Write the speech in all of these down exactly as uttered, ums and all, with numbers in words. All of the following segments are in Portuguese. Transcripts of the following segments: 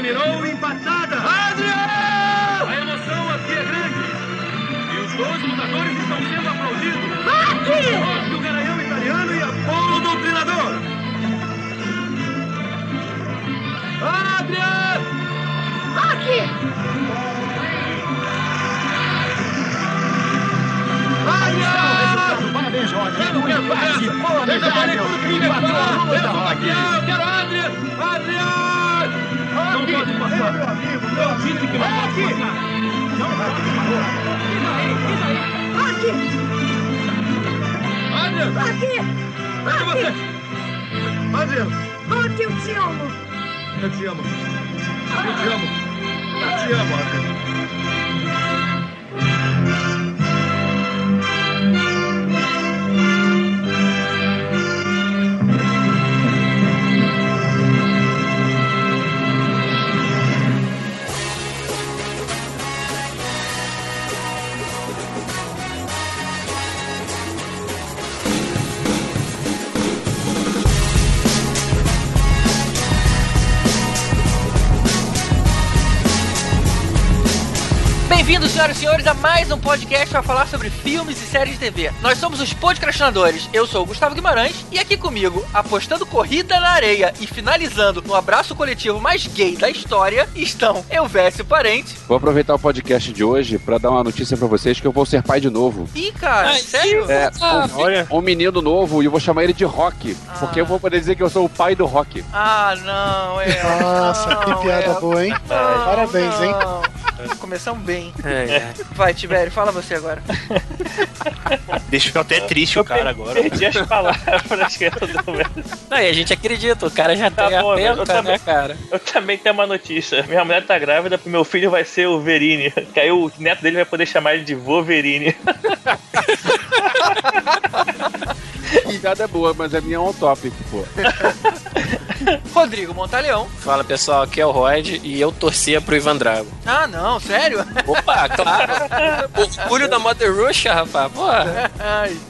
terminou empatada. Adriano! A emoção aqui é grande. E os dois lutadores estão sendo aplaudidos. Rocky! Rocky, o Garanhão Italiano, e Apolo, o Doutrinador. Adriano! Rocky! Adriano! Parabéns, Rocky. Eu não quero participar. Deixa eu falar tudo que me falou. Eu sou Maquião, eu quero Adriano! Adriano! Não pode passar. Meu amigo, meu amigo. Eu que não pode passar. Não pode passar. E daí? E daí? Aqui! Adriano! Aqui! Aqui! Adriano! Aqui, eu te amo! Eu te amo. Eu te amo. Eu te amo, Adriano. Bem-vindos, senhoras e senhores, a mais um podcast para falar sobre filmes e séries de T V. Nós somos os Podcrastinadores, eu sou o Gustavo Guimarães, e aqui comigo, apostando corrida na areia e finalizando no abraço coletivo mais gay da história, estão Elvésio Parente. Vou aproveitar o podcast de hoje para dar uma notícia para vocês que eu vou ser pai de novo. Ih, cara, Ai, sério? É, um, Olha. um menino novo, e eu vou chamar ele de Rocky, ah. porque eu vou poder dizer que eu sou o pai do Rocky. Ah, não, é. Nossa, não, que piada é. boa, hein? Não, Parabéns, não. hein? Começamos bem. É, é. Vai, Tibério, fala você agora. Deixa eu ficar até triste eu o cara perdi agora. Perdi as palavras que eu tô vendo. Não, e a gente acredita, o cara já tá tem bom, a perca, eu também, né, cara? Eu também tenho uma notícia. Minha mulher tá grávida, meu filho vai ser o Verine. Que aí o neto dele vai poder chamar ele de Voverine. Cuidado é boa, mas a minha é on topic, pô. Rodrigo Montaleão. Fala, pessoal, aqui é o Royd e eu torcia pro Ivan Drago. Ah, não, sério? Opa, claro. Orgulho da Mother Russia, rapaz, porra.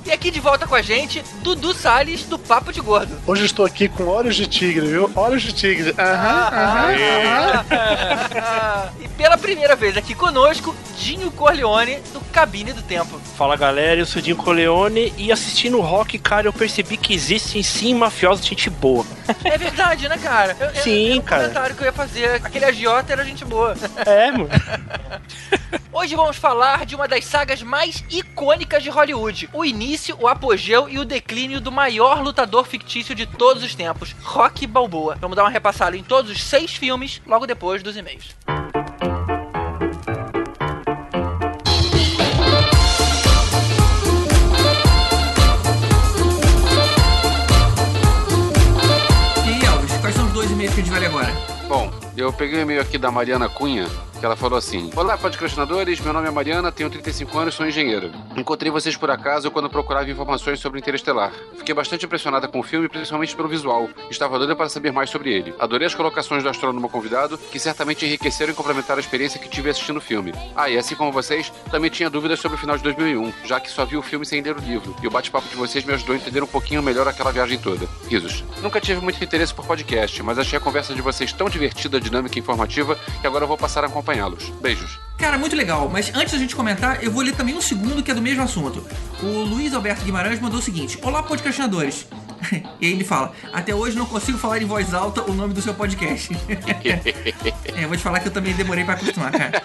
E aqui de volta com a gente, Dudu Salles, do Papo de Gordo. Hoje eu estou aqui com olhos de tigre, viu? Olhos de tigre. Aham, aham. E pela primeira vez aqui conosco, Dinho Corleone, do Cabine do Tempo. Fala, galera, eu sou o Dinho Corleone e assistindo o Rock, cara, eu percebi que existem sim mafiosos de gente boa. É verdade, né, cara? Eu, sim, eu, eu, cara. O comentário que eu ia fazer, aquele agiota era gente boa. É, mano. Hoje vamos falar de uma das sagas mais icônicas de Hollywood. O início, o apogeu e o declínio do maior lutador fictício de todos os tempos, Rocky Balboa. Vamos dar uma repassada em todos os seis filmes, logo depois dos e-mails. Que a gente vai ler agora. Bom, eu peguei o e-mail aqui da Mariana Cunha, que ela falou assim: Olá, podcastinadores, meu nome é Mariana, tenho trinta e cinco anos, sou engenheira. Encontrei vocês por acaso quando procurava informações sobre Interestelar. Fiquei bastante impressionada com o filme, principalmente pelo visual. Estava doida para saber mais sobre ele. Adorei as colocações do astrônomo convidado, que certamente enriqueceram e complementaram a experiência que tive assistindo o filme. Ah, e assim como vocês, também tinha dúvidas sobre o final de dois mil e um, já que só vi o filme sem ler o livro, e o bate-papo de vocês me ajudou a entender um pouquinho melhor aquela viagem toda. Risos. Nunca tive muito interesse por podcast, mas achei a conversa de vocês tão divertida, dinâmica e informativa, que agora eu vou passar a acompanhar. Beijos. Cara, muito legal, mas antes da gente comentar, eu vou ler também um segundo que é do mesmo assunto. O Luiz Alberto Guimarães mandou o seguinte: Olá, podcastinadores. E aí ele fala: Até hoje não consigo falar em voz alta o nome do seu podcast. É, eu vou te falar que eu também demorei pra acostumar, cara.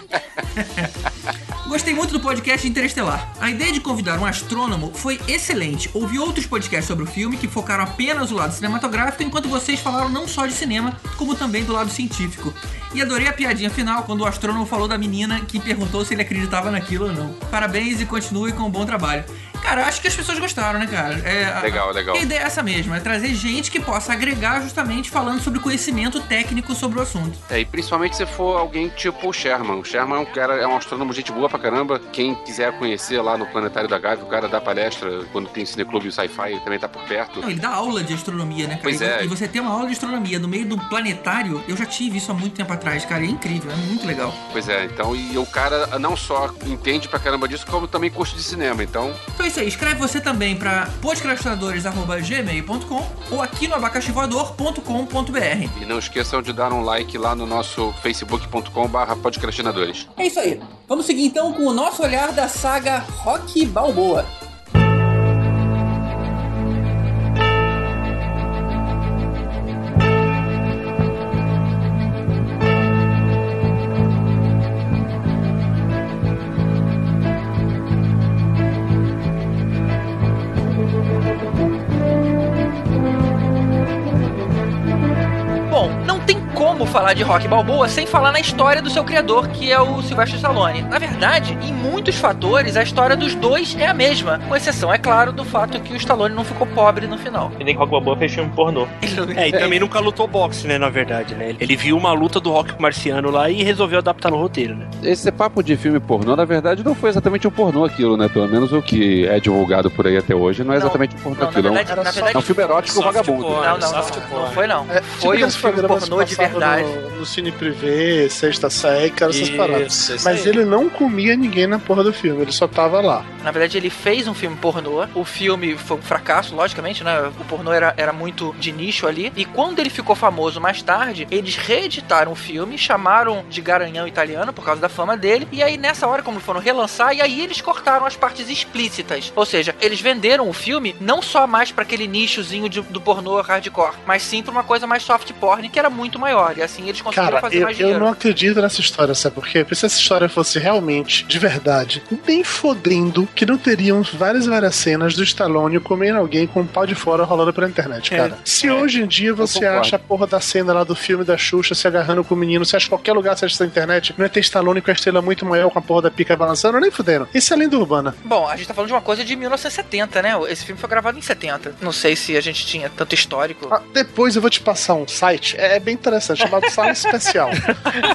Gostei muito do podcast Interestelar. A ideia de convidar um astrônomo foi excelente. Ouvi outros podcasts sobre o filme que focaram apenas o lado cinematográfico, enquanto vocês falaram não só de cinema, como também do lado científico. E adorei a piadinha final quando o astrônomo falou da menina que perguntou se ele acreditava naquilo ou não. Parabéns e continue com um bom trabalho. Cara, acho que as pessoas gostaram, né, cara? É, legal, a, legal. A ideia é essa mesma, é trazer gente que possa agregar justamente falando sobre conhecimento técnico sobre o assunto. É, e principalmente se for alguém tipo o Sherman. O Sherman é um cara, é um astrônomo gente boa pra caramba. Quem quiser conhecer lá no Planetário da Gávea, o cara dá palestra quando tem cineclube e sci-fi, ele também tá por perto. Não, ele dá aula de astronomia, né, cara? Pois e, é. E você tem uma aula de astronomia no meio do planetário, eu já tive isso há muito tempo atrás, cara, é incrível, é muito legal. Pois é, então, e o cara não só entende pra caramba disso, como também curte de cinema, então... Então, isso aí, escreve você também para podcrastinadores arroba gmail ponto com ou aqui no abacaxi voador ponto com ponto br. E não esqueçam de dar um like lá no nosso facebook ponto com barra podcrastinadores. É isso aí. Vamos seguir então com o nosso olhar da saga Rocky Balboa. Falar de Rocky Balboa sem falar na história do seu criador, que é o Silvestre Stallone. Na verdade, em muitos fatores, a história dos dois é a mesma, com exceção, é claro, do fato que o Stallone não ficou pobre no final. E nem que Rocky Balboa fez filme pornô. É, e também nunca lutou boxe, né, na verdade, né? Ele viu uma luta do Rocky Marciano lá e resolveu adaptar no roteiro, né? Esse papo de filme pornô, na verdade, não foi exatamente um pornô aquilo, né? Pelo menos o que é divulgado por aí até hoje não é não, exatamente um pornô não, aquilo. Na verdade, não, na verdade, é um filme erótico vagabundo. Porn, não, não, não, não foi não. É, foi um filme pornô de verdade. No, no Cine Privé, Sexta Série, cara, essas paradas. Isso. Mas ele não comia ninguém na porra do filme, ele só tava lá. Na verdade, ele fez um filme pornô, o filme foi um fracasso, logicamente, né? O pornô era, era muito de nicho ali. E quando ele ficou famoso mais tarde, eles reeditaram o filme, chamaram de Garanhão Italiano por causa da fama dele. E aí, nessa hora, como foram relançar, e aí eles cortaram as partes explícitas. Ou seja, eles venderam o filme não só mais pra aquele nichozinho de, do pornô hardcore, mas sim pra uma coisa mais soft porn, que era muito maior. E assim, eles conseguiram Cara, fazer eu, mais dinheiro. Eu não acredito nessa história, sabe por quê? Porque se essa história fosse realmente de verdade, nem fodendo que não teriam várias e várias cenas do Stallone comendo alguém com um pau de fora rolando pela internet, cara. É, se é, hoje em dia você acha a porra da cena lá do filme da Xuxa se agarrando com o menino, você acha qualquer lugar, você acha na internet, não é ter Stallone com a estrela muito maior com a porra da pica balançando, nem fudendo. Isso é lenda urbana. Bom, a gente tá falando de uma coisa de mil novecentos e setenta, né? Esse filme foi gravado em setenta. Não sei se a gente tinha tanto histórico. Ah, depois eu vou te passar um site, é, é bem interessante, chamado Sala Especial.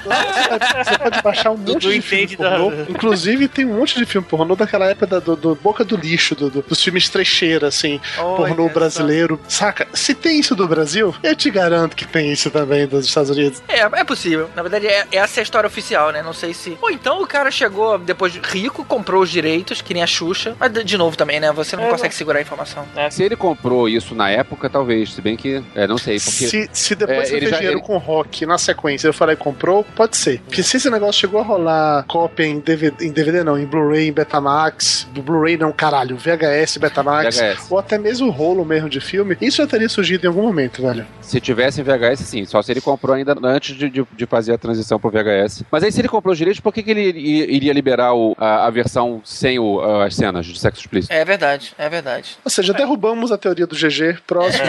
Lá você pode baixar um monte Dudu de filme pornô. Da... Inclusive, tem um monte de filme pornô daquela época da, do, do Boca do Lixo, do, do, dos filmes trecheira, assim, oh, pornô é brasileiro. Saca? Se tem isso do Brasil, eu te garanto que tem isso também dos Estados Unidos. É, é possível. Na verdade, é, essa é a história oficial, né? Não sei se... Ou então o cara chegou depois rico, comprou os direitos, que nem a Xuxa. Mas, de novo, também, né? Você não é, consegue não... segurar a informação. É. Se ele comprou isso na época, talvez. Se bem que... É, não sei, porque... Se, se depois é, você fez já, dinheiro ele... com rock na sequência eu falei comprou, pode ser. Porque se esse negócio chegou a rolar cópia em D V D, em D V D não, em Blu-ray, em Betamax, Blu-ray não, caralho, V H S, Betamax, V H S. Ou até mesmo o rolo mesmo de filme, isso já teria surgido em algum momento, velho. Se tivesse em V H S, sim, só se ele comprou ainda antes de, de, de fazer a transição pro V H S. Mas aí se ele comprou os direitos, por que, que ele iria liberar o, a, a versão sem o, as cenas de sexo explícito? É verdade, é verdade. Ou seja, derrubamos a teoria do G G, próximo.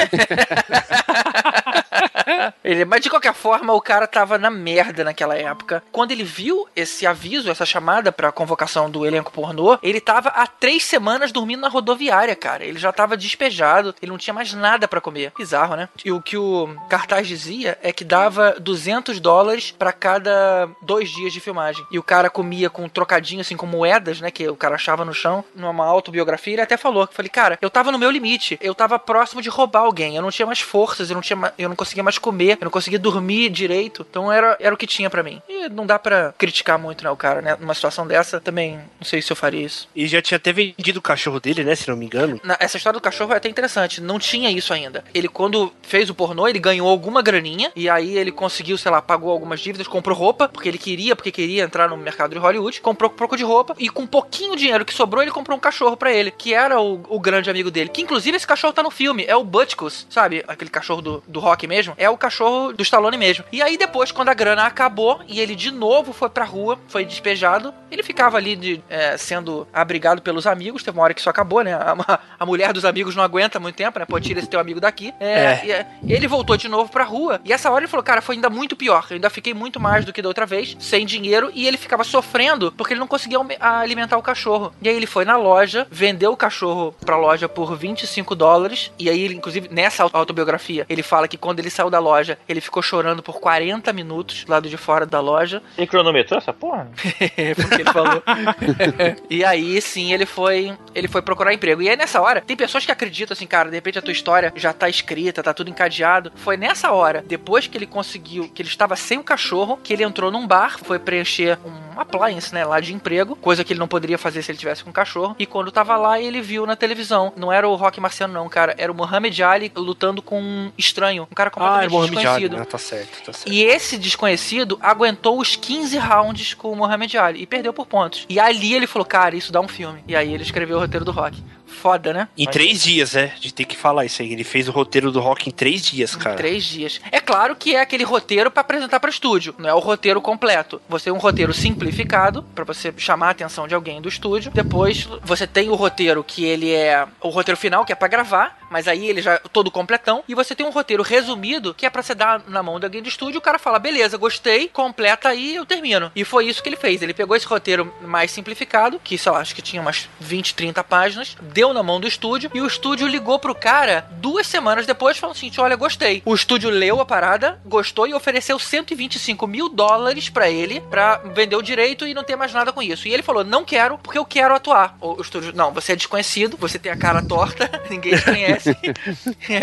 Ele, mas de qualquer forma, o cara tava na merda naquela época. Quando ele viu esse aviso, essa chamada pra convocação do elenco pornô, ele tava há três semanas dormindo na rodoviária, cara. Ele já tava despejado, ele não tinha mais nada pra comer. Bizarro, né? E o que o cartaz dizia é que dava duzentos dólares pra cada dois dias de filmagem. E o cara comia com um trocadinho, assim, com moedas, né, que o cara achava no chão. Numa autobiografia, ele até falou, que falei, cara, eu tava no meu limite, eu tava próximo de roubar alguém, eu não tinha mais forças, eu não, tinha ma- eu não conseguia mais comer, eu não conseguia dormir direito, então era, era o que tinha pra mim. E não dá pra criticar muito, né, o cara, né? Numa situação dessa, também não sei se eu faria isso. E já tinha até vendido o cachorro dele, né, se não me engano? Na, essa história do cachorro é até interessante, não tinha isso ainda. Ele, quando fez o pornô, ele ganhou alguma graninha, e aí ele conseguiu, sei lá, pagou algumas dívidas, comprou roupa, porque ele queria, porque queria entrar no mercado de Hollywood, comprou um pouco de roupa, e com um pouquinho de dinheiro que sobrou, ele comprou um cachorro pra ele, que era o, o grande amigo dele, que inclusive esse cachorro tá no filme, é o Butkus, sabe? Aquele cachorro do, do Rock mesmo, é o cachorro do Stallone mesmo. E aí depois, quando a grana acabou e ele de novo foi pra rua, foi despejado, ele ficava ali de, é, sendo abrigado pelos amigos, teve uma hora que isso acabou, né? A, a mulher dos amigos não aguenta muito tempo, né? Pô, tira esse teu amigo daqui. É, é. E, ele voltou de novo pra rua e essa hora ele falou, cara, foi ainda muito pior, eu ainda fiquei muito mais do que da outra vez, sem dinheiro, e ele ficava sofrendo porque ele não conseguia alimentar o cachorro. E aí ele foi na loja, vendeu o cachorro pra loja por vinte e cinco dólares, e aí, inclusive, nessa autobiografia, ele fala que quando ele saiu da loja loja. Ele ficou chorando por quarenta minutos do lado de fora da loja. Ele cronometrou essa porra? Porque ele falou. E aí, sim, ele foi, ele foi procurar emprego. E aí, nessa hora, tem pessoas que acreditam assim, cara, de repente a tua história já tá escrita, tá tudo encadeado. Foi nessa hora, depois que ele conseguiu, que ele estava sem o cachorro, que ele entrou num bar, foi preencher um appliance, né, lá de emprego, coisa que ele não poderia fazer se ele tivesse com um cachorro. E quando tava lá, ele viu na televisão, não era o Rocky Marciano não, cara, era o Muhammad Ali lutando com um estranho, um cara completamente ah, desconhecido. Ali, né? Tá certo, tá certo. E esse desconhecido aguentou os quinze rounds com o Muhammad Ali e perdeu por pontos. E ali ele falou, cara, isso dá um filme. E aí ele escreveu o roteiro do Rocky. Foda, né? Em Mas... três dias, né? De ter que falar isso aí. Ele fez o roteiro do Rocky em três dias, cara. Em três dias. É claro que é aquele roteiro pra apresentar pra estúdio. Não é o roteiro completo. Você tem um roteiro simplificado, pra você chamar a atenção de alguém do estúdio. Depois, você tem o roteiro que ele é... O roteiro final, que é pra gravar. Mas aí ele já é todo completão. E você tem um roteiro resumido, que é pra você dar na mão de alguém do estúdio. O cara fala, beleza, gostei, completa aí, eu termino. E foi isso que ele fez. Ele pegou esse roteiro mais simplificado, que, sei lá, acho que tinha umas vinte, trinta páginas... Deu na mão do estúdio e o estúdio ligou pro cara duas semanas depois, falando assim, olha, gostei. O estúdio leu a parada, gostou e ofereceu cento e vinte e cinco mil dólares pra ele, pra vender o direito e não ter mais nada com isso. E ele falou, não quero, porque eu quero atuar. O estúdio, não, você é desconhecido, você tem a cara torta, ninguém te conhece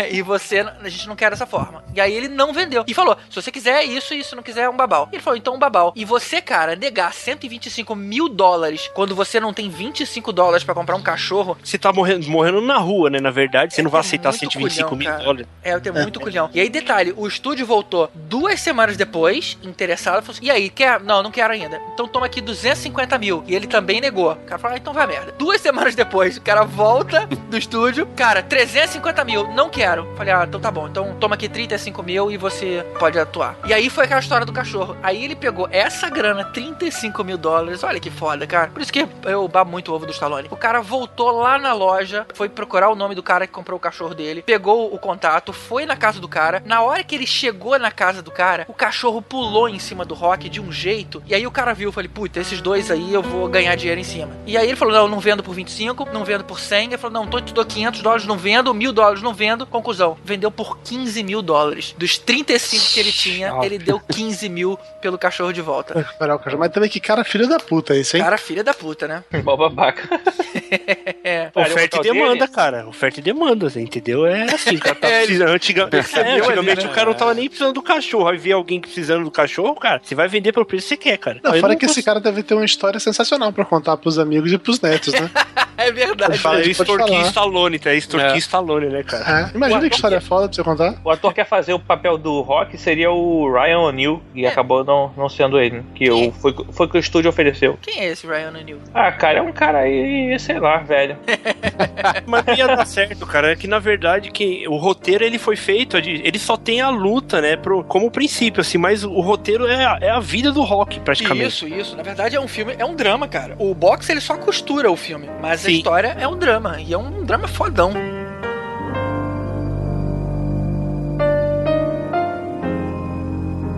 e você, a gente não quer dessa forma. E aí ele não vendeu. E falou, se você quiser isso e isso não quiser, é um babau. E ele falou, então um babau. E você, cara, negar cento e vinte e cinco mil dólares quando você não tem vinte e cinco dólares pra comprar um cachorro, você tá morrendo, morrendo na rua, né? Na verdade, você é, não vai aceitar cento e vinte e cinco mil dólares. É, eu tenho muito culhão. E aí, detalhe, o estúdio voltou duas semanas depois, interessado, falou assim, e aí, quer? Não, não quero ainda. Então toma aqui duzentos e cinquenta mil. E ele também negou. O cara falou, ah, então vai merda. Duas semanas depois, o cara volta do estúdio, cara, trezentos e cinquenta mil, não quero. Falei, ah, então tá bom, então toma aqui trinta e cinco mil e você pode atuar. E aí foi aquela história do cachorro. Aí ele pegou essa grana, trinta e cinco mil dólares, olha que foda, cara. Por isso que eu babo muito o ovo do Stallone. O cara voltou lá na loja, foi procurar o nome do cara que comprou o cachorro dele, pegou o contato, foi na casa do cara. Na hora que ele chegou na casa do cara, o cachorro pulou em cima do Rocky de um jeito, e aí o cara viu, eu falei, puta, esses dois aí eu vou ganhar dinheiro em cima. E aí ele falou, não, não vendo por vinte e cinco, não vendo por cem, ele falou, não, tô te dou quinhentos dólares, não vendo, mil dólares, não vendo. Conclusão, vendeu por quinze mil dólares. Dos trinta e cinco que ele tinha, ele deu quinze mil pelo cachorro de volta. Mas também que cara filha da puta isso, hein? Cara filha da puta, né? Mó babaca. É. Oferta e demanda, dele. Cara. Oferta e demanda, assim, entendeu? É assim, o cara tá precisando. Antiga... é, antigamente o cara não tava nem precisando do cachorro. Aí vê alguém precisando do cachorro, cara, você vai vender pelo preço que você quer, cara. Não, fora não que posso... esse cara deve ter uma história sensacional pra contar pros amigos e pros netos, né? É verdade. Ele fala, extorquir Stallone, tá? Extorquir Stallone, né, cara? É. Imagina que história quer... foda pra você contar. O ator quer fazer o papel do Rock, seria o Ryan O'Neal, e é. acabou não, não sendo ele, né? Que eu, foi, foi que o estúdio ofereceu. Quem é esse Ryan O'Neal? Ah, cara, é um cara aí, sei lá, velho. Mas não ia dar certo, cara. É que na verdade que o roteiro ele foi feito, ele só tem a luta, né, pro, como princípio, assim, mas o roteiro é a, é a vida do Rock, praticamente. Isso, isso. Na verdade é um filme, é um drama, cara. O boxe ele só costura o filme, mas sim, a história é um drama, e é um drama fodão.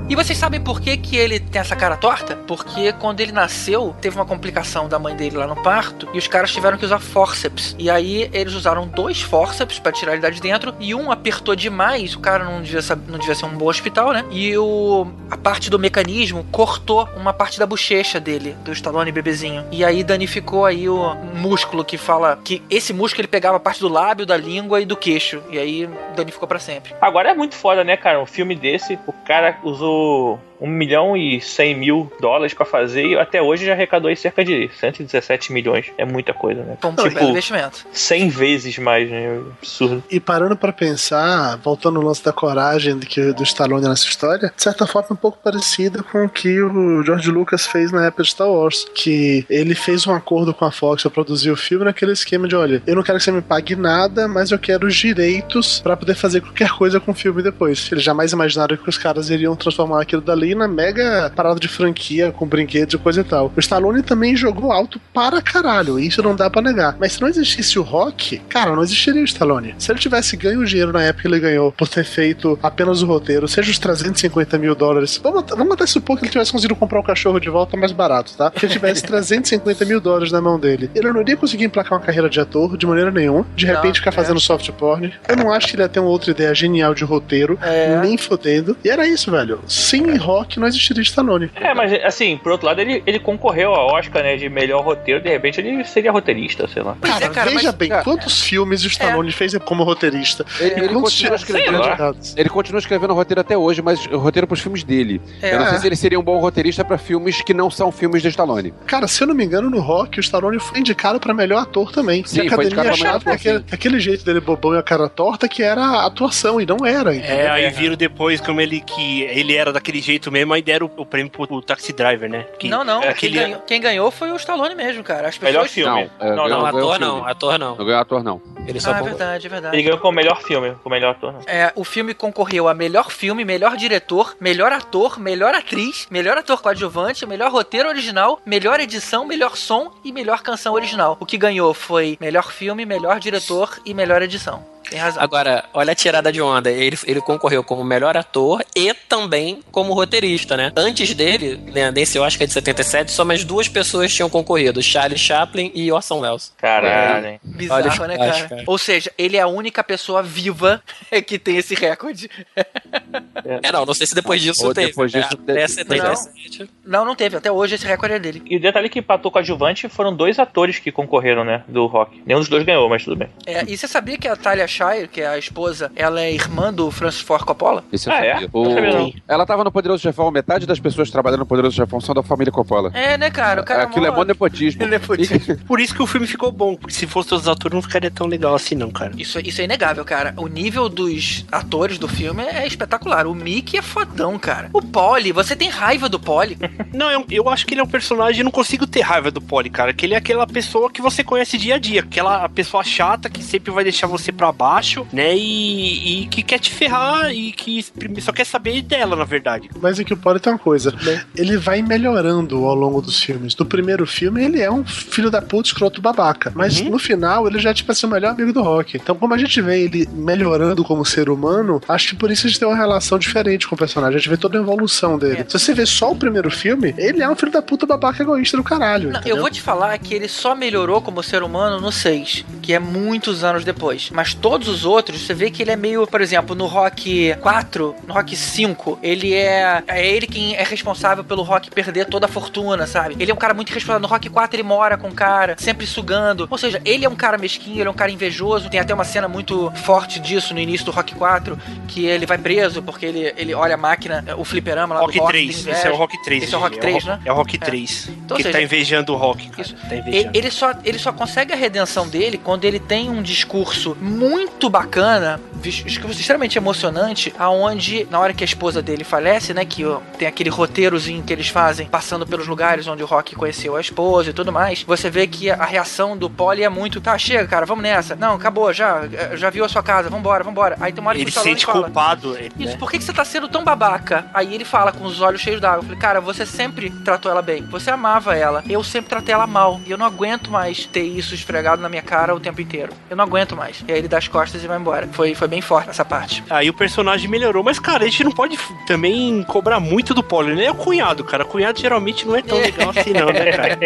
E vocês sabem por que que ele tem essa cara torta? Porque quando ele nasceu, teve uma complicação da mãe dele lá no parto, e os caras tiveram que usar forceps. E aí eles usaram dois forceps pra tirar ele de dentro, e um apertou demais, o cara não devia, não devia ser um bom hospital, né? E o, a parte do mecanismo cortou uma parte da bochecha dele, do Stallone bebezinho. E aí danificou aí o músculo que fala que esse músculo ele pegava a parte do lábio, da língua e do queixo. E aí danificou pra sempre. Agora é muito foda, né, cara? Um filme desse, o cara usou um milhão e cem mil dólares pra fazer, e até hoje já arrecadou aí cerca de cento e dezessete milhões. É muita coisa, né? Então, tipo, investimento. cem vezes mais, né? Absurdo. E parando pra pensar, voltando ao lance da coragem do, que, do Stallone nessa história, de certa forma um pouco parecida com o que o George Lucas fez na época de Star Wars, que ele fez um acordo com a Fox pra produzir o filme naquele esquema de, olha, eu não quero que você me pague nada, mas eu quero os direitos pra poder fazer qualquer coisa com o filme depois. Eles jamais imaginaram que os caras iriam transformar aquilo dali ali na mega parada de franquia com brinquedos e coisa e tal. O Stallone também jogou alto para caralho, isso não dá pra negar. Mas se não existisse o Rocky, cara, não existiria o Stallone. Se ele tivesse ganho o dinheiro na época que ele ganhou por ter feito apenas o roteiro, seja os trezentos e cinquenta mil dólares, vamos, vamos até supor que ele tivesse conseguido comprar o cachorro de volta mais barato, tá? Se ele tivesse trezentos e cinquenta mil dólares na mão dele, ele não iria conseguir emplacar uma carreira de ator de maneira nenhuma, de repente não, ficar é. fazendo soft porn. Eu não acho que ele ia ter uma outra ideia genial de roteiro, é. nem fodendo. E era isso, velho. Sem Rock não existiria Stallone. É, mas assim, por outro lado, ele, ele concorreu a Oscar, né, de melhor roteiro, de repente ele seria roteirista, sei lá. Cara, é, cara veja mas, bem, cara, quantos é. filmes o Stallone é. fez como roteirista? Ele, ele, continua escrevendo, ele continua escrevendo roteiro até hoje, mas roteiro pros filmes dele. É. Eu não sei se ele seria um bom roteirista pra filmes que não são filmes de Stallone. Cara, se eu não me engano, no Rock, o Stallone foi indicado pra melhor ator também. Sim, a foi indicado pra melhor ator, aquele, aquele jeito dele bobão e a cara torta que era a atuação, e não era. Entendeu? É, aí viram depois como ele, que ele era daquele jeito mesmo, aí deram o, o prêmio pro o Taxi Driver, né? Que, não, não. É, quem, ganhou, quem ganhou foi o Stallone mesmo, cara. As melhor filme. Não, é, não, não, ator não, ator não. Não ganhou ator, não. Ele só ah, é verdade, é verdade. Ele ganhou com o melhor filme, com o melhor ator, não. É, o filme concorreu a melhor filme, melhor diretor, melhor ator, melhor atriz, melhor ator coadjuvante, melhor roteiro original, melhor edição, melhor som e melhor canção original. O que ganhou foi melhor filme, melhor diretor e melhor edição. Tem razão. Agora, olha a tirada de onda. Ele, ele concorreu como melhor ator e também como roteirista, né? Antes dele, né, nesse Oscar de setenta e sete, só mais duas pessoas tinham concorrido: Charlie Chaplin e Orson Welles. Caralho, hein? Bizarro, olha, né, cara? cara? Ou seja, ele é a única pessoa viva que tem esse recorde. É, não, não sei se depois disso Ou teve. Depois disso é, teve. setenta e sete. Não, não, não teve. Até hoje esse recorde é dele. E o detalhe que empatou com a Adjuvante foram dois atores que concorreram, né? Do Rock. Nenhum dos dois ganhou, mas tudo bem. É, e você sabia que a Talia Shire, que é a esposa, ela é irmã do Francis Ford Coppola? Isso eu ah, sabia. É? O... Não sabia não. Ela tava no Poderoso Chefão, metade das pessoas trabalhando no Poderoso Chefão são da família Coppola. É, né, cara? O cara Aquilo mora... é bom nepotismo. nepotismo. Por isso que o filme ficou bom, porque se fosse todos os atores não ficaria tão legal assim não, cara. Isso, isso é inegável, cara. O nível dos atores do filme é espetacular. O Mickey é fodão, cara. O Polly, você tem raiva do Polly? Não, eu, eu acho que ele é um personagem, não consigo ter raiva do Polly, cara, que ele é aquela pessoa que você conhece dia a dia, aquela pessoa chata que sempre vai deixar você pra baixo, né, e, e que quer te ferrar e que só quer saber dela, na verdade. Mas é que o Polly tem uma coisa, né? Ele vai melhorando ao longo dos filmes. No primeiro filme, ele é um filho da puta, escroto, babaca, mas uhum. no final ele já é tipo assim, o melhor amigo do Rock. Então, como a gente vê ele melhorando como ser humano, acho que por isso a gente tem uma relação diferente com o personagem, a gente vê toda a evolução dele. É. Se você vê só o primeiro filme, ele é um filho da puta, babaca, egoísta do caralho. Não, eu vou te falar que ele só melhorou como ser humano no seis, que é muitos anos depois, mas todos os outros, você vê que ele é meio, por exemplo, no Rock quatro, no Rock cinco, ele é, é ele quem é responsável pelo Rock perder toda a fortuna, sabe? Ele é um cara muito irresponsável. No Rock quatro ele mora com o cara, sempre sugando. Ou seja, ele é um cara mesquinho, ele é um cara invejoso. Tem até uma cena muito forte disso no início do Rock quatro, que ele vai preso porque ele, ele olha a máquina, o fliperama lá do Rock três, esse é o Rock três. Esse é o Rock três, né? É o Rock três. É. Então, que seja, tá invejando o Rock, cara. Isso. Tá invejando. Ele, ele, só, ele só consegue a redenção dele quando ele tem um discurso muito bacana, extremamente emocionante, aonde, na hora que a esposa dele falece, né, que tem aquele roteirozinho que eles fazem, passando pelos lugares onde o Rock conheceu a esposa e tudo mais, você vê que a reação do Polly é muito, tá, chega, cara, vamos nessa. Não, acabou, já, já viu a sua casa, vambora, vambora. Aí tem uma hora que ele se sente culpado. Ele, Isso, né? Por que que você tá sendo tão babaca? Aí ele fala com os olhos cheios d'água, eu falei, cara, você sempre tratou ela bem, você amava ela, eu sempre tratei ela mal, e eu não aguento mais ter isso esfregado na minha cara o tempo inteiro. Eu não aguento mais. E aí ele dá as costas e vai embora. Foi, foi bem forte essa parte. Aí o personagem melhorou, mas, cara, a gente não pode também cobrar muito do Polly, né? É o cunhado, cara. O cunhado geralmente não é tão legal assim, não, né, cara?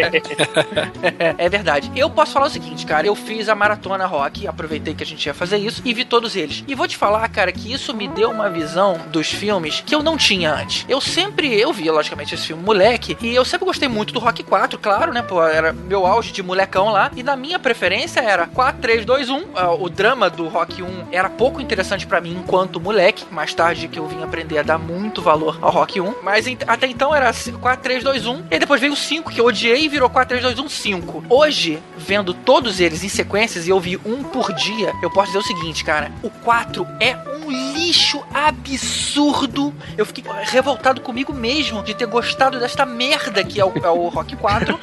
É verdade. Eu posso falar o seguinte, cara. Eu fiz a maratona Rock, aproveitei que a gente ia fazer isso, e vi todos eles. E vou te falar, cara, que isso me deu uma visão dos filmes que eu não tinha antes. Eu sempre, eu via, logicamente, esse filme moleque, e eu sempre gostei muito do Rock quatro, claro, né? Pô, era meu auge de molecão lá, e na minha preferência era quatro, três, dois, um. O drama do Rock um era pouco interessante pra mim enquanto moleque. Mais tarde que eu vim aprender a dar muito valor ao Rock um. Mas até então era quatro, três, dois, um. E depois veio o cinco, que eu odiei, e virou quatro, três, dois, um, cinco. Hoje, vendo todos eles em sequências, e eu vi um por dia, eu posso dizer o seguinte, cara. O quatro é um lixo absurdo. Eu fiquei revoltado comigo mesmo de ter gostado desta merda que é o, é o Rock quatro.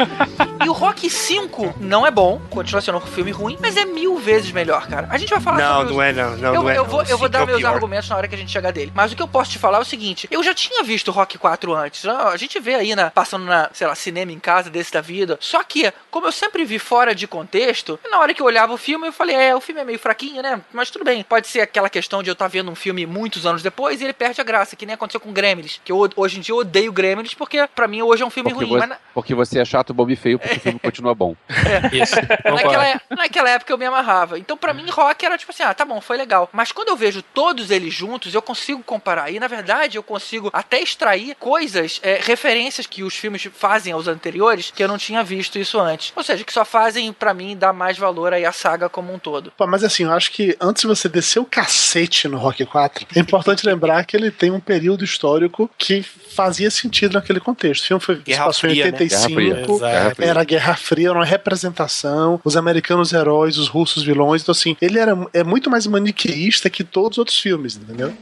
E o Rock Rocky cinco não é bom, continua sendo um filme ruim, mas é mil vezes melhor, cara. A gente vai falar não, sobre... Não, não é não, não, eu, não é eu, não. Vou, eu vou dar meus pior. argumentos na hora que a gente chegar dele. Mas o que eu posso te falar é o seguinte, eu já tinha visto Rocky quatro antes, a gente vê aí, na, passando na, sei lá, cinema em casa, desse da vida, só que, como eu sempre vi fora de contexto, na hora que eu olhava o filme, eu falei, é, o filme é meio fraquinho, né? Mas tudo bem, pode ser aquela questão de eu estar vendo um filme muitos anos depois e ele perde a graça, que nem aconteceu com Gremlins, que eu, hoje em dia eu odeio Gremlins, porque pra mim hoje é um filme porque ruim. Você, na... Porque você é chato, bobo e feio, porque o filme continua bom. É. Isso. Naquela, naquela época eu me amarrava. Então pra mim Rock era tipo assim, ah, tá bom, foi legal. Mas quando eu vejo todos eles juntos, eu consigo comparar. E na verdade eu consigo até extrair coisas, é, referências que os filmes fazem aos anteriores, que eu não tinha visto isso antes. Ou seja, que só fazem pra mim dar mais valor aí à saga como um todo. Pô, mas assim, eu acho que antes de você descer o cacete no Rock quatro, é importante lembrar que ele tem um período histórico que fazia sentido naquele contexto. O filme foi, se passou em oitenta e cinco, né? Era a Guerra Fria, era uma representação, os americanos heróis, os russos vilões. Então assim, ele era, é muito mais maniqueísta que todos os outros filmes, entendeu?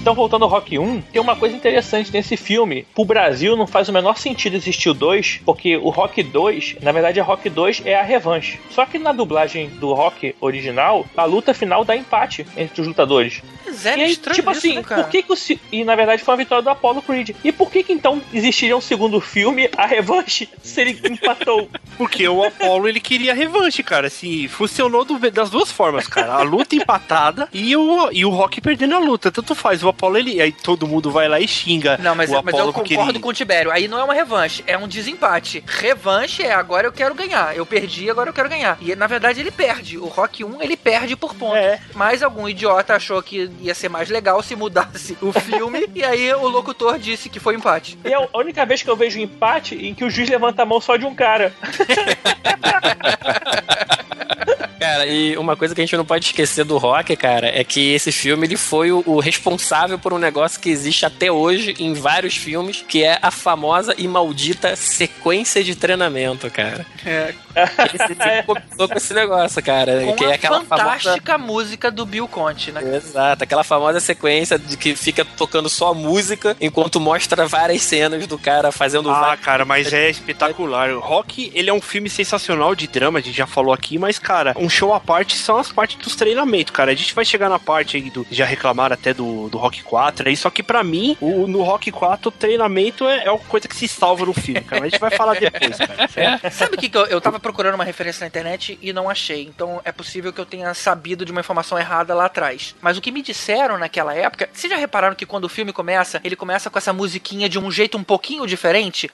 Então, voltando ao Rock um, tem uma coisa interessante nesse filme. Pro Brasil não faz o menor sentido existir o dois, porque o Rock dois, na verdade, a Rock dois é a revanche. Só que na dublagem do Rock original, a luta final dá empate entre os lutadores. Zero e aí, estranho tipo isso, assim, né, cara? Por que que o... E, na verdade, foi uma vitória do Apollo Creed. E por que que, então, existiria um segundo filme, a revanche, se ele empatou? Porque o Apollo, ele queria a revanche, cara. Assim, funcionou do... das duas formas, cara. A luta empatada e o, e o Rock perdendo a luta. Tanto faz, o Apollo, ele... Aí todo mundo vai lá e xinga. Não, mas, o Apollo, mas eu concordo ele... com o Tibério. Aí não é uma revanche, é um desempate. Revanche é agora eu quero ganhar. Eu perdi, agora eu quero ganhar. E na verdade ele perde. O Rock um, ele perde por ponto. É. Mas algum idiota achou que ia ser mais legal se mudasse o filme. E aí o locutor disse que foi empate. E é a única vez que eu vejo empate em que o juiz levanta a mão só de um cara. Cara, e uma coisa que a gente não pode esquecer do Rock, cara, é que esse filme ele foi o, o responsável por um negócio que existe até hoje em vários filmes, que é a famosa e maldita sequência de treinamento, cara. É. Esse filme começou com esse negócio, cara. Com que é aquela fantástica famosa... música do Bill Conti, né? Exato, aquela famosa sequência de que fica tocando só música enquanto mostra várias cenas do cara fazendo... Ah, várias... cara, mas é espetacular. O Rock, ele é um filme sensacional de drama, a gente já falou aqui, mas, cara, um show à parte são as partes dos treinamentos, cara. A gente vai chegar na parte aí do... Já reclamaram até do, do Rock quatro aí, só que pra mim, o, no Rock quatro o treinamento é, é uma coisa que se salva no filme, cara. A gente vai falar depois, cara. É. Sabe o que, que eu, eu tava procurando uma referência na internet e não achei. Então é possível que eu tenha sabido de uma informação errada lá atrás. Mas o que me disseram naquela época... Vocês já repararam que quando o filme começa, ele começa com essa musiquinha de um jeito um pouquinho diferente?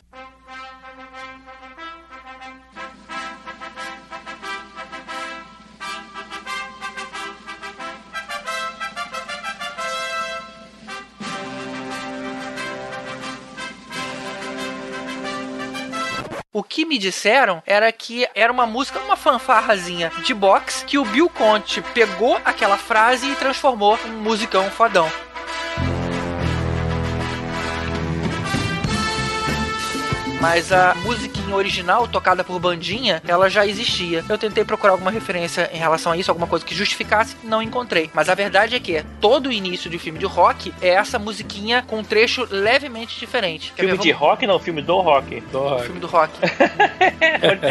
O que me disseram era que era uma música, uma fanfarrazinha de boxe, que o Bill Conti pegou aquela frase e transformou em um musicão fodão. Mas a musiquinha original, tocada por bandinha, ela já existia. Eu tentei procurar alguma referência em relação a isso, alguma coisa que justificasse, não encontrei. Mas a verdade é que todo o início de filme de Rock é essa musiquinha com um trecho levemente diferente. Filme ver, de vamos... Rock? Não, filme do Rock. Do Rock. Filme do Rock.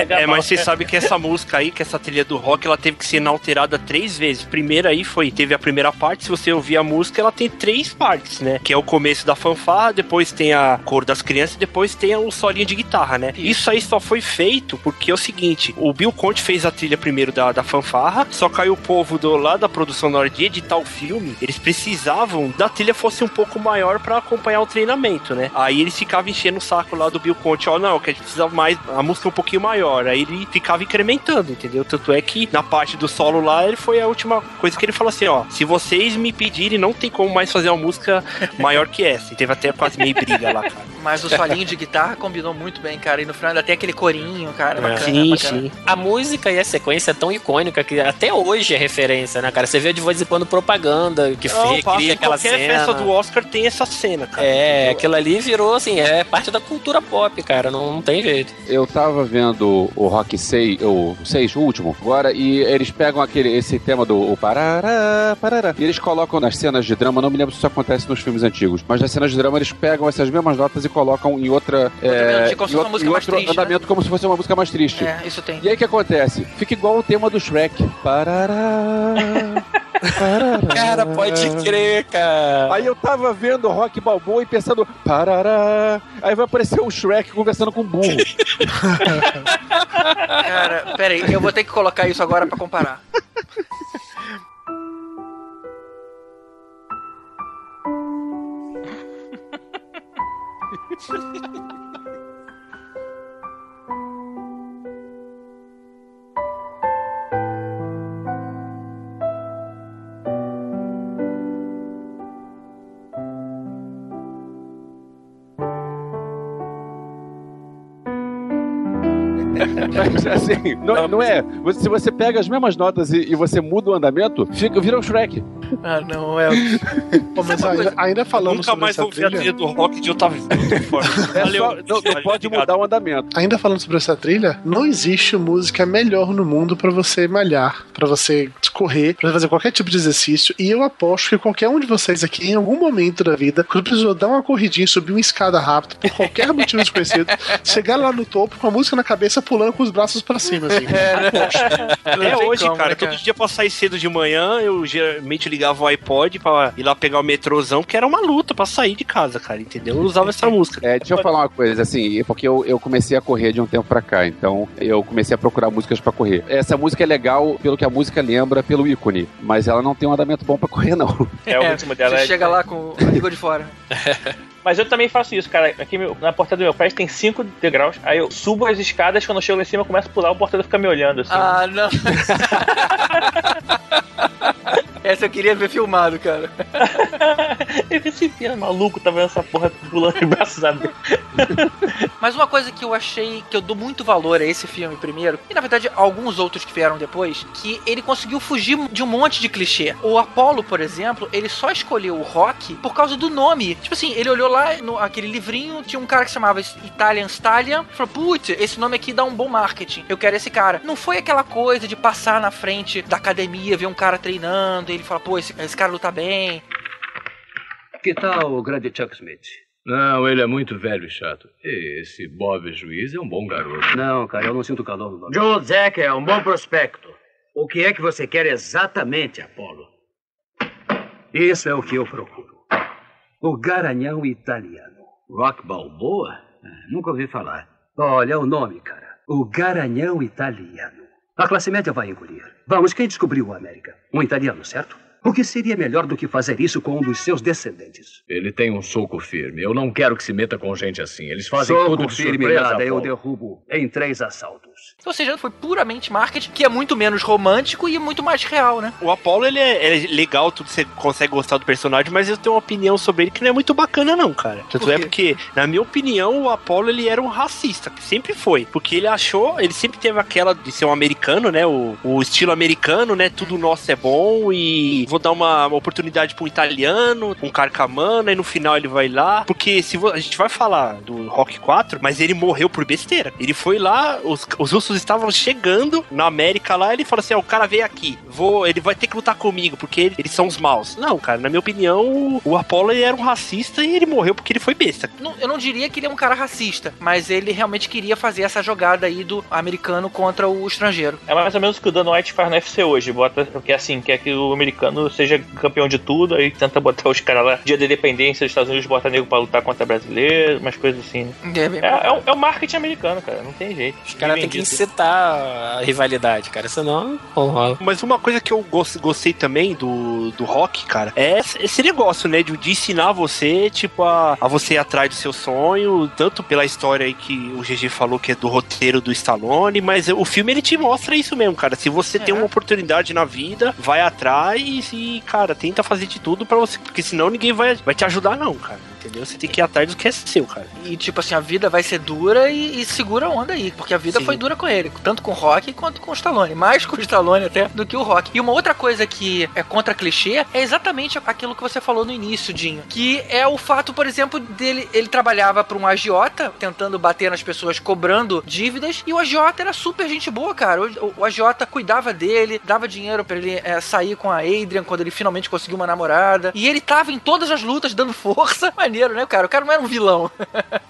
É, mas você sabe que essa música aí, que essa trilha do Rock, ela teve que ser inalterada três vezes. Primeiro aí foi, teve a primeira parte, se você ouvir a música, ela tem três partes, né? Que é o começo da fanfarra, depois tem a cor das crianças, depois tem o solo de guitarra, né? Isso aí só foi feito porque é o seguinte, o Bill Conti fez a trilha primeiro da, da fanfarra, só caiu o povo do, lá da produção na hora de editar o filme, eles precisavam da trilha fosse um pouco maior pra acompanhar o treinamento, né? Aí eles ficavam enchendo o saco lá do Bill Conti, ó, oh, não, que a gente precisava mais, a música um pouquinho maior, aí ele ficava incrementando, entendeu? Tanto é que na parte do solo lá, ele foi a última coisa que ele falou assim, ó, se vocês me pedirem, não tem como mais fazer uma música maior que essa, e teve até quase meio briga lá, cara. Mas o solinho de guitarra combinou combinou muito bem, cara. E no final ainda tem aquele corinho, cara. É. Bacana, sim, bacana. Sim. A música e a sequência é tão icônica que até hoje é referência, né, cara? Você vê de vez em quando propaganda que Não, fê, passa, cria aquela cena. Qualquer festa do Oscar tem essa cena, cara. É, aquilo ali virou, assim, é parte da cultura pop, cara. Não, não tem jeito. Eu tava vendo o Rock seis, o seis, o último, agora, e eles pegam aquele, esse tema do o parará, parará, e eles colocam nas cenas de drama, não me lembro se isso acontece nos filmes antigos, mas nas cenas de drama eles pegam essas mesmas notas e colocam em outra... É, como se fosse uma música mais triste, andamento, né? Como se fosse uma música mais triste. É, isso tem. E aí o que acontece? Fica igual o tema do Shrek. Parará... Cara, pode crer, cara. Aí eu tava vendo Rocky Balboa e pensando, parará. Aí vai aparecer o Shrek conversando com um burro. Cara, peraí, eu vou ter que colocar isso agora pra comparar. Assim, não, não é? Se você pega as mesmas notas e, e você muda o andamento, fica, vira um Shrek. Ah, não é. Pô, mas ainda, ainda falando sobre mais essa ouvi trilha. A trilha do rock de Otávio. É só, não, não pode mudar o andamento. Ainda falando sobre essa trilha, não existe música melhor no mundo pra você malhar, pra você correr, pra fazer qualquer tipo de exercício. E eu aposto que qualquer um de vocês aqui, em algum momento da vida, quando precisou dar uma corridinha, subir uma escada rápido, por qualquer motivo desconhecido, chegar lá no topo com a música na cabeça, pulando com os braços pra cima. Assim. É, né? É hoje, como, cara, né, cara. Todo dia pra sair cedo de manhã, eu geralmente ligava o iPod pra ir lá pegar o metrôzão, que era uma luta pra sair de casa, cara, entendeu? Eu usava essa música. É, deixa eu falar uma coisa, assim, porque eu, eu comecei a correr de um tempo pra cá, então eu comecei a procurar músicas pra correr. Essa música é legal pelo que a música lembra, pelo ícone, mas ela não tem um andamento bom pra correr, não. É, o último dela é... Você chega lá com a língua de fora. Mas eu também faço isso, cara. Aqui na porta do meu prédio tem cinco degraus. Aí eu subo as escadas, quando eu chego lá em cima, eu começo a pular, o porteiro fica me olhando, assim. Ah, não. Essa eu queria ver filmado, cara. Eu recebi, é maluco, tá vendo essa porra pulando de braços abertos. Mas uma coisa que eu achei, que eu dou muito valor a esse filme primeiro, e na verdade alguns outros que vieram depois, que ele conseguiu fugir de um monte de clichê. O Apollo, por exemplo, ele só escolheu o rock por causa do nome. Tipo assim, ele olhou lá no aquele livrinho, tinha um cara que se chamava Italian Stallion, falou, putz, esse nome aqui dá um bom marketing, eu quero esse cara. Não foi aquela coisa de passar na frente da academia, ver um cara treinando, ele fala, pô, esse, esse cara luta bem. Que tal o grande Chuck Smith? Não, ele é muito velho e chato. Esse Bob Juiz é um bom garoto. Não, cara, eu não sinto calor no nome. Joe Zack é um bom prospecto. O que é que você quer exatamente, Apollo? Isso é o que eu procuro. O Garanhão Italiano. Rock Balboa? Nunca ouvi falar. Olha o nome, cara. O Garanhão Italiano. A classe média vai engolir. Vamos, quem descobriu a América? Um italiano, certo? O que seria melhor do que fazer isso com um dos seus descendentes? Ele tem um soco firme. Eu não quero que se meta com gente assim. Eles fazem soco tudo de firme, surpresa. Nada, eu derrubo em três assaltos. Ou seja, foi puramente marketing, que é muito menos romântico e muito mais real, né? O Apollo, ele é, é legal, tudo, você consegue gostar do personagem, mas eu tenho uma opinião sobre ele que não é muito bacana não, cara. Tanto Por é porque, na minha opinião, o Apollo, ele era um racista, que sempre foi. Porque ele achou, ele sempre teve aquela de ser um americano, né? O, o estilo americano, né? Tudo nosso é bom e... Vou dar uma, uma oportunidade pra um italiano, um carcamano, e no final ele vai lá. Porque se vo... a gente vai falar do Rock quatro, mas ele morreu por besteira. Ele foi lá, os, os russos estavam chegando na América lá, ele falou assim, ó, ah, o cara veio aqui, vou, ele vai ter que lutar comigo, porque ele, eles são os maus. Não, cara, na minha opinião, o Apollo era um racista e ele morreu porque ele foi besta. Não, eu não diria que ele é um cara racista, mas ele realmente queria fazer essa jogada aí do americano contra o estrangeiro. É mais ou menos o que o Dan White faz no U F C hoje, bota, porque assim, quer que o americano seja campeão de tudo, aí tenta botar os caras lá, dia da independência dos Estados Unidos, bota negro pra lutar contra brasileiro, umas coisas assim, né? É, é, é, é o marketing americano, cara, não tem jeito. Os caras têm que que incitar a rivalidade, cara. Senão, não rola. Mas uma coisa que eu gostei também do, do Rock, cara, é esse negócio, né? De, de ensinar você, tipo, a, a você ir atrás do seu sonho, tanto pela história aí que o G G falou que é do roteiro do Stallone, mas o filme ele te mostra isso mesmo, cara. Se você é. tem uma oportunidade na vida, vai atrás e, cara, tenta fazer de tudo pra você, porque senão ninguém vai, vai te ajudar, não, cara. Entendeu? Você tem que ir atrás do que é seu, cara. E tipo assim, a vida vai ser dura e, e segura a onda aí, porque a vida Sim. foi dura com ele, tanto com o Rocky quanto com o Stallone, mais com o Stallone até do que o Rocky. E uma outra coisa que é contra clichê é exatamente aquilo que você falou no início, Dinho, que é o fato, por exemplo, dele, ele trabalhava pra um agiota, tentando bater nas pessoas, cobrando dívidas, e o agiota era super gente boa, cara. O, o agiota cuidava dele, dava dinheiro pra ele é, sair com a Adrian quando ele finalmente conseguiu uma namorada, e ele tava em todas as lutas dando força, maneiro, né, cara? O cara não era um vilão.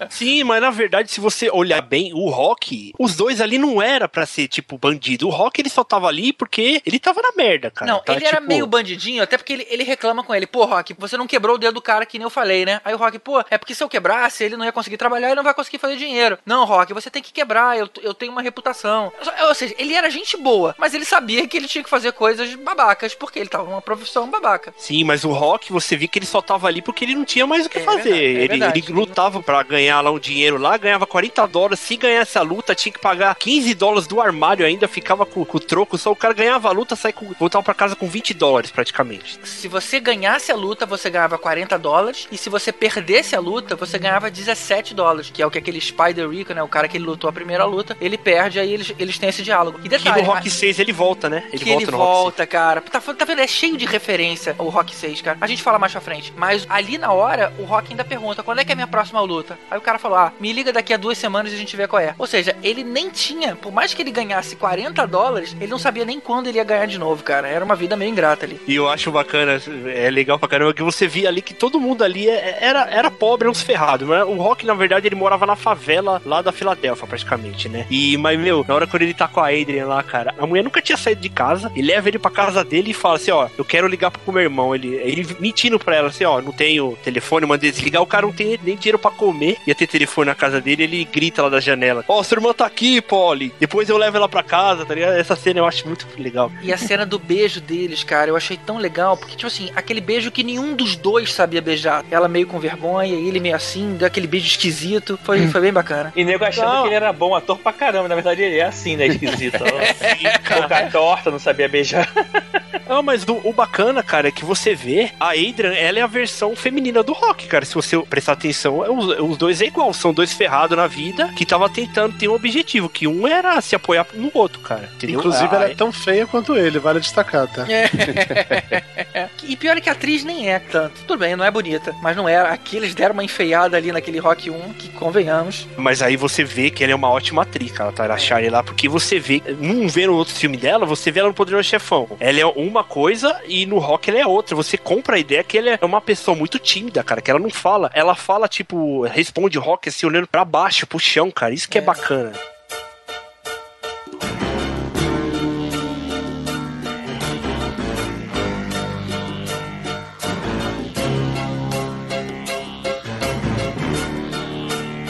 Sim, mas na verdade, se você olhar bem, o Rock, os dois ali não era pra ser, tipo, bandido. O Rock, ele só tava ali porque ele tava na merda, cara. Não, tá, ele tipo... era meio bandidinho, até porque ele, ele reclama com ele. Pô, Rock, você não quebrou o dedo do cara que nem eu falei, né? Aí o Rock, pô, é porque se eu quebrasse, ele não ia conseguir trabalhar e não vai conseguir fazer dinheiro. Não, Rock, você tem que quebrar, eu, eu tenho uma reputação. Ou seja, ele era gente boa, mas ele sabia que ele tinha que fazer coisas babacas, porque ele tava numa profissão babaca. Sim, mas o Rock, você via que ele só tava ali porque ele não tinha mais o que é fazer. Verdade, é ele, verdade, ele lutava pra ganhar lá um dinheiro lá, ganhava quarenta dólares. Se ganhasse a luta, tinha que pagar quinze dólares do armário ainda, ficava com, com o troco. Só o cara ganhava a luta, sai com, voltava pra casa com vinte dólares praticamente. Se você ganhasse a luta, você ganhava quarenta dólares. E se você perdesse a luta, você ganhava dezessete dólares, que é o que aquele Spider Rico, né? O cara que ele lutou a primeira luta, ele perde, aí eles, eles têm esse diálogo. E detalhe, que no Rock seis ele volta, né? Ele que volta, ele no volta cara. Tá, tá vendo? É cheio de referência o Rock seis, cara. A gente fala mais pra frente. Mas ali na hora, o Rock ainda pergunta: quando é que é a minha próxima luta? Aí o cara falou: ah, me liga daqui a duas semanas e a gente vê qual é. Ou seja, ele nem tinha, por mais que ele ganhasse quarenta dólares, ele não sabia nem quando ele ia ganhar de novo, cara. Era uma vida meio ingrata ali. E eu acho bacana, é legal pra caramba, que você via ali que todo mundo ali era, era pobre, uns ferrados. O Rock, na verdade, ele morava na favela lá da Filadélfia, praticamente, né? E, mas, meu, na hora quando ele tá com a Adrian lá, cara, a mulher nunca tinha saído de casa, e leva ele pra casa dele e fala assim: ó, eu quero ligar pro meu irmão. Ele, ele mentindo pra ela assim: ó, não tenho telefone, mandei desligar, o cara não tem nem dinheiro pra comer, ia ter telefone na casa dele, ele grita lá da janela: ó, oh, sua irmã tá aqui, Polly, depois eu levo ela pra casa, tá ligado? Essa cena eu acho muito legal. E a cena do beijo deles, cara, eu achei tão legal, porque, tipo assim, aquele beijo que nenhum dos dois sabia beijar, ela meio com vergonha, ele meio assim, deu aquele beijo esquisito, foi, foi bem bacana. E nego achando não. que ele era bom ator pra caramba, na verdade ele é assim, né, esquisito. Boca torta, não sabia beijar. Não, mas do, o bacana, cara, é que você vê, a Adrian, ela é a versão feminina do Rock, cara, se você prestar atenção, os, os dois é igual, são dois ferrados na vida, que tava tentando ter um objetivo, que um era se apoiar no outro, cara. Entendeu? Inclusive, ah, ela é tão feia quanto ele, vale destacar, tá? É. E pior é que a atriz nem é tanto. Tudo bem, não é bonita, mas não era. Aqui eles deram uma enfeiada ali naquele Rock um, que convenhamos. Mas aí você vê que ela é uma ótima atriz, cara, tá? Achar ela lá, porque você vê, num vendo outro filme dela, você vê ela no Poderoso Chefão. Ela é uma coisa e no Rock ela é outra. Você compra a ideia que ela é uma pessoa muito tímida, cara, que ela não fala. Ela fala, tipo, responde Rock assim, olhando pra baixo, pro chão, cara. Isso que é, é bacana.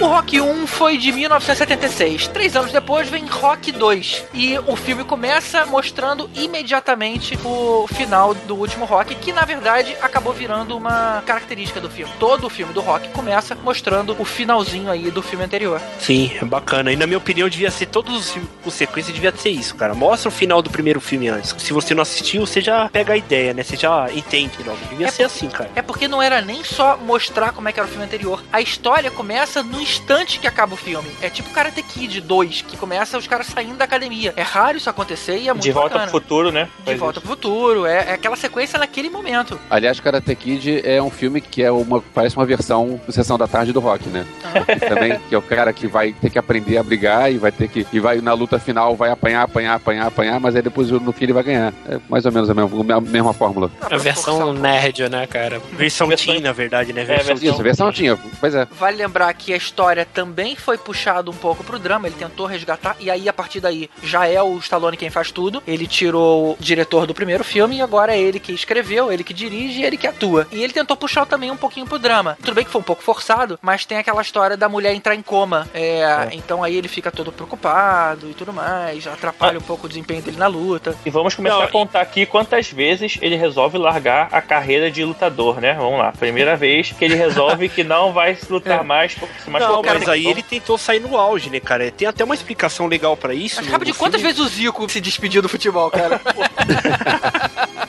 O Rock um foi de mil novecentos e setenta e seis. Três anos depois vem Rock dois. E o filme começa mostrando imediatamente o final do último Rock, que na verdade acabou virando uma característica do filme. Todo o filme do Rock começa mostrando o finalzinho aí do filme anterior. Sim, bacana. E na minha opinião devia ser todos os filmes com sequência, devia ser isso, cara. Mostra o final do primeiro filme antes. Se você não assistiu, você já pega a ideia, né? Você já entende logo. Devia é ser porque, assim, cara. É porque não era nem só mostrar como é que era o filme anterior. A história começa no instante que acaba o filme. É tipo Karate Kid dois, que começa os caras saindo da academia. É raro isso acontecer e é muito De volta bacana. Pro futuro, né? De Faz volta isso. pro futuro. É, é aquela sequência naquele momento. Aliás, Karate Kid é um filme que é uma, parece uma versão Sessão da Tarde do Rock, né? Ah. Também, que é o cara que vai ter que aprender a brigar e vai ter que, e vai na luta final vai apanhar, apanhar, apanhar, apanhar, mas aí depois no fim ele vai ganhar. É mais ou menos a mesma, a mesma fórmula. A versão nerd, né, cara? Versão teen, na verdade, né? Versão é, versão, isso, versão teen. Pois é. Vale lembrar que a história também foi puxada um pouco pro drama, ele tentou resgatar, e aí a partir daí já é o Stallone quem faz tudo. Ele tirou o diretor do primeiro filme e agora é ele que escreveu, ele que dirige e ele que atua. E ele tentou puxar também um pouquinho pro drama. Tudo bem que foi um pouco forçado, mas tem aquela história da mulher entrar em coma. É, é. Então aí ele fica todo preocupado e tudo mais, atrapalha ah. um pouco o desempenho dele na luta. E vamos começar Não, a contar aqui quantas vezes ele resolve largar a carreira de lutador, né? Vamos lá. Primeira vez que ele resolve que não vai se lutar é. mais, porque se machucar. Não, mas aí ele tentou sair no auge, né, cara? Tem até uma explicação legal pra isso. Acaba de quantas vezes o Zico se despediu do futebol, cara?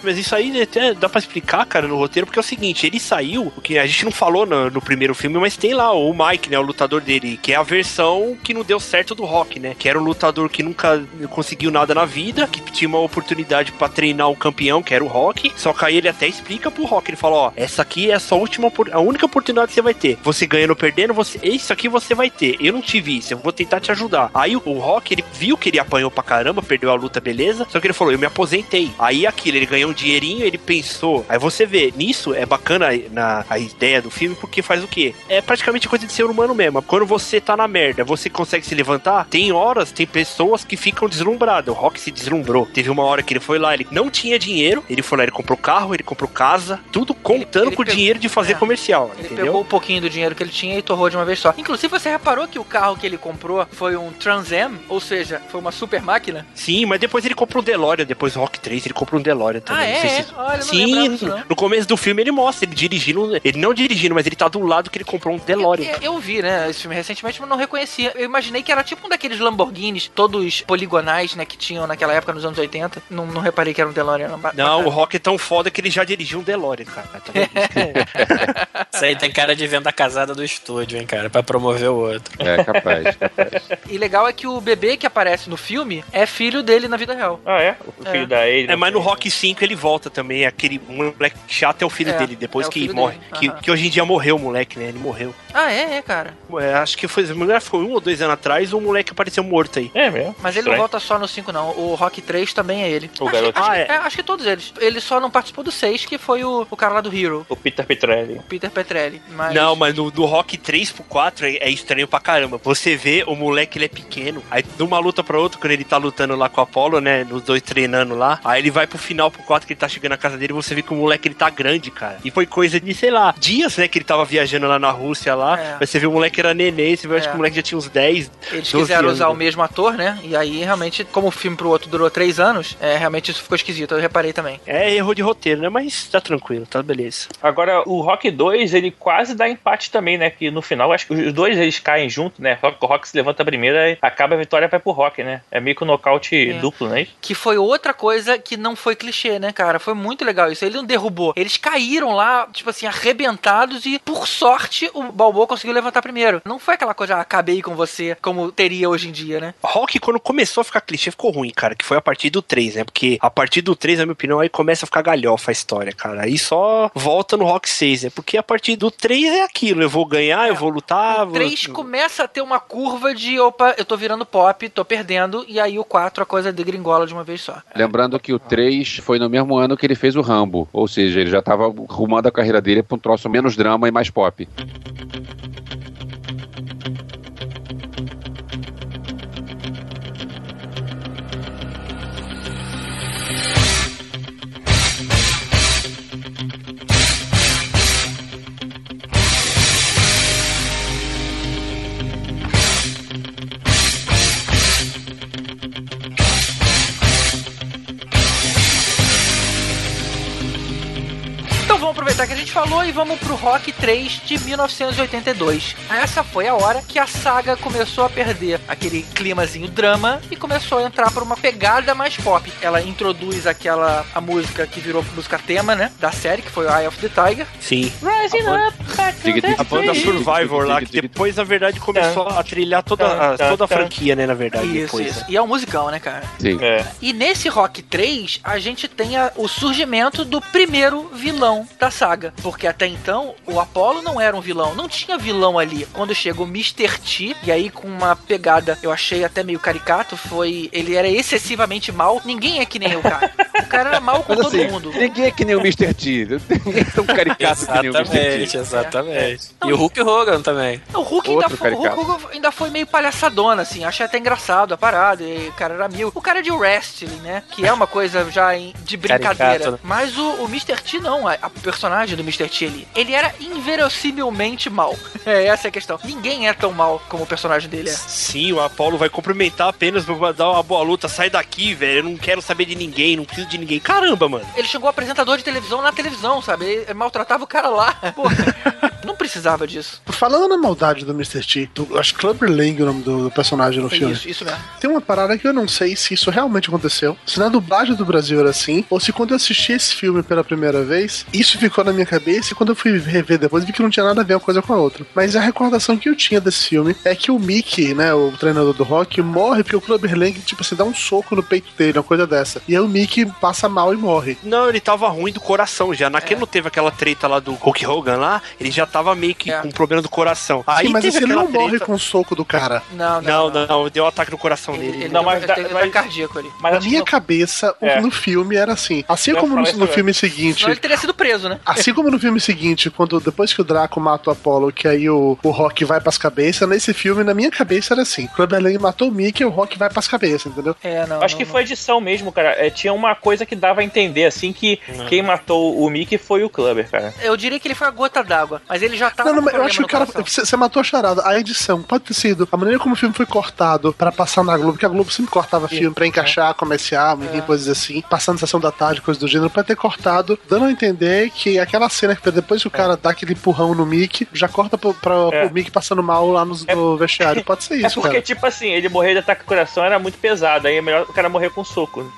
Mas isso aí, né, até dá pra explicar, cara, no roteiro, porque é o seguinte, ele saiu, o que a gente não falou no, no primeiro filme, mas tem lá o Mike, né, o lutador dele, que é a versão que não deu certo do Rock, né, que era um lutador que nunca conseguiu nada na vida, que tinha uma oportunidade pra treinar o campeão, que era o Rock, só que aí ele até explica pro Rock, ele fala, ó, essa aqui é a sua última, a única oportunidade que você vai ter, você ganhando ou perdendo, você, isso aqui você vai ter, eu não tive isso, eu vou tentar te ajudar. Aí o, o Rock, ele viu que ele apanhou pra caramba, perdeu a luta, beleza, só que ele falou, eu me aposentei. Aí aquilo, ele ganhou um dinheirinho, ele pensou. Aí você vê, nisso é bacana na, a ideia do filme, porque faz o quê? É praticamente coisa de ser humano mesmo. Quando você tá na merda, você consegue se levantar? Tem horas, tem pessoas que ficam deslumbradas. O Rock se deslumbrou. Teve uma hora que ele foi lá, ele não tinha dinheiro, ele foi lá, ele comprou carro, ele comprou casa, tudo contando ele, ele com o dinheiro de fazer é, comercial, ele entendeu? Pegou um pouquinho do dinheiro que ele tinha e torrou de uma vez só. Inclusive, você reparou que o carro que ele comprou foi um Trans Am, ou seja, foi uma super máquina? Sim, mas depois ele comprou um DeLorean, depois o Rock três, ele comprou um DeLorean. Ah, é? Se... Olha, Sim, disso, no começo do filme ele mostra, ele dirigindo, ele não dirigindo, mas ele tá do lado que ele comprou um DeLorean. Eu, eu vi, né, esse filme recentemente, mas não reconhecia. Eu imaginei que era tipo um daqueles Lamborghinis, todos poligonais, né, que tinham naquela época, nos anos oitenta. Não, não reparei que era um DeLorean. Não, não o Rock é tão foda que ele já dirigiu um DeLorean, cara. Tá é. Isso aí tem cara de venda casada do estúdio, hein, cara, pra promover o outro. É, capaz, capaz. E legal é que o bebê que aparece no filme é filho dele na vida real. Ah, é? O filho é. da Aiden. É, mas no Rock cinco que ele volta também, aquele moleque chato é o filho é, dele, depois é que morre. Que, que hoje em dia morreu o moleque, né? Ele morreu. Ah, é, é, cara. É, acho que foi, foi um ou dois anos atrás, o moleque apareceu morto aí. É mesmo. Mas ele Estranho. não volta só no cinco, não. O Rock três também é ele. O acho, garoto. Acho, ah, é. É, acho que todos eles. Ele só não participou do seis, que foi o, o cara lá do Hero. O Peter Petrelli. O Peter Petrelli. Mas... Não, mas no, do Rock três pro quatro é, é estranho pra caramba. Você vê o moleque, ele é pequeno. Aí de uma luta pra outra, quando ele tá lutando lá com o Apollo, né? Nos dois treinando lá. Aí ele vai pro final, pro quatro, que ele tá chegando na casa dele, você vê que o moleque, ele tá grande, cara. E foi coisa de, sei lá, dias, né, que ele tava viajando lá na Rússia, lá. É. Mas você vê o moleque era neném, você vê, é. acho que o moleque já tinha uns dez, eles quiseram anos, usar né? o mesmo ator, né? E aí, realmente, como o filme pro outro durou três anos, é, realmente isso ficou esquisito, eu reparei também. É, erro de roteiro, né? Mas tá tranquilo, tá beleza. Agora, o Rock dois, ele quase dá empate também, né? Que no final, acho que os dois, eles caem junto, né? O Rock se levanta primeiro, acaba a vitória, vai pro Rock, né? É meio que um nocaute é. duplo, né? Que foi outra coisa que não foi clichê, né, cara? Foi muito legal isso. Ele não derrubou. Eles caíram lá, tipo assim, arrebentados e, por sorte, o Balboa conseguiu levantar primeiro. Não foi aquela coisa, ah, acabei com você, como teria hoje em dia, né? Rock, quando começou a ficar clichê, ficou ruim, cara, que foi a partir do três, né? Porque a partir do três, na minha opinião, aí começa a ficar galhofa a história, cara. Aí só volta no Rock seis, né? Porque a partir do três é aquilo. Eu vou ganhar, é. eu vou lutar... O três vou... começa a ter uma curva de, opa, eu tô virando pop, tô perdendo, e aí o quatro, a coisa degringola de uma vez só. Lembrando que o três foi no mesmo ano que ele fez o Rambo, ou seja, ele já estava arrumando a carreira dele para um troço menos drama e mais pop. Que a gente falou, e vamos pro Rock três de mil novecentos e oitenta e dois. Essa foi a hora que a saga começou a perder aquele climazinho drama e começou a entrar por uma pegada mais pop. Ela introduz aquela a música que virou música tema, né, da série, que foi Eye of the Tiger. Sim. Rising up, back to the a banda Survivor lá, que depois na verdade começou é. a trilhar toda, é, tá, a, toda a franquia, né, na verdade. Isso, depois, isso. Né? E é um musicão, né, cara? Sim. É. E nesse Rock três, a gente tem a, o surgimento do primeiro vilão da saga. Porque até então, o Apollo não era um vilão. Não tinha vilão ali. Quando chega o mister T, e aí com uma pegada, eu achei até meio caricato, foi... Ele era excessivamente mal. Ninguém é que nem o cara. O cara era mal com mas, todo assim, mundo. Ninguém é que nem o mister T. Ninguém é tão caricato que nem o mister T. Exatamente, exatamente. E o Hulk Hogan também. O Hulk, ainda foi, o Hulk Hogan ainda foi meio palhaçadona, assim. Achei até engraçado a parada. E o cara era mil. O cara é de wrestling, né? Que é uma coisa já de brincadeira. Caricato. Mas o, o mister T não. A, a personagem do mister T ali, ele era inverossimelmente mal. É, essa é a questão. Ninguém é tão mal como o personagem dele é. Sim, o Apollo vai cumprimentar apenas pra dar uma boa luta. Sai daqui, velho. Eu não quero saber de ninguém, não preciso de ninguém. Caramba, mano. Ele chegou apresentador de televisão na televisão, sabe? Ele maltratava o cara lá. Porra, não precisava disso. Falando na maldade do mister T, do, acho que Clubber Lang é o nome do, do personagem no filme. Isso, isso mesmo. Tem uma parada que eu não sei se isso realmente aconteceu, se na dublagem do Brasil era assim, ou se quando eu assisti esse filme pela primeira vez, isso ficou na minha cabeça e quando eu fui rever depois vi que não tinha nada a ver uma coisa com a outra. Mas a recordação que eu tinha desse filme é que o Mickey, né, o treinador do Rock, morre porque o Clubber Lang, tipo assim, dá um soco no peito dele, uma coisa dessa. E aí o Mickey passa mal e morre. Não, ele tava ruim do coração já. Naquele é. não teve aquela treta lá do Hulk Hogan lá, ele já tava meio que é. com um problema do coração. Aí sim, mas ele não treta... morre com o soco do cara. Não, não. Não, não, não. Deu um ataque no coração ele, dele. Ele não, deu, mas, ele mas... cardíaco ali. Mas na minha não... cabeça, é. no filme era assim. Assim não, como no, no filme é. seguinte. Senão ele teria sido preso, né? Assim como no filme seguinte, quando depois que o Draco mata o Apollo, que aí o, o Rock vai pras cabeças, nesse filme, na minha cabeça, era assim. O Clubber Lang matou o Mickey e o Rock vai pras cabeças, entendeu? É, não. Acho não, que não. foi edição mesmo, cara. É, tinha uma coisa que dava a entender, assim, que não. quem matou o Mickey foi o Clubber, cara. Eu diria que ele foi a gota d'água, mas ele já tava. Não, não, eu acho que o cara. Você matou a charada. A edição pode ter sido a maneira como o filme foi cortado pra passar na Globo, que a Globo sempre cortava Sim. filme pra encaixar, comercial, é. coisas assim, passando na sessão da tarde, coisas do gênero, pra ter cortado, dando a entender que aquela cena que depois que o cara é. dá aquele empurrão no Mickey, já corta pro, pro, é. pro Mickey passando mal lá no, é. no vestiário. Pode ser isso, cara. É porque, cara. tipo assim, ele morrer de ataque ao coração era muito pesado, aí é melhor o cara morrer com um soco.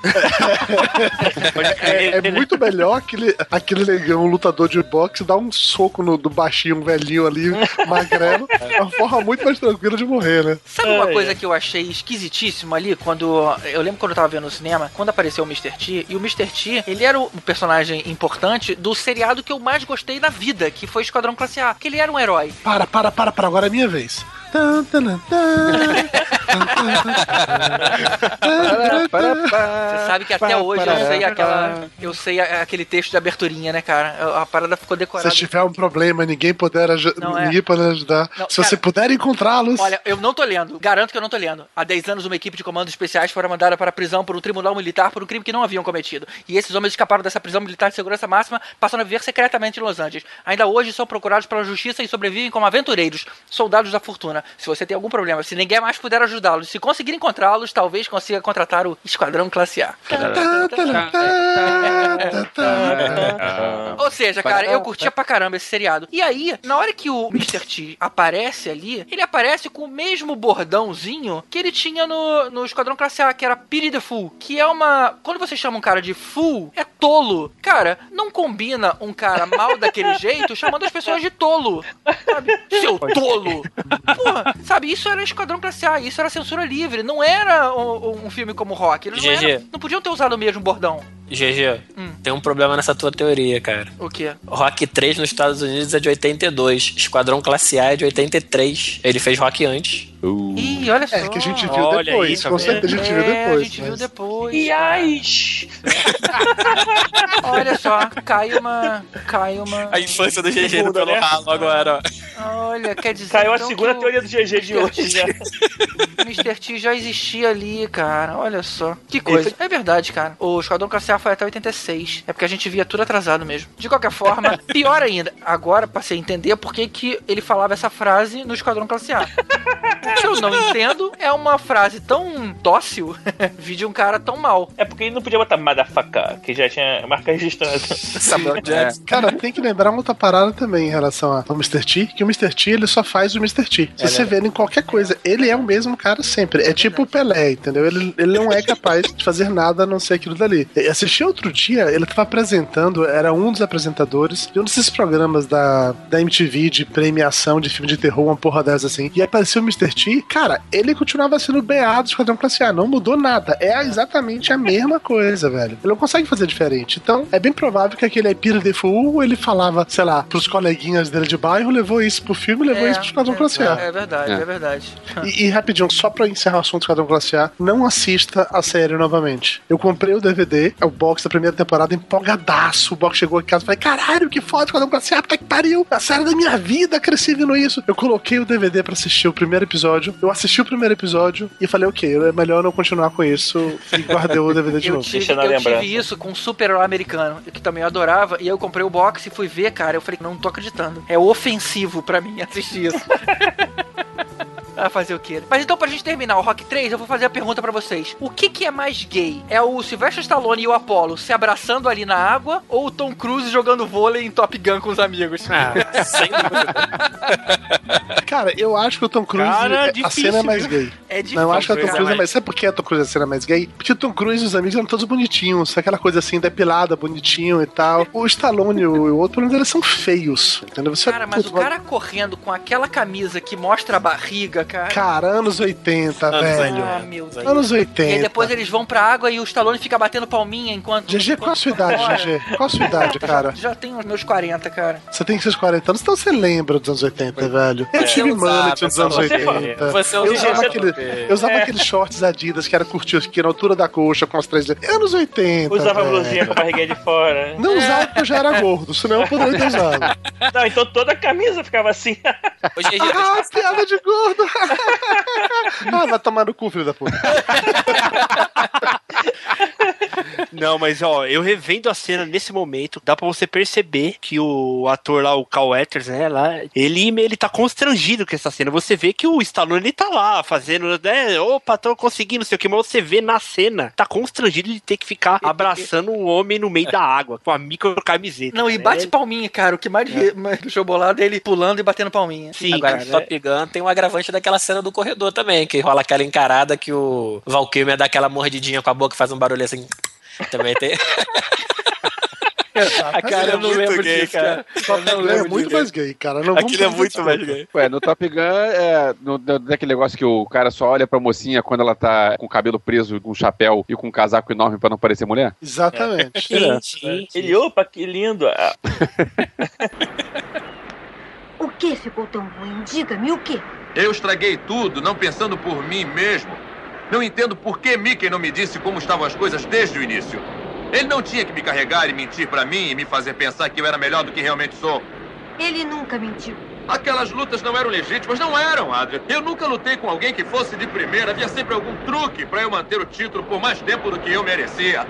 é, é, é muito melhor aquele, aquele legão, lutador de boxe, dar um soco no, do baixinho, um velhinho ali, magrelo, é uma forma muito mais tranquila de morrer, né? Sabe uma é, coisa é. que eu achei esquisitíssima ali, quando, eu lembro quando eu tava vendo no cinema, quando apareceu o mister T, e o mister T, ele era um personagem importante do seriado que eu mais gostei na vida, que foi Esquadrão Classe A, que ele era um herói. Para, para, para, para, agora é minha vez. Você sabe que até hoje eu sei aquela, eu sei aquele texto de aberturinha, né, cara? A parada ficou decorada. Se tiver um problema, ninguém puder aj- é. ajudar. Não, se cara, você puder encontrá-los. Olha, eu não tô lendo. Garanto que eu não tô lendo. Há dez anos, uma equipe de comandos especiais fora mandada para a prisão por um tribunal militar por um crime que não haviam cometido. E esses homens escaparam dessa prisão militar de segurança máxima, passando a viver secretamente em Los Angeles. Ainda hoje são procurados pela justiça e sobrevivem como aventureiros, soldados da fortuna. Se você tem algum problema, se ninguém mais puder ajudá-los, se conseguir encontrá-los, talvez consiga contratar o Esquadrão Classe A. Ou seja, cara, eu curtia pra caramba esse seriado. E aí, na hora que o mister T aparece ali, ele aparece com o mesmo bordãozinho que ele tinha no, no Esquadrão Classe A, que era Pity the Fool, que é uma... Quando você chama um cara de fool, é tolo. Cara, não combina um cara mal daquele jeito chamando as pessoas de tolo. Sabe? Seu tolo! Pô, sabe, isso era Esquadrão Classe A, isso era censura livre, não era um, um filme como Rock. Eles não, eram, não podiam ter usado o mesmo bordão. G G, hum. tem um problema nessa tua teoria, cara. O quê? Rock três nos Estados Unidos é de oitenta e dois, Esquadrão Classe A é de oitenta e três. Ele fez Rock antes. Uh. Ih, olha só. É, que a gente viu olha depois. Isso, com certeza é, a gente viu depois. A gente mas... viu depois. E aí? Olha só, cai uma... Cai uma... A infância do G G indo pelo ralo agora, ó. Olha, quer dizer... Caiu então a segunda teoria do G G de hoje, já. mister T já existia ali, cara. Olha só. Que coisa. Foi... É verdade, cara. O Esquadrão Classe A foi até oitenta e seis. É porque a gente via tudo atrasado mesmo. De qualquer forma, pior ainda. Agora, passei a entender por que que ele falava essa frase no Esquadrão Classe A. Que eu não entendo, é uma frase tão dócil, vi de um cara tão mal. É porque ele não podia botar motherfucker, que já tinha marca registrada. é. Cara, tem que lembrar uma outra parada também em relação ao mister T, que o mister T, ele só faz o mister T. Se é você vê ele em qualquer coisa, ele é o mesmo cara sempre. É, é tipo o Pelé, entendeu? Ele, ele não é capaz de fazer nada a não ser aquilo dali. Eu assisti outro dia, ele tava apresentando, era um dos apresentadores de um desses programas da, da M T V de premiação de filme de terror, uma porra dessa assim, e aí apareceu o mister Mister T, cara, ele continuava sendo B A do Esquadrão Classe A, não mudou nada. É exatamente a mesma coisa, velho. Ele não consegue fazer diferente. Então, é bem provável que aquele Aipira de Fool, ele falava, sei lá, pros coleguinhas dele de bairro, levou isso pro filme, levou é, isso pro Esquadrão é, Classe A. É verdade, é, é verdade. E, e rapidinho, só pra encerrar o assunto do Esquadrão Classe A, não assista a série novamente. Eu comprei o D V D, o box da primeira temporada, empolgadaço. O box chegou aqui em casa e falei, caralho, que foda, Esquadrão Classe A, puta que pariu, a série da minha vida, cresci vendo isso. Eu coloquei o D V D pra assistir o primeiro episódio, eu assisti o primeiro episódio e falei, ok, é melhor não continuar com isso, e guardei o D V D de eu novo. Tive, eu tive isso com um super-herói americano, que também eu adorava, e eu comprei o box e fui ver, cara, eu falei, não tô acreditando. É ofensivo pra mim assistir isso. Ah, fazer o quê? Mas então, pra gente terminar o Rock três, eu vou fazer a pergunta pra vocês. O que que é mais gay? É o Silvestre Stallone e o Apollo se abraçando ali na água ou o Tom Cruise jogando vôlei em Top Gun com os amigos? Ah, sem dúvida. Cara, eu acho que o Tom Cruise... Cara, é, difícil, a cena é mais gay. É difícil. Não, eu acho que o Tom Cruise é mais... Sabe por que o Tom Cruise é a cena mais gay? Porque o Tom Cruise e os amigos eram todos bonitinhos. Aquela coisa assim, depilada, bonitinho e tal. O Stallone e o outro, eles são feios. Entendeu? Você cara, é mas o cara bom. correndo com aquela camisa que mostra a barriga, cara. cara, anos oitenta, anos velho. Ah, meu Deus. Anos oitenta. E aí depois eles vão pra água e o Stallone fica batendo palminha enquanto... G G, qual a sua idade, G G? Qual a sua idade, cara? Já tenho os meus quarenta, cara. Você tem seus quarenta anos, então você lembra dos anos oitenta, velho. Eu tive mullet nos anos oitenta. Eu usava aqueles shorts Adidas que era curtinho aqui na altura da coxa com as três... Anos oitenta, usava blusinha com a barriguinha de fora. Não usava porque eu já era gordo, senão eu poderia ter usado. Não, então toda a camisa ficava assim. Ah, piada de gordo. Ah, vai tomar no cu, filho da puta. Não, mas ó, eu revendo a cena nesse momento, dá pra você perceber que o ator lá, o Cal Weathers, né, lá, ele, ele tá constrangido com essa cena. Você vê que o Stallone, ele tá lá fazendo, né, opa, tô conseguindo, não sei o que, mas você vê na cena, tá constrangido de ter que ficar abraçando um homem no meio da água, com a micro camiseta. Não, né? E bate palminha, cara, o que mais deixou bolado é ele pulando e batendo palminha. Sim, agora, cara, Top Gun tem um agravante daquela cena do corredor também, que rola aquela encarada que o Val Kilmer dá aquela mordidinha com a boca, faz um barulho assim... Também tem. Exato. A cara, eu não lembro disso, cara. Top Gun é muito mais gay, cara. Aquilo é muito mais gay. Ué, no Top Gun, é, no, no, daquele negócio que o cara só olha pra mocinha quando ela tá com o cabelo preso, com um chapéu e com um casaco enorme pra não parecer mulher? Exatamente. É. Gente, é. Gente. Ele, opa, que lindo. O que ficou tão ruim? Diga-me o que? Eu estraguei tudo, não pensando por mim mesmo. Não entendo por que Mickey não me disse como estavam as coisas desde o início. Ele não tinha que me carregar e mentir pra mim e me fazer pensar que eu era melhor do que realmente sou. Ele nunca mentiu. Aquelas lutas não eram legítimas, não eram, Adria. Eu nunca lutei com alguém que fosse de primeira. Havia sempre algum truque pra eu manter o título por mais tempo do que eu merecia.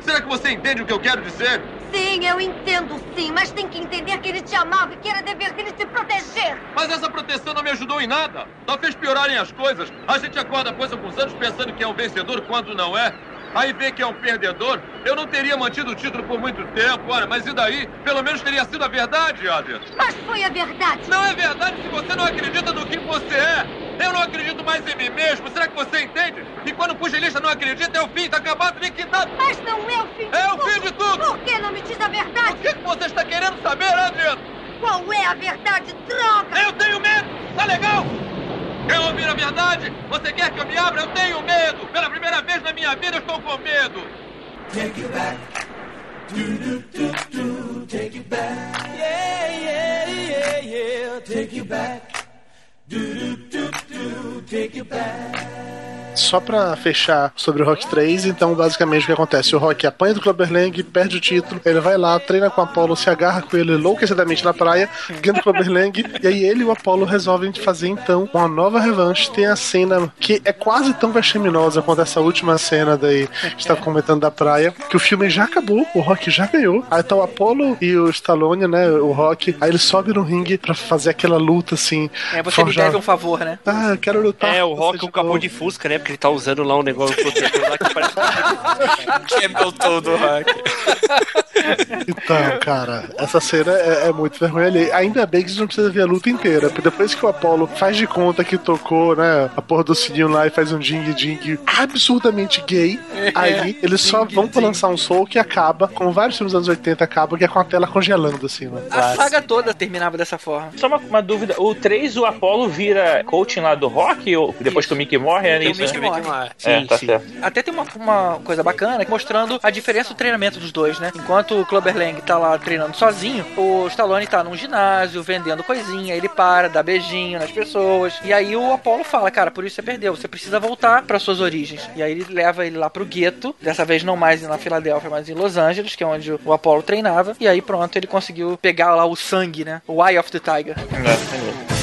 Será que você entende o que eu quero dizer? Sim, eu entendo sim, mas tem que entender que ele te amava e que era dever dele te proteger. Mas essa proteção não me ajudou em nada. Só fez piorarem as coisas. A gente acorda após alguns anos pensando que é um vencedor quando não é. Aí vê que é um perdedor. Eu não teria mantido o título por muito tempo, olha, mas e daí? Pelo menos teria sido a verdade, Adria. Mas foi a verdade. Não é verdade se você não acredita no que você é. Eu não acredito mais em mim mesmo, será que você entende? E quando o pugilista não acredita, é o fim, tá acabado, liquidado. Mas não é o fim de tudo. É o fim de tudo. Por que não me diz a verdade? O que, que você está querendo saber, Adriano? Qual é a verdade, droga? Eu tenho medo, tá legal? Quer ouvir a verdade? Você quer que eu me abra? Eu tenho medo. Pela primeira vez na minha vida, eu estou com medo. Take it back. Do, do, do, do. Take it back. Yeah, yeah, yeah, yeah. Take it back. Do, do, do, do, take it back. Só pra fechar sobre o Rock três, então basicamente o que acontece? O Rock apanha do Clubber Lang, perde o título, ele vai lá, treina com o Apollo, se agarra com ele enlouquecidamente na praia, ganha o Clubber Lang, e aí ele e o Apollo resolvem fazer então uma nova revanche. Tem a cena que é quase tão vexaminosa quanto essa última cena daí que a gente tava comentando da praia, que o filme já acabou, o Rock já ganhou, aí tá o Apollo e o Stallone, né, o Rock, aí ele sobe no ringue pra fazer aquela luta assim. É, você forjar... me deve um favor, né? Ah, eu quero lutar. É, o Rock acabou de Fusca, né? que ele tá usando lá um negócio protetor lá que parece que é meu todo hack. Então, cara, essa cena é, é muito vergonha ali. Ainda bem que você não precisa ver a luta inteira, porque depois que o Apollo faz de conta que tocou, né, a porra do sininho lá e faz um ding-ding absurdamente gay, é, aí eles ding, só vão pra lançar um soul que acaba, como vários filmes dos anos oitenta acabam, que é com a tela congelando, assim, né? A Quase. saga toda terminava dessa forma. Só uma, uma dúvida, o três, o Apollo vira coaching lá do Rock, ou depois isso. que o Mickey morre, é isso, Mickey né? Morre. Sim, é, tá sim. certo. Até tem uma, uma coisa bacana, mostrando a diferença do treinamento dos dois, né? Enquanto o Clubber Lang tá lá treinando sozinho, o Stallone tá num ginásio, vendendo coisinha, ele para, dá beijinho nas pessoas, e aí o Apollo fala, cara, por isso você perdeu, você precisa voltar para suas origens. E aí ele leva ele lá pro gueto, dessa vez não mais na Filadélfia, mas em Los Angeles, que é onde o Apollo treinava, e aí pronto, ele conseguiu pegar lá o sangue, né? O Eye of the Tiger. É, é.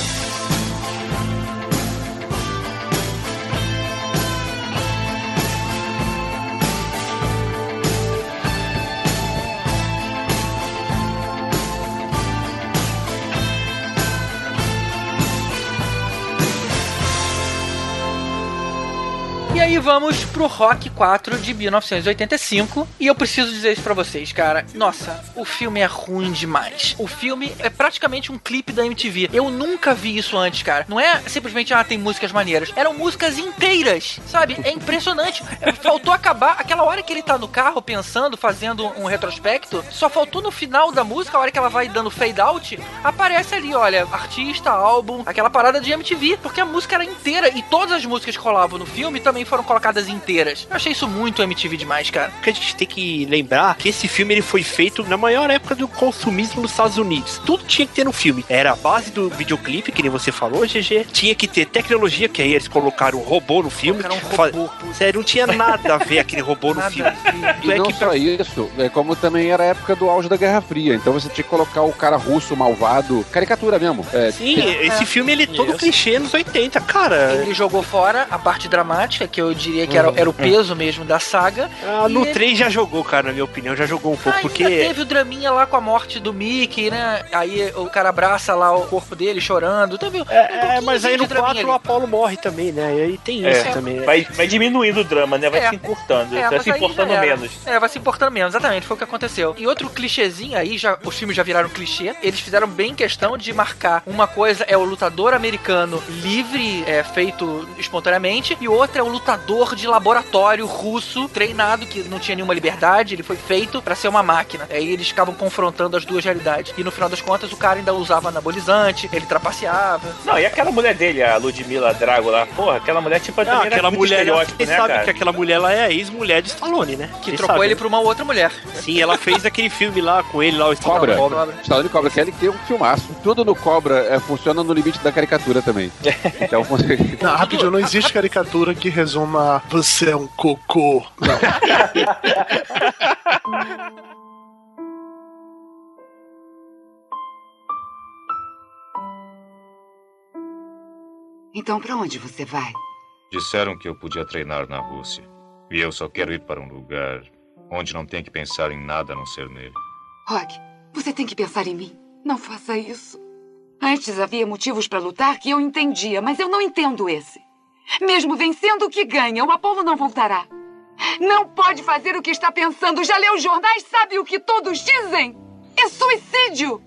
E aí vamos pro Rocky quatro de mil novecentos e oitenta e cinco, e eu preciso dizer isso pra vocês, cara, nossa, o filme é ruim demais, o filme é praticamente um clipe da M T V, eu nunca vi isso antes, cara, não é simplesmente, ah, tem músicas maneiras, eram músicas inteiras, sabe, é impressionante, faltou acabar, aquela hora que ele tá no carro pensando, fazendo um retrospecto, só faltou no final da música, a hora que ela vai dando fade out, aparece ali, olha, artista, álbum, aquela parada de M T V, porque a música era inteira, e todas as músicas que rolavam no filme também foram colocadas inteiras. Eu achei isso muito M T V demais, cara. Porque a gente tem que lembrar que esse filme ele foi feito na maior época do consumismo nos Estados Unidos. Tudo tinha que ter no filme. Era a base do videoclipe, que nem você falou, G G. Tinha que ter tecnologia, que aí eles colocaram um robô no filme. Colocaram um robô. Faz... Sério, não tinha nada a ver aquele robô no filme. E é não que... só isso, é como também era a época do auge da Guerra Fria. Então você tinha que colocar o cara russo, malvado. Caricatura mesmo. É, Sim, tem... esse é. filme ele é todo isso. clichê nos oitenta, cara. Ele jogou fora a parte dramática, que eu diria que era, era o peso mesmo da saga. Ah, no ele... três já jogou, cara, na minha opinião, já jogou um pouco, ah, porque... teve o draminha lá com a morte do Mickey, né? Aí o cara abraça lá o corpo dele, chorando. Teve um é, mas aí no quatro o Apollo morre também, né? E aí tem é, isso é. também. Vai, vai diminuindo o drama, né? Vai é. se importando. É, vai se importando menos. É, vai se importando menos, exatamente. Foi o que aconteceu. E outro clichêzinho aí, já, os filmes já viraram clichê, eles fizeram bem questão de marcar. Uma coisa é o lutador americano livre, é, feito espontaneamente, e outra é o lutador lutador de laboratório russo, treinado, que não tinha nenhuma liberdade, ele foi feito pra ser uma máquina. Aí eles ficavam confrontando as duas realidades. E no final das contas, o cara ainda usava anabolizante, ele trapaceava. Não, e aquela mulher dele, a Ludmilla Drago lá, porra, aquela mulher tipo... Não, também aquela mulher, você né, sabe cara? que aquela mulher lá é a ex-mulher de Stallone, né? Que Quem trocou sabe? ele por uma outra mulher. Sim, ela fez aquele filme lá com ele, lá o Stallone Cobra. Cobra. Stallone Cobra, que ele tem um filmaço. Tudo no Cobra é, funciona no limite da caricatura também. Então, não, rapidinho, não existe caricatura que resolve uma... Você é um cocô. Não. Então, pra onde você vai? Disseram que eu podia treinar na Rússia. E eu só quero ir para um lugar onde não tenho que pensar em nada a não ser nele. Rock, você tem que pensar em mim. Não faça isso. Antes havia motivos pra lutar que eu entendia, mas eu não entendo esse. Mesmo vencendo o que ganha, o Apollo não voltará. Não pode fazer o que está pensando. Já leu os jornais, sabe o que todos dizem? É suicídio.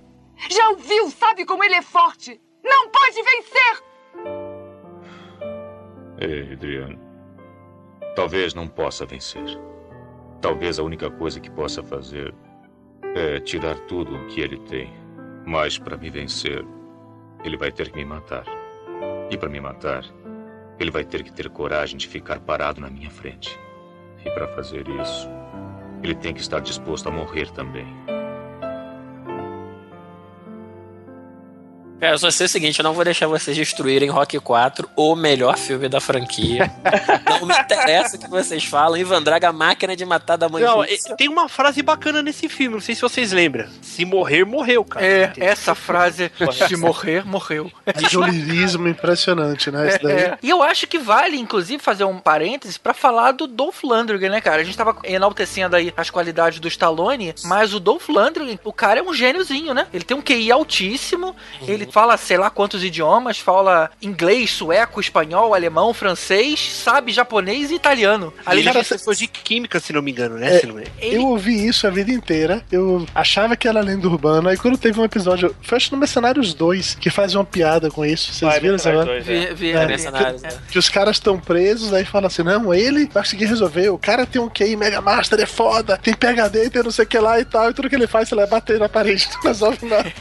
Já ouviu, sabe como ele é forte. Não pode vencer. Ei, Adriano. Talvez não possa vencer. Talvez a única coisa que possa fazer é tirar tudo o que ele tem. Mas para me vencer, ele vai ter que me matar. E para me matar... ele vai ter que ter coragem de ficar parado na minha frente. E para fazer isso, ele tem que estar disposto a morrer também. Cara, eu só sei o seguinte, eu não vou deixar vocês destruírem Rocky quatro, o melhor filme da franquia. Não me interessa o que vocês falam. Ivan Drago, a máquina de matar da mãe. Não, tem uma frase bacana nesse filme, não sei se vocês lembram. Se morrer, morreu, cara. É, essa frase, se morrer, morreu. É jolirismo impressionante, né? Isso daí. É, é. E eu acho que vale, inclusive, fazer um parêntese pra falar do Dolph Lundgren, né, cara? A gente tava enaltecendo aí as qualidades do Stallone, mas o Dolph Lundgren, o cara é um gêniozinho, né? Ele tem um Q I altíssimo, ele ele fala sei lá quantos idiomas, fala inglês, sueco, espanhol, alemão, francês, sabe japonês e italiano. Ali ele era professor de química, se não me engano, né? É, se não me engano. Ele... Eu ouvi isso a vida inteira, eu achava que era lenda urbana, e quando teve um episódio, foi acho no Mercenários dois, que faz uma piada com isso, vocês ah, viram essa agora? Que os caras estão presos, aí fala assim, não, ele vai conseguir resolver, o cara tem um Q I Mega Master, é foda, tem P H D, tem não sei o que lá e tal, e tudo que ele faz, sei lá, é bater na parede, não resolve nada.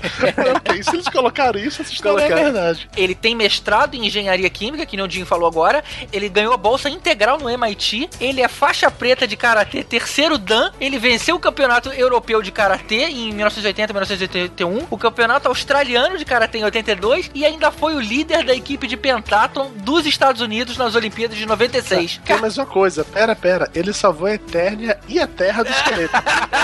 Se eles colocaram isso, essa história é verdade. Ele tem mestrado em engenharia química, que nem o Dinho falou agora, ele ganhou a bolsa integral no M I T, ele é faixa preta de karatê, terceiro dan, ele venceu o campeonato europeu de karatê em mil novecentos e oitenta, mil novecentos e oitenta e um, o campeonato australiano de karatê em oitenta e dois e ainda foi o líder da equipe de pentathlon dos Estados Unidos nas Olimpíadas de noventa e seis. Ah, tem mais uma coisa, pera, pera, ele salvou a Eternia e a Terra do Esqueleto.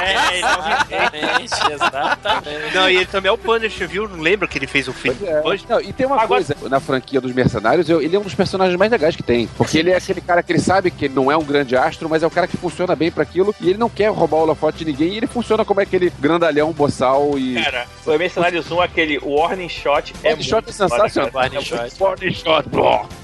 É, exatamente, exatamente. Não, e ele também é o Punisher, viu? Não lembra que ele fez o filme? É. Não, e tem uma Agora... coisa, na franquia dos Mercenários, eu, ele é um dos personagens mais legais que tem, porque ele é aquele cara que ele sabe que ele não é um grande astro, mas é o cara que funciona bem pra aquilo e ele não quer roubar o holofote de ninguém e ele funciona como aquele grandalhão, boçal e... Cara, foi Mercenários um, aquele warning shot é warning shot é sensacional. Warning shot. Warning shot.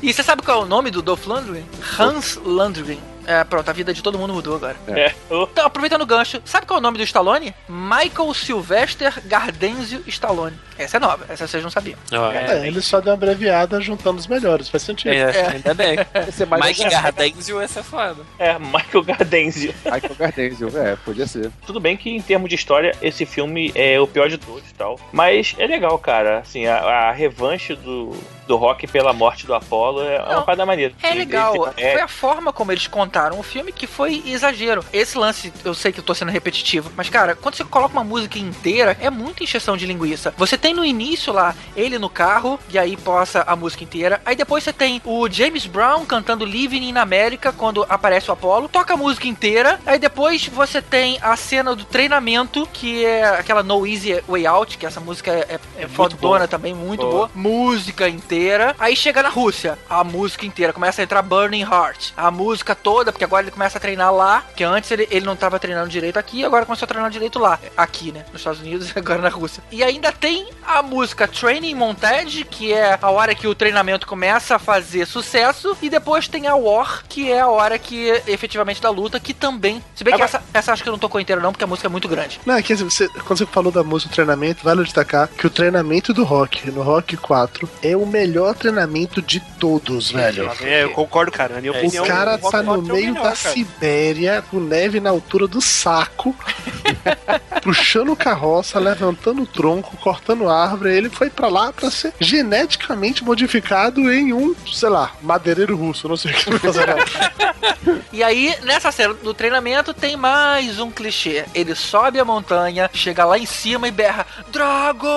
E você sabe qual é o nome do Dolph Lundgren? Hans Lundgren. É, pronto, a vida de todo mundo mudou agora. É. Então, aproveitando o gancho, sabe qual é o nome do Stallone? Michael Silvestre Gardenzio Stallone. Essa é nova, essa vocês não sabiam. Oh, é. É, ele só deu uma abreviada juntando os melhores, faz sentido. É, é. Ainda bem. Esse é Michael Gardenzio é safado. É, Michael Gardenzio. Michael Gardenzio, é, podia ser. Tudo bem que, em termos de história, esse filme é o pior de todos e tal. Mas é legal, cara, assim, a, a revanche do... do Rock pela morte do Apollo é não, uma parada maneira. É legal. É... Foi a forma como eles contaram o filme que foi exagero. Esse lance, eu sei que eu tô sendo repetitivo, mas, cara, quando você coloca uma música inteira, é muita encheção de linguiça. Você tem no início lá, ele no carro, e aí passa a música inteira. Aí depois você tem o James Brown cantando Living in America, quando aparece o Apollo, toca a música inteira. Aí depois você tem a cena do treinamento, que é aquela No Easy Way Out, que essa música é, é, é fodona boa. Também, muito boa. boa. Música inteira. Aí chega na Rússia, a música inteira, começa a entrar Burning Heart, a música toda, porque agora ele começa a treinar lá, que antes ele, ele não tava treinando direito aqui, agora começou a treinar direito lá, aqui, né, nos Estados Unidos, agora na Rússia. E ainda tem a música Training Montage, que é a hora que o treinamento começa a fazer sucesso, e depois tem a War, que é a hora que, efetivamente, da luta, que também, se bem que ah, essa, essa acho que eu não tocou inteira não, porque a música é muito grande. Não, é que você, quando você falou da música do treinamento, vale destacar que o treinamento do Rock, no Rock quatro, é o melhor melhor treinamento de todos, velho. É, eu concordo, cara. Eu o cara é um, tá no meio melhor, da cara. Sibéria, com neve na altura do saco, puxando carroça, levantando o tronco, cortando árvore. Ele foi pra lá pra ser geneticamente modificado em um, sei lá, madeireiro russo, não sei o que vai fazer. E aí, nessa cena do treinamento, tem mais um clichê. Ele sobe a montanha, chega lá em cima e berra, Drago!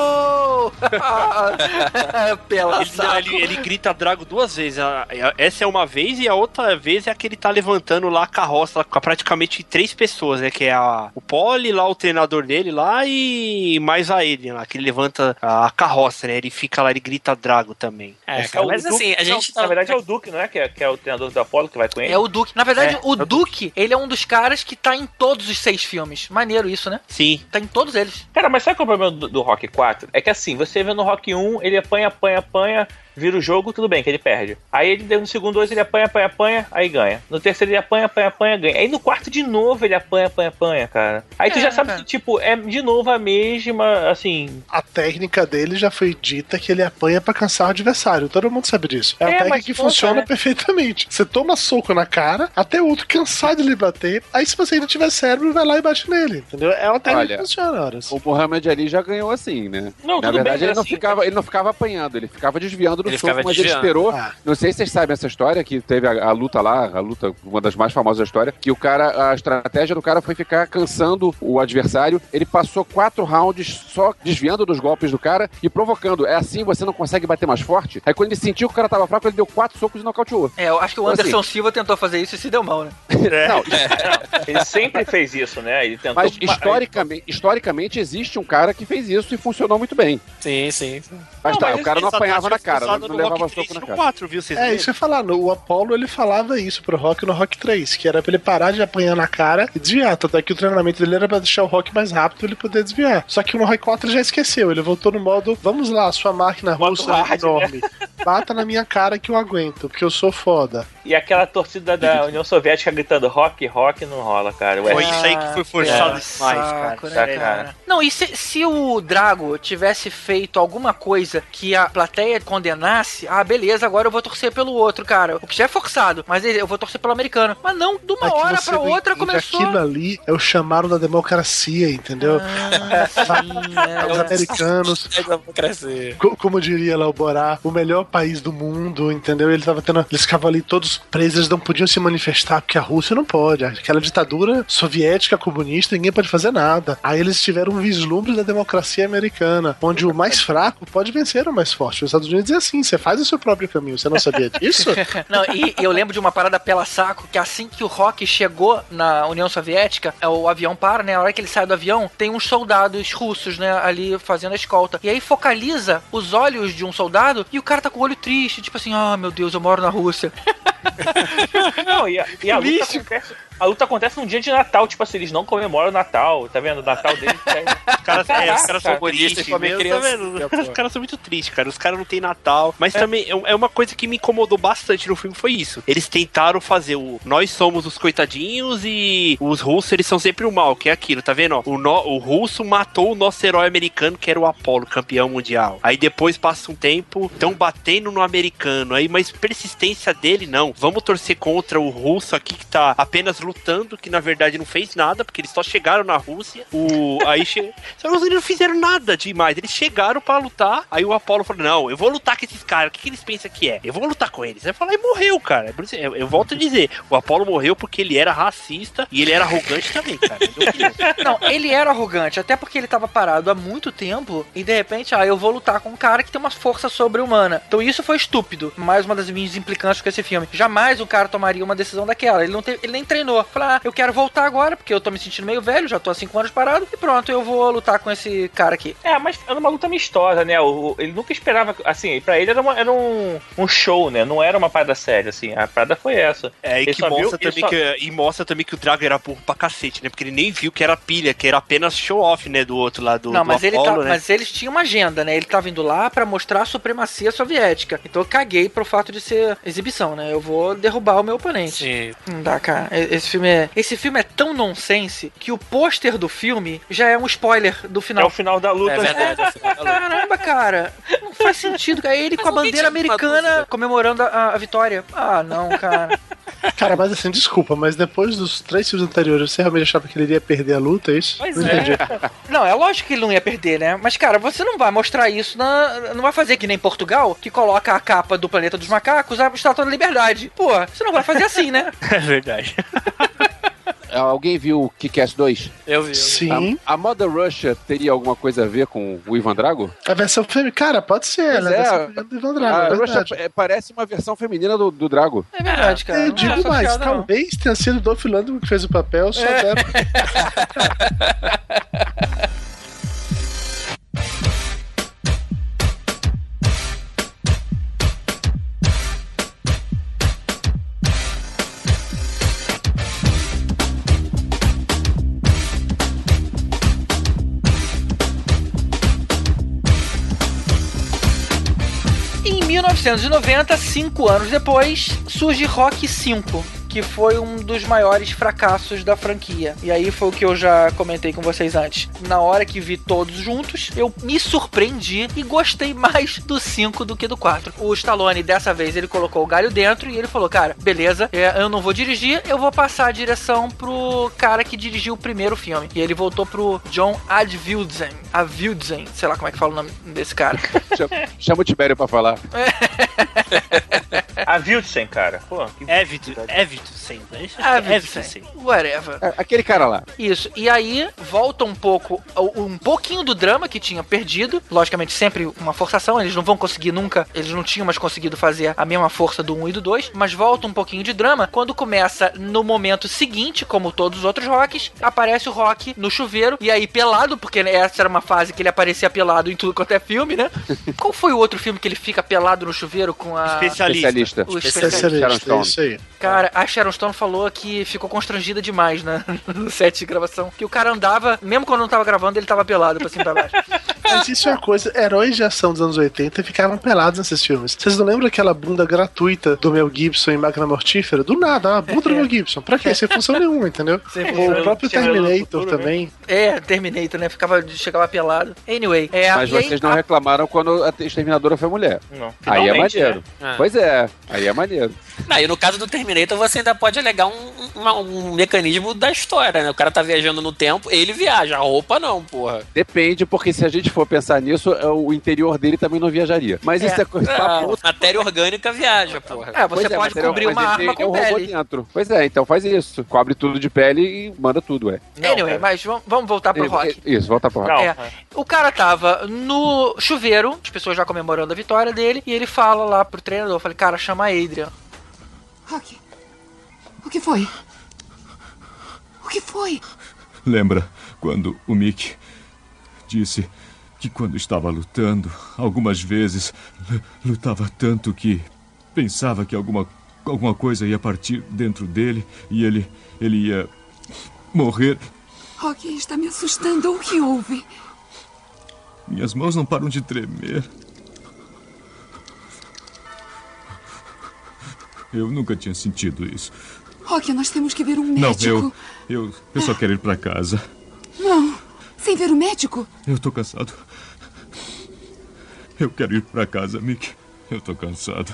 Pela Ele, ele grita Drago duas vezes. Essa é uma vez e a outra vez é a que ele tá levantando lá a carroça com praticamente três pessoas, né? Que é a, o Poli, lá o treinador dele lá e mais a ele lá, que ele levanta a carroça, né? Ele fica lá, ele grita Drago também. É, é, mas Duke, assim, a gente... Não, na verdade é o Duke, não é? Que é, que é o treinador do Apollo que vai com ele? É o Duke. Na verdade, é, o, é o Duke, Duke, ele é um dos caras que tá em todos os seis filmes. Maneiro isso, né? Sim. Tá em todos eles. Cara, mas sabe qual é o problema do, do Rock quatro? É que assim, você vê no Rock um, ele apanha, apanha, apanha, vira o jogo, tudo bem, que ele perde. Aí ele no segundo dois ele apanha, apanha, apanha, aí ganha. No terceiro ele apanha, apanha, apanha, ganha. Aí no quarto de novo ele apanha, apanha, apanha, cara. Aí é, tu já sabe cara. Que, tipo, é de novo a mesma, assim... A técnica dele já foi dita que ele apanha pra cansar o adversário, todo mundo sabe disso. É, é a técnica que conta, funciona né? perfeitamente. Você toma soco na cara, até o outro cansar de lhe bater, aí se você ainda tiver cérebro, vai lá e bate nele, entendeu? É uma técnica Olha, que funciona, horas. O Muhammad Ali já ganhou assim, né? Não, na verdade, bem, ele, assim, não ficava, ele não ficava apanhando, ele ficava desviando do ele soco, mas desviando. Ele esperou. Ah. Não sei se vocês sabem essa história, que teve a, a luta lá, a luta, uma das mais famosas da história, que o cara, a estratégia do cara foi ficar cansando o adversário. Ele passou quatro rounds só desviando dos golpes do cara e provocando. É assim, você não consegue bater mais forte? Aí quando ele sentiu que o cara tava fraco, ele deu quatro socos e nocauteou. É, eu acho que o Anderson então, assim, Silva tentou fazer isso e se deu mal, né? É. Não, é. Ele sempre fez isso, né? Ele tentou... Mas historicamente, historicamente existe um cara que fez isso e funcionou muito bem. Sim, sim. sim. Mas não, tá, mas o cara não apanhava na cara. falado no Rock três e no quatro, viu? Vocês é, viram? Isso que eu ia falar. O Apollo, ele falava isso pro Rock no Rock três, que era pra ele parar de apanhar na cara e desviar. Tanto é que o treinamento dele era pra deixar o Rock mais rápido e ele poder desviar. Só que no Rock quatro já esqueceu. Ele voltou no modo, vamos lá, sua máquina russa é enorme. Né? Bata na minha cara que eu aguento, porque eu sou foda. E aquela torcida da União Soviética gritando Rock, Rock, não rola, cara. Foi isso aí que foi forçado demais, cara. Cara. cara. Não, e se, se o Drago tivesse feito alguma coisa que a plateia condenasse, ah, beleza, agora eu vou torcer pelo outro, cara. O que já é forçado, mas eu vou torcer pelo americano. Mas não, de uma é hora pra outra começou... Aquilo ali é o chamado da democracia, entendeu? Ah, sim, é. Os americanos... É democracia. Como diria lá o Borá, o melhor país do mundo, entendeu? Ele tava tendo... Eles ficavam ali todos presos, eles não podiam se manifestar, porque a Rússia não pode. Aquela ditadura soviética, comunista, ninguém pode fazer nada. Aí eles tiveram um vislumbre da democracia americana, onde o mais fraco pode vencer o mais forte. Os Estados Unidos é assim, você faz o seu próprio caminho, você não sabia disso? Não, e eu lembro de uma parada pela saco, que assim que o Rock chegou na União Soviética, o avião para, né? A hora que ele sai do avião, tem uns soldados russos, né? Ali fazendo a escolta. E aí focaliza os olhos de um soldado e o cara tá com o olho triste, tipo assim, ah, oh, meu Deus, eu moro na Rússia. Não, e a, e a luta acontece, a luta acontece num dia de Natal, tipo assim, eles não comemoram o Natal, tá vendo? O Natal deles tá... Os caras é, cara são tristes, tá os caras são muito tristes, cara. Os caras não tem Natal. Mas é. também é uma coisa que me incomodou bastante no filme, foi isso. Eles tentaram fazer o nós somos os coitadinhos e os russos, eles são sempre o mal, que é aquilo, tá vendo? O, no, o russo matou o nosso herói americano, que era o Apollo, campeão mundial. Aí depois passa um tempo, tão batendo no americano. Aí, mas persistência dele, não. Vamos torcer contra o russo aqui que tá apenas lutando, que na verdade não fez nada, porque eles só chegaram na Rússia. O... Aí che... Eles não fizeram nada demais, eles chegaram pra lutar. Aí o Apollo falou, não, eu vou lutar com esses caras, o que, que eles pensam que é? Eu vou lutar com eles. Aí falou, e morreu, cara. Eu, eu volto a dizer, o Apollo morreu porque ele era racista e ele era arrogante também, cara. Não, ele era arrogante, até porque ele tava parado há muito tempo e de repente, ah, eu vou lutar com um cara que tem uma força sobre-humana. Então isso foi estúpido. Mais uma das minhas implicâncias com esse filme. Jamais o cara tomaria uma decisão daquela. Ele, não teve, ele nem treinou. Falar, ah, eu quero voltar agora, porque eu tô me sentindo meio velho, já tô há cinco anos parado, e pronto, eu vou lutar com esse cara aqui. É, mas era uma luta amistosa, né? O, ele nunca esperava, assim, pra ele era, uma, era um, um show, né? Não era uma parada séria, assim. A parada foi essa. É, e, que mostra, viu, também só... que, e mostra também que o Drago era burro pra cacete, né? Porque ele nem viu que era pilha, que era apenas show-off, né? Do outro lado do, não, do mas Apollo, ele tá, né? Mas eles tinham uma agenda, né? Ele tava indo lá pra mostrar a supremacia soviética. Então eu caguei pro fato de ser exibição, né? Eu vou derrubar o meu oponente. Sim. Não dá, cara. Esse filme é... Esse filme é tão nonsense que o pôster do filme já é um spoiler do final. É o final da luta. É verdade. É o final da luta. Caramba, cara. Não faz sentido. É ele mas com a bandeira americana comemorando a, a vitória. Ah, não, cara. Cara, mas assim, desculpa, mas depois dos três filmes anteriores, você realmente achava que ele iria perder a luta, é isso? Pois não é. Não, é lógico que ele não ia perder, né? Mas, cara, você não vai mostrar isso na... Não vai fazer que nem Portugal, que coloca a capa do Planeta dos Macacos, a Estátua da Liberdade. Pô, você não vai fazer assim, né? É verdade. Alguém viu o Kick-Ass dois? Eu vi. Eu Sim. Vi. A, a Mother Russia teria alguma coisa a ver com o Ivan Drago? A versão feminina. Cara, pode ser. Né? É, a versão do Ivan Drago. A é Russia é, parece uma versão feminina do, do Drago. É verdade, cara. Eu digo mais. Piada, talvez tenha sido o Dolph Lundgren que fez o papel, só é. dela. mil novecentos e noventa, cinco anos depois, surge Rocky cinco, que foi um dos maiores fracassos da franquia. E aí foi o que eu já comentei com vocês antes. Na hora que vi todos juntos, eu me surpreendi e gostei mais do cinco do que do quatro. O Stallone, dessa vez, ele colocou o galho dentro e ele falou, cara, beleza, eu não vou dirigir, eu vou passar a direção pro cara que dirigiu o primeiro filme. E ele voltou pro John Avildsen. Avildsen, sei lá como é que fala o nome desse cara. Chama o Tibério pra falar. A Vilsen, cara. Pô, que... Evito, Evito, sem. Evito, sem. Whatever. É, aquele cara lá. Isso. E aí, volta um pouco, um pouquinho do drama que tinha perdido. Logicamente, sempre uma forçação. Eles não vão conseguir nunca, eles não tinham mais conseguido fazer a mesma força do um e do dois. Mas volta um pouquinho de drama quando começa no momento seguinte, como todos os outros Rockies, aparece o Rocky no chuveiro. E aí, pelado, porque essa era uma fase que ele aparecia pelado em tudo quanto é filme, né? Qual foi o outro filme que ele fica pelado no chuveiro com a... Especialista. Especialista. O especialista. Especialista. É isso aí. Cara, a Sharon Stone falou que ficou constrangida demais, né? No set de gravação. Que o cara andava, mesmo quando não tava gravando, ele tava pelado pra cima e pra baixo. Mas isso é uma coisa, heróis de ação dos anos oitenta ficavam pelados nesses filmes. Vocês não lembram aquela bunda gratuita do Mel Gibson em Máquina Mortífera? Do nada, uma bunda do Mel Gibson. Pra quê? Sem função nenhuma, entendeu? Sem função. O próprio Terminator também. É, Terminator, né? Ficava, chegava pelado. Anyway. É, mas vocês aí, não reclamaram quando a Exterminadora foi mulher. Não. Aí é maneiro. É. Pois é, aí é maneiro. Não, e no caso do Terminator, você ainda pode alegar um, um, um mecanismo da história, né? O cara tá viajando no tempo, ele viaja, a roupa não, porra. Depende, porque se a gente for pensar nisso, o interior dele também não viajaria. Mas é. Isso é coisa... Não, matéria orgânica viaja, porra. É, você é, pode cobrir uma arma com pele. Dentro. Pois é, então faz isso. Cobre tudo de pele e manda tudo, ué. Não, anyway, cara. Mas vamos, vamos voltar pro Rock. Isso, voltar pro Rock. Não, é. É. O cara tava no chuveiro, as pessoas já comemorando a vitória dele, e ele fala lá pro treinador, eu falei, cara, chama a Adrian. Rocky, o que foi? O que foi? Lembra quando o Mick disse que quando estava lutando, algumas vezes lutava tanto que pensava que alguma, alguma coisa ia partir dentro dele e ele, ele ia morrer? Rocky, está me assustando. O que houve? Minhas mãos não param de tremer. Eu nunca tinha sentido isso. Rocky, nós temos que ver um médico. Não, eu... Eu, eu só quero ir pra casa. Não, sem ver o médico? Eu tô cansado. Eu quero ir pra casa, Mick. Eu tô cansado.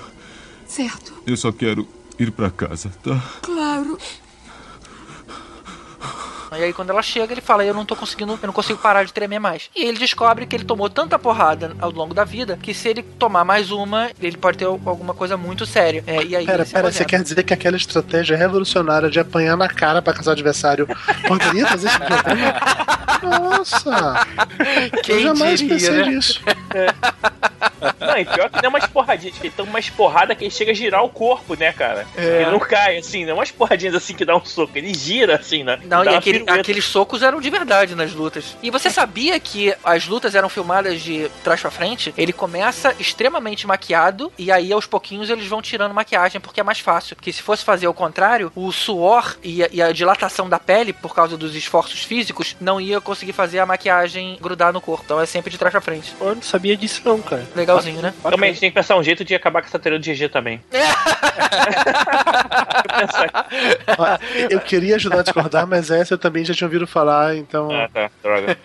Certo. Eu só quero ir pra casa, tá? Claro. E aí quando ela chega, ele fala, eu não tô conseguindo, eu não consigo parar de tremer mais. E ele descobre que ele tomou tanta porrada ao longo da vida, que se ele tomar mais uma, ele pode ter alguma coisa muito séria. É, e aí, pera, pera, você quer dizer que aquela estratégia revolucionária de apanhar na cara pra caçar o adversário poderia fazer esse programa? Nossa! Quem eu jamais diria, pensei né? nisso. É. Não, e pior que não é umas porradinhas, que ele toma umas porradas que ele chega a girar o corpo, né, cara? É. Ele não cai, assim, não é umas porradinhas assim que dá um soco, ele gira assim, né? Não, dá e aquele Aqueles socos eram de verdade nas lutas. E você sabia que as lutas eram filmadas de trás pra frente? Ele começa extremamente maquiado e aí aos pouquinhos eles vão tirando maquiagem porque é mais fácil. Porque se fosse fazer ao contrário, o suor e a, e a dilatação da pele por causa dos esforços físicos não ia conseguir fazer a maquiagem grudar no corpo. Então é sempre de trás pra frente. Eu não sabia disso não, cara. Legalzinho, né? Também a gente tem que pensar um jeito de acabar com essa teoria do G G também. Eu queria ajudar a discordar, mas essa eu também já tinha ouvido falar, então... Ah, tá, droga.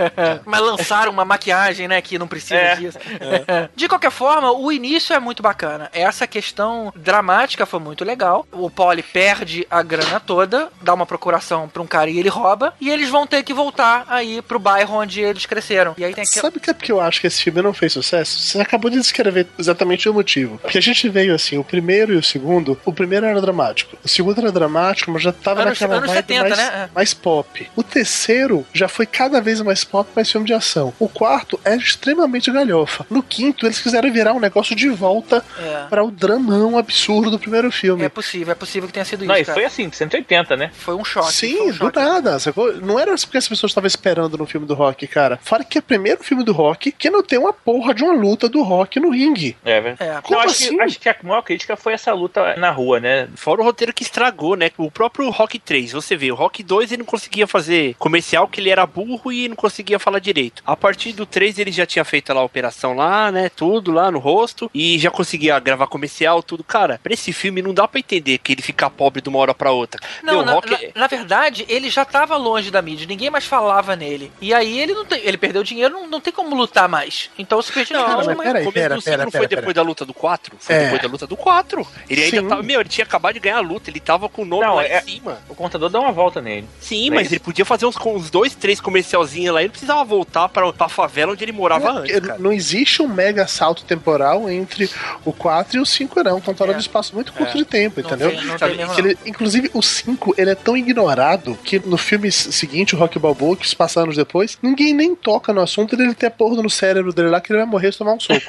Mas lançaram uma maquiagem, né, que não precisa é. disso. É. De qualquer forma, o início é muito bacana. Essa questão dramática foi muito legal. O Polly perde a grana toda, dá uma procuração pra um cara e ele rouba, e eles vão ter que voltar aí pro bairro onde eles cresceram. E aí tem aquel... Sabe o que é porque eu acho que esse filme não fez sucesso? Você acabou de descrever exatamente o motivo. Porque a gente veio assim, o primeiro e o segundo, o primeiro era dramático. O segundo era dramático, mas já tava anos, naquela vibe setenta, mais, né? mais pop. O terceiro já foi cada vez mais pop, mais filme de ação. O quarto era extremamente galhofa. No quinto, eles quiseram virar um negócio de volta é. para o dramão absurdo do primeiro filme. É possível, é possível que tenha sido não, isso, cara. Não, e foi assim, cento e oitenta, né? Foi um choque. Sim, um do choque. nada. Sacou? Não era porque as pessoas estavam esperando no filme do Rock, cara. Fora que é o primeiro filme do Rock que não tem uma porra de uma luta do Rock no ringue. É, velho. É. Como não, acho, assim? que, acho que a maior crítica foi essa luta na rua, né? Fora o roteiro que estragou, né? O próprio Rock três, você vê, o Rock dois, ele não conseguiu conseguia fazer comercial, que ele era burro e não conseguia falar direito. A partir do três ele já tinha feito lá a operação lá, né, tudo lá no rosto, e já conseguia gravar comercial, tudo. Cara, pra esse filme não dá pra entender que ele ficar pobre de uma hora pra outra. Não, Meu, na, Rock... na, na verdade, ele já tava longe da mídia, ninguém mais falava nele. E aí ele não tem, ele perdeu dinheiro, não, não tem como lutar mais. Então, se perdeu... Não, não, mas peraí, peraí, pera, não, pera, não foi pera, depois pera. da luta do quatro? Foi é. depois da luta do quatro. Ele Sim. ainda tava. Meu, ele tinha acabado de ganhar a luta, ele tava com o nome não, lá é, em cima. O contador dá uma volta nele. Sim, não mas é ele podia fazer uns, uns dois, três comercialzinhos lá, ele precisava voltar pra, pra favela onde ele morava não, antes. Cara. Não existe um mega salto temporal entre o quatro e o cinco, não. Contador é. do espaço muito curto é. de tempo, não entendeu? Tem, não tem mesmo, ele, inclusive, o cinco, ele é tão ignorado que no filme seguinte, o Rocky Balboa, que se passa anos depois, ninguém nem toca no assunto dele ter porra no cérebro dele lá que ele vai morrer se tomar um soco.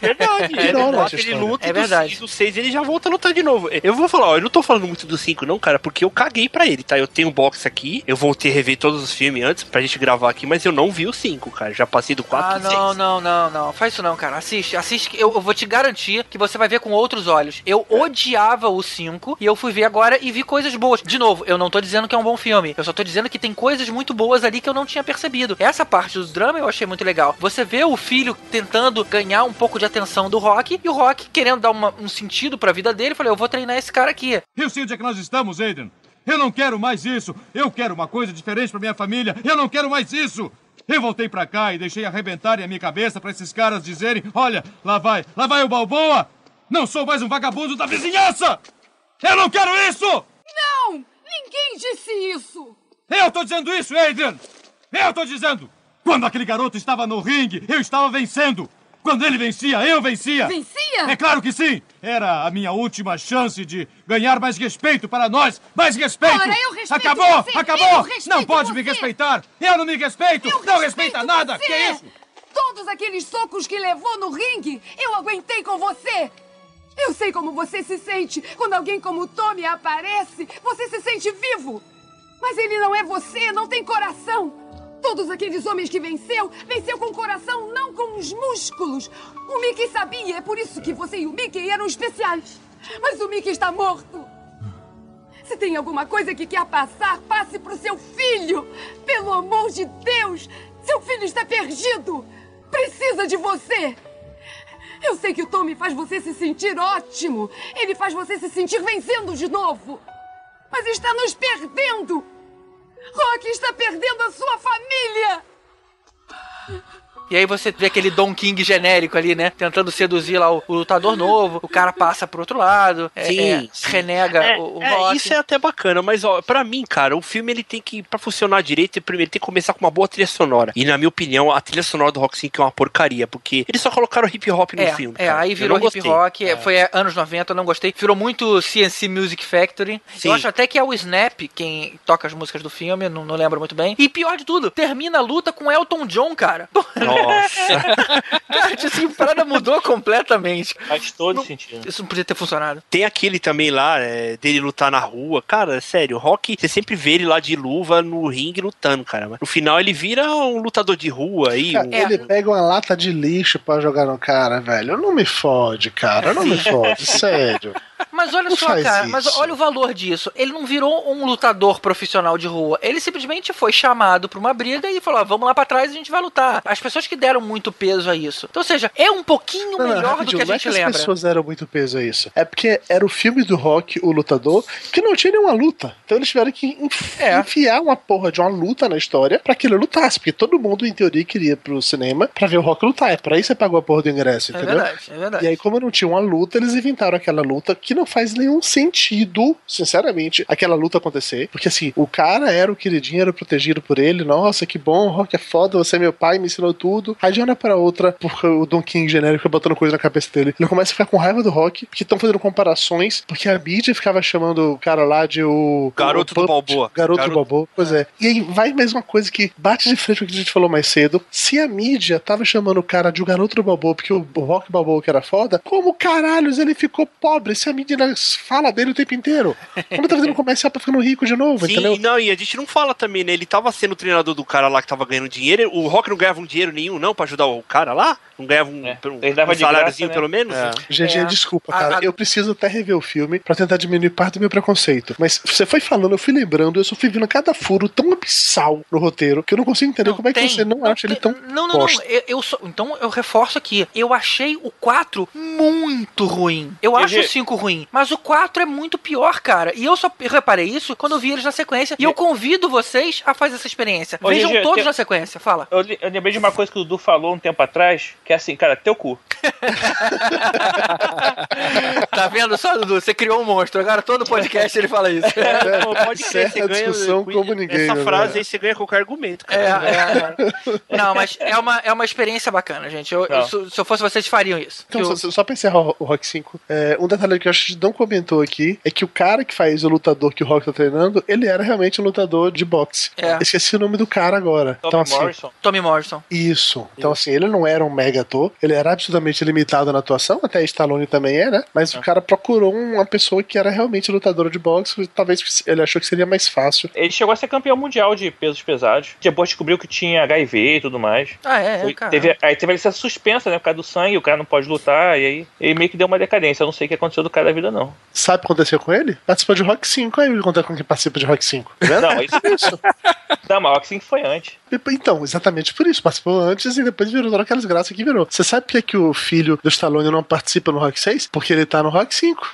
Verdade, é, não, verdade, ele luta é verdade. E do seis ele já volta a lutar de novo. Eu vou falar, ó, eu não tô falando muito do cinco não, cara, porque eu caguei pra ele, tá? Eu tenho um box aqui, eu voltei a rever todos os filmes antes pra gente gravar aqui, mas eu não vi o cinco, cara. Já passei do quatro ah, e seis. Ah, não, não, não, não. Faz isso não, cara. Assiste, assiste, eu, eu vou te garantir que você vai ver com outros olhos. Eu é. odiava o cinco e eu fui ver agora e vi coisas boas. De novo, eu não tô dizendo que é um bom filme, eu só tô dizendo que tem coisas muito boas ali que eu não tinha percebido. Essa parte do drama eu achei muito legal. Você vê o filho tentando ganhar um pouco de atenção do Rocky, e o Rocky querendo dar uma, um sentido pra vida dele, falei, eu vou treinar esse cara aqui. Eu sei onde é que nós estamos, Aiden. Eu não quero mais isso. Eu quero uma coisa diferente pra minha família. Eu não quero mais isso. Eu voltei pra cá e deixei arrebentarem a minha cabeça pra esses caras dizerem, olha, lá vai, lá vai o Balboa. Não sou mais um vagabundo da vizinhança. Eu não quero isso. Não, ninguém disse isso. Eu tô dizendo isso, Aiden. Eu tô dizendo. Quando aquele garoto estava no ringue, eu estava vencendo. Quando ele vencia, eu vencia. Vencia? É claro que sim. Era a minha última chance de ganhar mais respeito para nós. Mais respeito. Ora, eu respeito acabou, você. acabou. Eu não pode você. me respeitar. Eu não me respeito. Eu não respeito respeita nada. Você. Que é isso? Todos aqueles socos que levou no ringue, eu aguentei com você. Eu sei como você se sente. Quando alguém como o Tommy aparece, você se sente vivo. Mas ele não é você, não tem coração. Todos aqueles homens que venceu, venceu com o coração, não com os músculos. O Mickey sabia, é por isso que você e o Mickey eram especiais. Mas o Mickey está morto. Se tem alguma coisa que quer passar, passe pro seu filho. Pelo amor de Deus, seu filho está perdido. Precisa de você. Eu sei que o Tommy faz você se sentir ótimo. Ele faz você se sentir vencendo de novo. Mas está nos perdendo. Rocky está perdendo a sua família! E aí você vê aquele Don King genérico ali, né? Tentando seduzir lá o, o lutador novo, o cara passa pro outro lado, é, sim, é, sim. renega é, o, o é, Rocky. Isso é até bacana, mas ó, pra mim, cara, o filme ele tem que, pra funcionar direito, primeiro tem que começar com uma boa trilha sonora. E na minha opinião, a trilha sonora do Rocky cinco é uma porcaria, porque eles só colocaram hip hop no é, filme. É, cara. Aí virou hip rock, é. foi é, anos noventa, eu não gostei. Virou muito C N C Music Factory. Sim. Eu acho até que é o Snap quem toca as músicas do filme, não, não lembro muito bem. E pior de tudo, termina a luta com Elton John, cara. Nossa. Cara, assim, a parada mudou completamente. Faz todo não, sentido. Isso não podia ter funcionado. Tem aquele também lá, é, dele lutar na rua. Cara, sério, o Rocky, você sempre vê ele lá de luva no ringue lutando, cara. No final ele vira um lutador de rua aí. Um... Ele pega uma lata de lixo pra jogar no cara, velho. Não me fode, cara. Não me fode, sério. Mas olha não só, cara, isso. mas olha o valor disso. Ele não virou um lutador profissional de rua. Ele simplesmente foi chamado pra uma briga e falou, ah, vamos lá pra trás e a gente vai lutar. As pessoas que deram muito peso a isso. Então, ou seja, é um pouquinho não, melhor não, do que a gente que lembra. As pessoas deram muito peso a isso. É porque era o filme do Rock, o lutador, que não tinha nenhuma luta. Então eles tiveram que enfiar é. uma porra de uma luta na história pra que ele lutasse. Porque todo mundo, em teoria, queria ir pro cinema pra ver o Rock lutar. É pra isso que você pagou a porra do ingresso, entendeu? É verdade, é verdade. E aí, como não tinha uma luta, eles inventaram aquela luta que não faz nenhum sentido, sinceramente, aquela luta acontecer. Porque assim, o cara era o queridinho, era protegido por ele. Nossa, que bom, o Rock é foda, você é meu pai, me ensinou tudo. Aí de uma hora pra outra, porque o Don King genérico foi botando coisa na cabeça dele, ele começa a ficar com raiva do Rock, porque estão fazendo comparações, porque a mídia ficava chamando o cara lá de o... Garoto o, o, do Balboa. Garoto, Garoto do Balboa, pois é. E aí vai mais uma coisa que bate de frente com o que a gente falou mais cedo. Se a mídia tava chamando o cara de o Garoto do Balboa, porque o Rock Balboa que era foda, como caralhos ele ficou pobre? Se a mídia fala dele o tempo inteiro. Quando tá fazendo comercial, tá ficando rico de novo, Sim, entendeu? Não, e a gente não fala também, né? Ele tava sendo o treinador do cara lá que tava ganhando dinheiro. O Rock não ganhava um dinheiro nenhum, não, pra ajudar o cara lá. Não ganhava um, é. um, um saláriozinho, né? Pelo menos. É. G G, é. desculpa, cara. A, a... Eu preciso até rever o filme pra tentar diminuir parte do meu preconceito. Mas você foi falando, eu fui lembrando, eu só fui vendo cada furo tão abissal no roteiro que eu não consigo entender não, como tem, é que você não, não acha tem, ele tão Não, não, posto. não. Eu, eu sou, então eu reforço aqui. Eu achei o quatro muito ruim. Eu G G. acho o cinco ruim, mas o quatro é muito pior, cara. E eu só reparei isso quando eu vi eles na sequência. E eu convido vocês a fazer essa experiência. Ô, Vejam G G, todos tem... na sequência, fala. Eu, eu lembrei de uma coisa que o Dudu falou um tempo atrás, que é assim, cara, teu cu. Tá vendo só, Dudu? Você criou um monstro. Agora todo podcast ele fala isso. É, pô, pode crer, você ganha como ninguém, essa frase, né? Aí você ganha qualquer argumento. Cara. É, é, é. Não, mas é uma, é uma experiência bacana, gente. Eu, eu, se eu fosse, vocês fariam isso. Então, eu... só, só pra encerrar o Rock cinco, é, um detalhe que eu acho que a gente não comentou aqui é que o cara que faz o lutador que o Rock tá treinando, ele era realmente um lutador de boxe. É. Esqueci o nome do cara agora. Tommy então, assim, Morrison. Tommy Morrison. Isso. Então, assim, ele não era um mega ator, ele era absolutamente limitado na atuação, até Stallone também é, né? Mas é. O cara procurou uma pessoa que era realmente lutadora de boxe, talvez ele achou que seria mais fácil. Ele chegou a ser campeão mundial de pesos pesados, depois descobriu que tinha H I V e tudo mais. Ah, é? Foi, teve, aí teve a licença suspensa, né? Por causa do sangue, o cara não pode lutar, e aí ele meio que deu uma decadência. Eu não sei o que aconteceu do cara da vida, não. Sabe o que aconteceu com ele? Participou de Rock cinco, aí ele conta com quem participa de Rock cinco. Não, isso é isso. Não, mas Rock cinco foi antes. Então, exatamente por isso. Participou antes e depois virou toda aquela desgraça que virou. Você sabe por que, é que o filho do Stallone não participa no Rock seis? Porque ele tá no Rock cinco.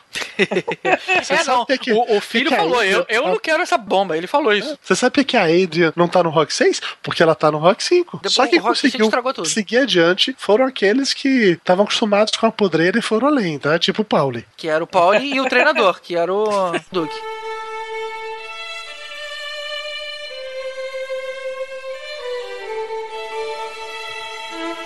Você é, não. Que é que, o, o filho que falou, Adrian, eu, eu não quero essa bomba. Ele falou isso. Você sabe por que, é que a Adrian não tá no Rock seis? Porque ela tá no Rock cinco. Depois, só que conseguiu seguir adiante foram aqueles que estavam acostumados com a podreira e foram além, tá? Tipo o Pauli. Que era o Pauli e o treinador, que era o Duke.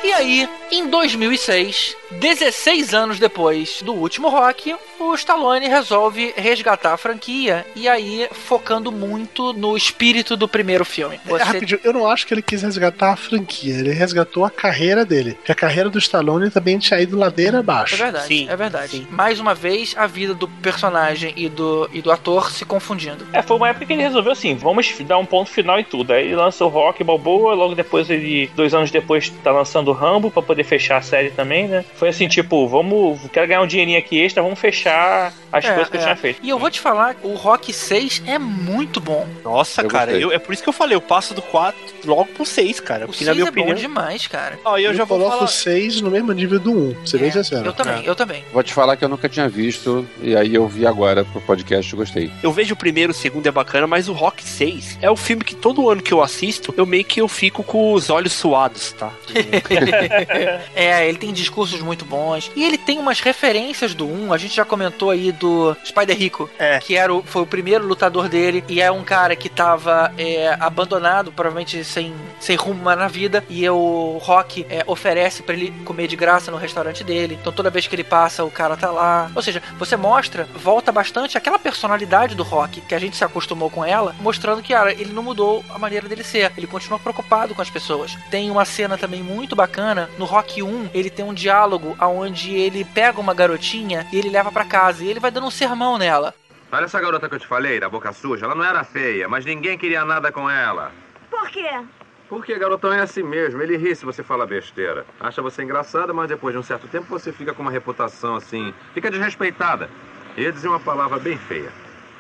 E aí, em dois mil e seis, dezesseis anos depois do último Rock, o Stallone resolve resgatar a franquia, e aí focando muito no espírito do primeiro filme. Você... Rapidinho, eu não acho que ele quis resgatar a franquia, ele resgatou a carreira dele, porque a carreira do Stallone também tinha ido ladeira abaixo. É verdade, sim, é verdade. Sim. Mais uma vez, a vida do personagem e do, e do ator se confundindo. É, foi uma época que ele resolveu assim, vamos dar um ponto final em tudo. Aí ele lança o Rocky Balboa, logo depois ele, dois anos depois, tá lançando o Rambo pra poder fechar a série também, né? Foi assim, tipo, vamos, quero ganhar um dinheirinho aqui extra, vamos fechar as é, coisas que é. eu tinha feito. E eu vou te falar, o Rock seis é muito bom. Nossa, eu cara, eu, é por isso que eu falei, eu passo do quatro logo pro seis, cara. Porque o seis na minha é opinião... bom demais, cara. Ó, eu, eu já vou coloco falar... o seis no mesmo nível do um, pra ser é, bem sincero. Eu também, é. eu também. Vou te falar que eu nunca tinha visto, e aí eu vi agora pro podcast e gostei. Eu vejo o primeiro, o segundo é bacana, mas o Rock seis é o filme que todo ano que eu assisto, eu meio que eu fico com os olhos suados, tá? É, ele tem discursos muito bons. E ele tem umas referências do um. A gente já comentou aí do Spider Rico, é. que era o, foi o primeiro lutador dele. E é um cara que tava é, abandonado, provavelmente sem, sem rumo na vida. E o Rock é, oferece pra ele comer de graça no restaurante dele. Então toda vez que ele passa, o cara tá lá. Ou seja, você mostra, volta bastante aquela personalidade do Rock, que a gente se acostumou com ela, mostrando que ah, ele não mudou a maneira dele ser. Ele continua preocupado com as pessoas. Tem uma cena também muito bacana. No Rock um, ele tem um diálogo onde ele pega uma garotinha e ele leva pra casa. E ele vai dando um sermão nela. Olha essa garota que eu te falei, da boca suja. Ela não era feia, mas ninguém queria nada com ela. Por quê? Porque garotão é assim mesmo. Ele ri se você fala besteira. Acha você engraçada, mas depois de um certo tempo você fica com uma reputação assim. Fica desrespeitada. E ia dizer uma palavra bem feia.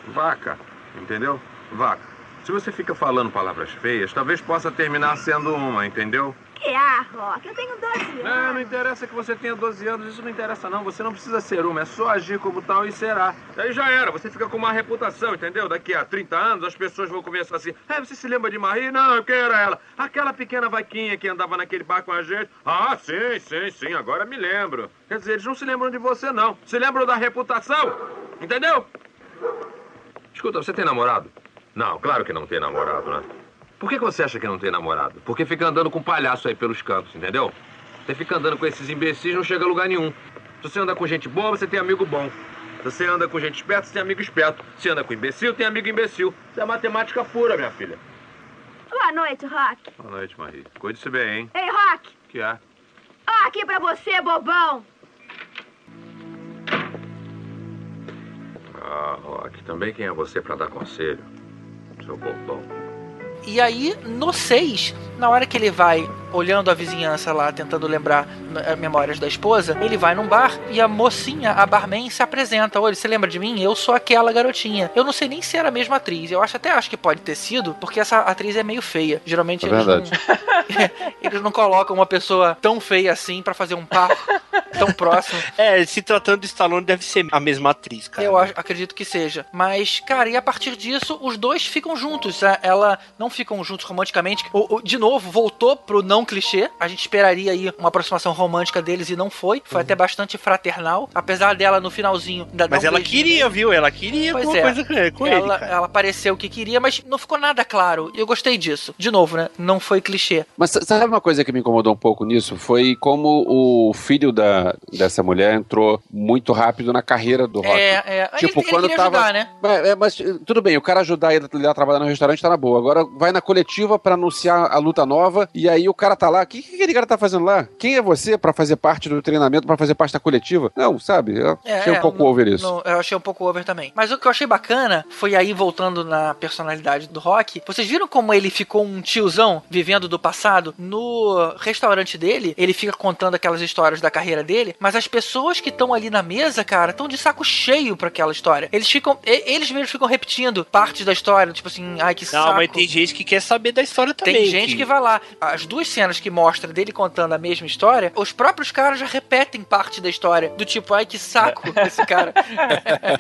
Vaca. Entendeu? Vaca. Se você fica falando palavras feias, talvez possa terminar sendo uma, entendeu? Que ah, Rock, eu tenho doze anos. Não, não interessa que você tenha doze anos, isso não interessa não. Você não precisa ser uma, é só agir como tal e será. Aí já era, você fica com uma reputação, entendeu? Daqui a trinta anos as pessoas vão começar assim, ah, você se lembra de Marie? Não, quem era ela? Aquela pequena vaquinha que andava naquele bar com a gente. Ah, sim, sim, sim, agora me lembro. Quer dizer, eles não se lembram de você não, se lembram da reputação, entendeu? Escuta, você tem namorado? Não, claro que não tem namorado, né? Por que você acha que não tem namorado? Porque fica andando com um palhaço aí pelos cantos, entendeu? Você fica andando com esses imbecis, não chega a lugar nenhum. Se você anda com gente boa, você tem amigo bom. Se você anda com gente esperta, você tem amigo esperto. Se você anda com imbecil, tem amigo imbecil. Isso é matemática pura, minha filha. Boa noite, Rock. Boa noite, Marie. Cuide-se bem, hein? Ei, Rock. O que é? Ó, aqui pra você, bobão. Ah, Rock, também quem é você pra dar conselho? Seu bobão. E aí, no seis, na hora que ele vai olhando a vizinhança lá, tentando lembrar memórias da esposa, ele vai num bar e a mocinha, a barman, se apresenta. Olha, você lembra de mim? Eu sou aquela garotinha. Eu não sei nem se era a mesma atriz. Eu acho, até acho que pode ter sido, porque essa atriz é meio feia. Geralmente é eles, não, eles não colocam uma pessoa tão feia assim pra fazer um par tão próximo. É, se tratando de Stallone, deve ser a mesma atriz, cara. Eu acho, acredito que seja. Mas, cara, e a partir disso, os dois ficam juntos. Ela não ficam juntos romanticamente. O, o, de novo, voltou pro não não clichê. A gente esperaria aí uma aproximação romântica deles e não foi. Foi uhum. até bastante fraternal. Apesar dela no finalzinho... Ainda mas ela queria, dele. viu? Ela queria pois alguma é. coisa com ele. Ela, ela pareceu que queria, mas não ficou nada claro. Eu gostei disso. De novo, né? Não foi clichê. Mas sabe uma coisa que me incomodou um pouco nisso? Foi como o filho da, dessa mulher entrou muito rápido na carreira do Rock. É, é. Tipo, ele, quando ele tava... ajudar, né? Mas, mas tudo bem, o cara ajudar ele a trabalhar no restaurante tá na boa. Agora vai na coletiva pra anunciar a luta nova e aí o cara tá lá. O que, que aquele cara tá fazendo lá? Quem é você pra fazer parte do treinamento, pra fazer parte da coletiva? Não, sabe? Eu é, achei um é, pouco no, over isso. No, eu achei um pouco over também. Mas o que eu achei bacana foi aí, voltando na personalidade do Rock, vocês viram como ele ficou um tiozão vivendo do passado? No restaurante dele, ele fica contando aquelas histórias da carreira dele, mas as pessoas que estão ali na mesa, cara, estão de saco cheio pra aquela história. Eles ficam, eles mesmos ficam repetindo partes da história, tipo assim, ai que saco. Não, mas tem gente que quer saber da história também. Tem gente que, que vai lá. As duas cenas que mostra dele contando a mesma história, os próprios caras já repetem parte da história, do tipo, ai que saco esse cara.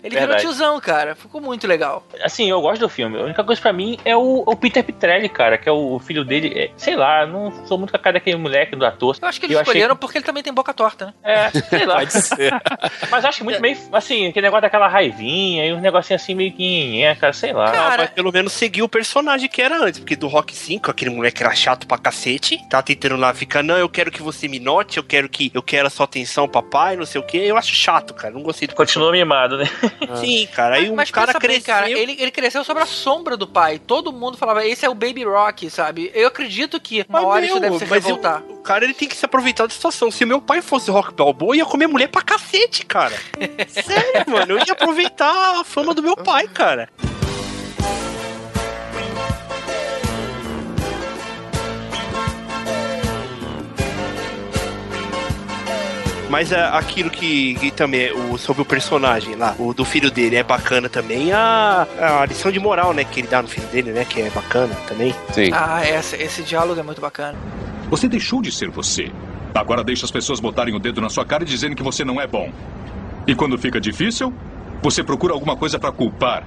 Ele virou tiozão, cara. Ficou muito legal. Assim, eu gosto do filme. A única coisa pra mim é o, o Peter Petrelli, cara, que é o filho dele. É, sei lá, não sou muito com a cara daquele moleque do ator. Eu acho que eles eu escolheram achei... porque ele também tem boca torta, né? É, sei lá. Pode ser. Mas acho que muito bem, assim, aquele negócio daquela raivinha e um negocinho assim meio que, é, cara, sei lá. Cara... Ah, mas pelo menos seguiu o personagem que era antes, porque do Rock cinco, aquele moleque era chato pra cacete, tá tentando lá ficar, não, eu quero que você me note, eu quero que eu quero a sua atenção, papai, não sei o que. Eu acho chato, cara, não gostei do Continua personagem. Mimado, né? Ah. Sim, cara, aí o um cara cresceu. Bem, cara, ele, ele cresceu sobre a sombra do pai, todo mundo falava, esse é o Baby Rock, sabe? Eu acredito que uma mas hora meu, isso deve se revoltar. Eu, o cara, ele tem que se aproveitar da situação. Se meu pai fosse Rock Balboa, eu ia comer mulher pra cacete, cara. Sério, mano, eu ia aproveitar a fama do meu pai, cara. Mas é aquilo que, que também, o, sobre o personagem lá, o do filho dele é bacana também. A, a lição de moral, né, que ele dá no filho dele, né, que é bacana também. Sim. Ah, essa, esse diálogo é muito bacana. Você deixou de ser você. Agora deixa as pessoas botarem o dedo na sua cara e dizendo que você não é bom. E quando fica difícil, você procura alguma coisa pra culpar,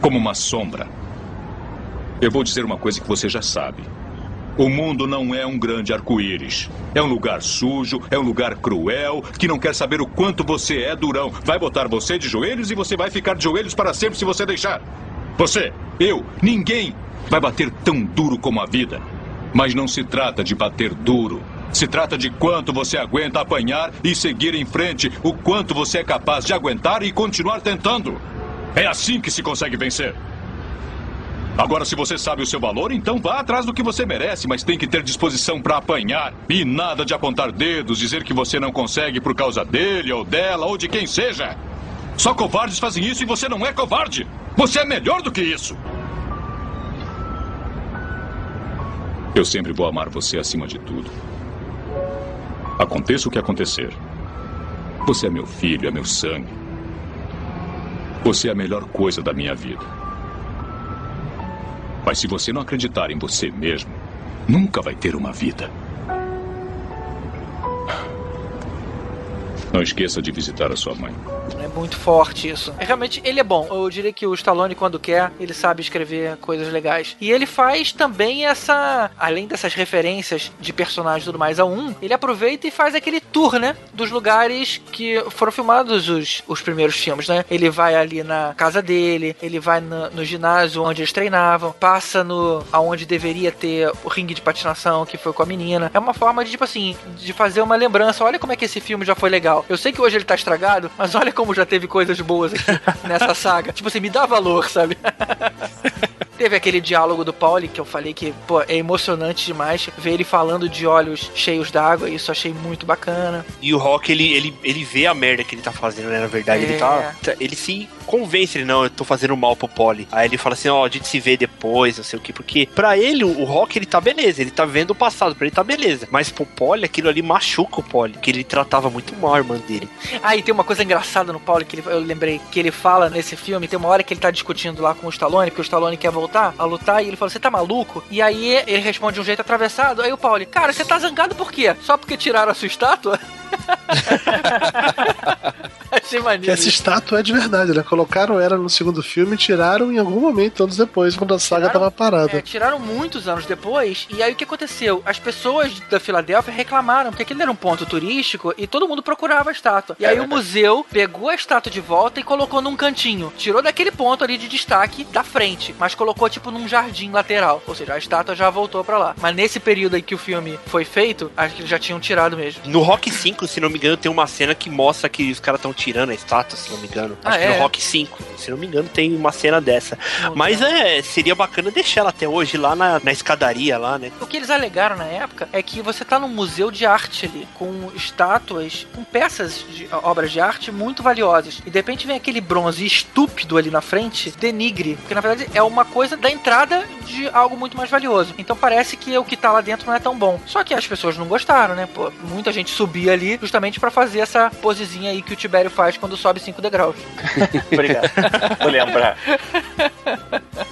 como uma sombra. Eu vou dizer uma coisa que você já sabe. O mundo não é um grande arco-íris. É um lugar sujo, é um lugar cruel, que não quer saber o quanto você é durão. Vai botar você de joelhos e você vai ficar de joelhos para sempre se você deixar. Você, eu, ninguém vai bater tão duro como a vida. Mas não se trata de bater duro. Se trata de quanto você aguenta apanhar e seguir em frente, o quanto você é capaz de aguentar e continuar tentando. É assim que se consegue vencer. Agora, se você sabe o seu valor, então vá atrás do que você merece, mas tem que ter disposição para apanhar. E nada de apontar dedos, dizer que você não consegue por causa dele ou dela ou de quem seja. Só covardes fazem isso e você não é covarde. Você é melhor do que isso. Eu sempre vou amar você acima de tudo. Aconteça o que acontecer. Você é meu filho, é meu sangue. Você é a melhor coisa da minha vida. Mas se você não acreditar em você mesmo, nunca vai ter uma vida. Não esqueça de visitar a sua mãe. É muito forte isso. Realmente, ele é bom. Eu diria que o Stallone, quando quer, ele sabe escrever coisas legais. E ele faz também essa... Além dessas referências de personagens e tudo mais a um, ele aproveita e faz aquele tour, né? Dos lugares que foram filmados os, os primeiros filmes, né? Ele vai ali na casa dele, ele vai no, no ginásio onde eles treinavam, passa no... aonde deveria ter o ringue de patinação, que foi com a menina. É uma forma de, tipo assim, de fazer uma lembrança. Olha como é que esse filme já foi legal. Eu sei que hoje ele tá estragado, mas olha como já teve coisas boas aqui nessa saga. Tipo assim, me dá valor, sabe? Teve aquele diálogo do Pauli que eu falei que, pô, é emocionante demais ver ele falando de olhos cheios d'água. Isso eu achei muito bacana. E o Rock, ele, ele, ele vê a merda que ele tá fazendo, né? Na verdade, é. ele tá... Ele se convence, ele, não, eu tô fazendo mal pro Pauli. Aí ele fala assim, ó, oh, a gente se vê depois, não sei o que. Porque pra ele, o Rock, ele tá beleza. Ele tá vendo o passado, pra ele tá beleza. Mas pro Pauli, aquilo ali machuca o Pauli. Porque ele tratava muito mal a irmã dele. Ah, e tem uma coisa engraçada no Pauli que ele, eu lembrei que ele fala nesse filme. Tem uma hora que ele tá discutindo lá com o Stallone, porque o Stallone quer voltar a lutar, e ele falou, você tá maluco? E aí ele responde de um jeito atravessado, aí o Pauli, cara, você tá zangado por quê? Só porque tiraram a sua estátua? achei maneiro. Essa estátua é de verdade, né? Colocaram ela no segundo filme e tiraram em algum momento, anos depois, quando a saga tiraram, tava parada. É, tiraram muitos anos depois, e aí o que aconteceu? As pessoas da Filadélfia reclamaram, porque aquilo era um ponto turístico e todo mundo procurava a estátua. E aí o museu pegou a estátua de volta e colocou num cantinho. Tirou daquele ponto ali de destaque da frente, mas colocou tipo num jardim lateral. Ou seja, a estátua já voltou pra lá. Mas nesse período aí que o filme foi feito, acho que eles já tinham tirado mesmo. No Rock cinco, se não me engano, tem uma cena que mostra que os caras estão tirando a estátua, se não me engano. Acho ah, é? que no Rock cinco, se não me engano, tem uma cena dessa. Não, Mas não. É, seria bacana deixar ela até hoje lá na, na escadaria lá, né? O que eles alegaram na época é que você tá num museu de arte ali, com estátuas, com peças de obras de arte muito valiosas. E de repente vem aquele bronze estúpido ali na frente, denigre. Porque na verdade é uma coisa da entrada de algo muito mais valioso. Então parece que o que tá lá dentro não é tão bom. Só que as pessoas não gostaram, né? Pô, muita gente subia ali justamente pra fazer essa posezinha aí que o Tibério faz quando sobe cinco degraus. Obrigado. Vou lembrar.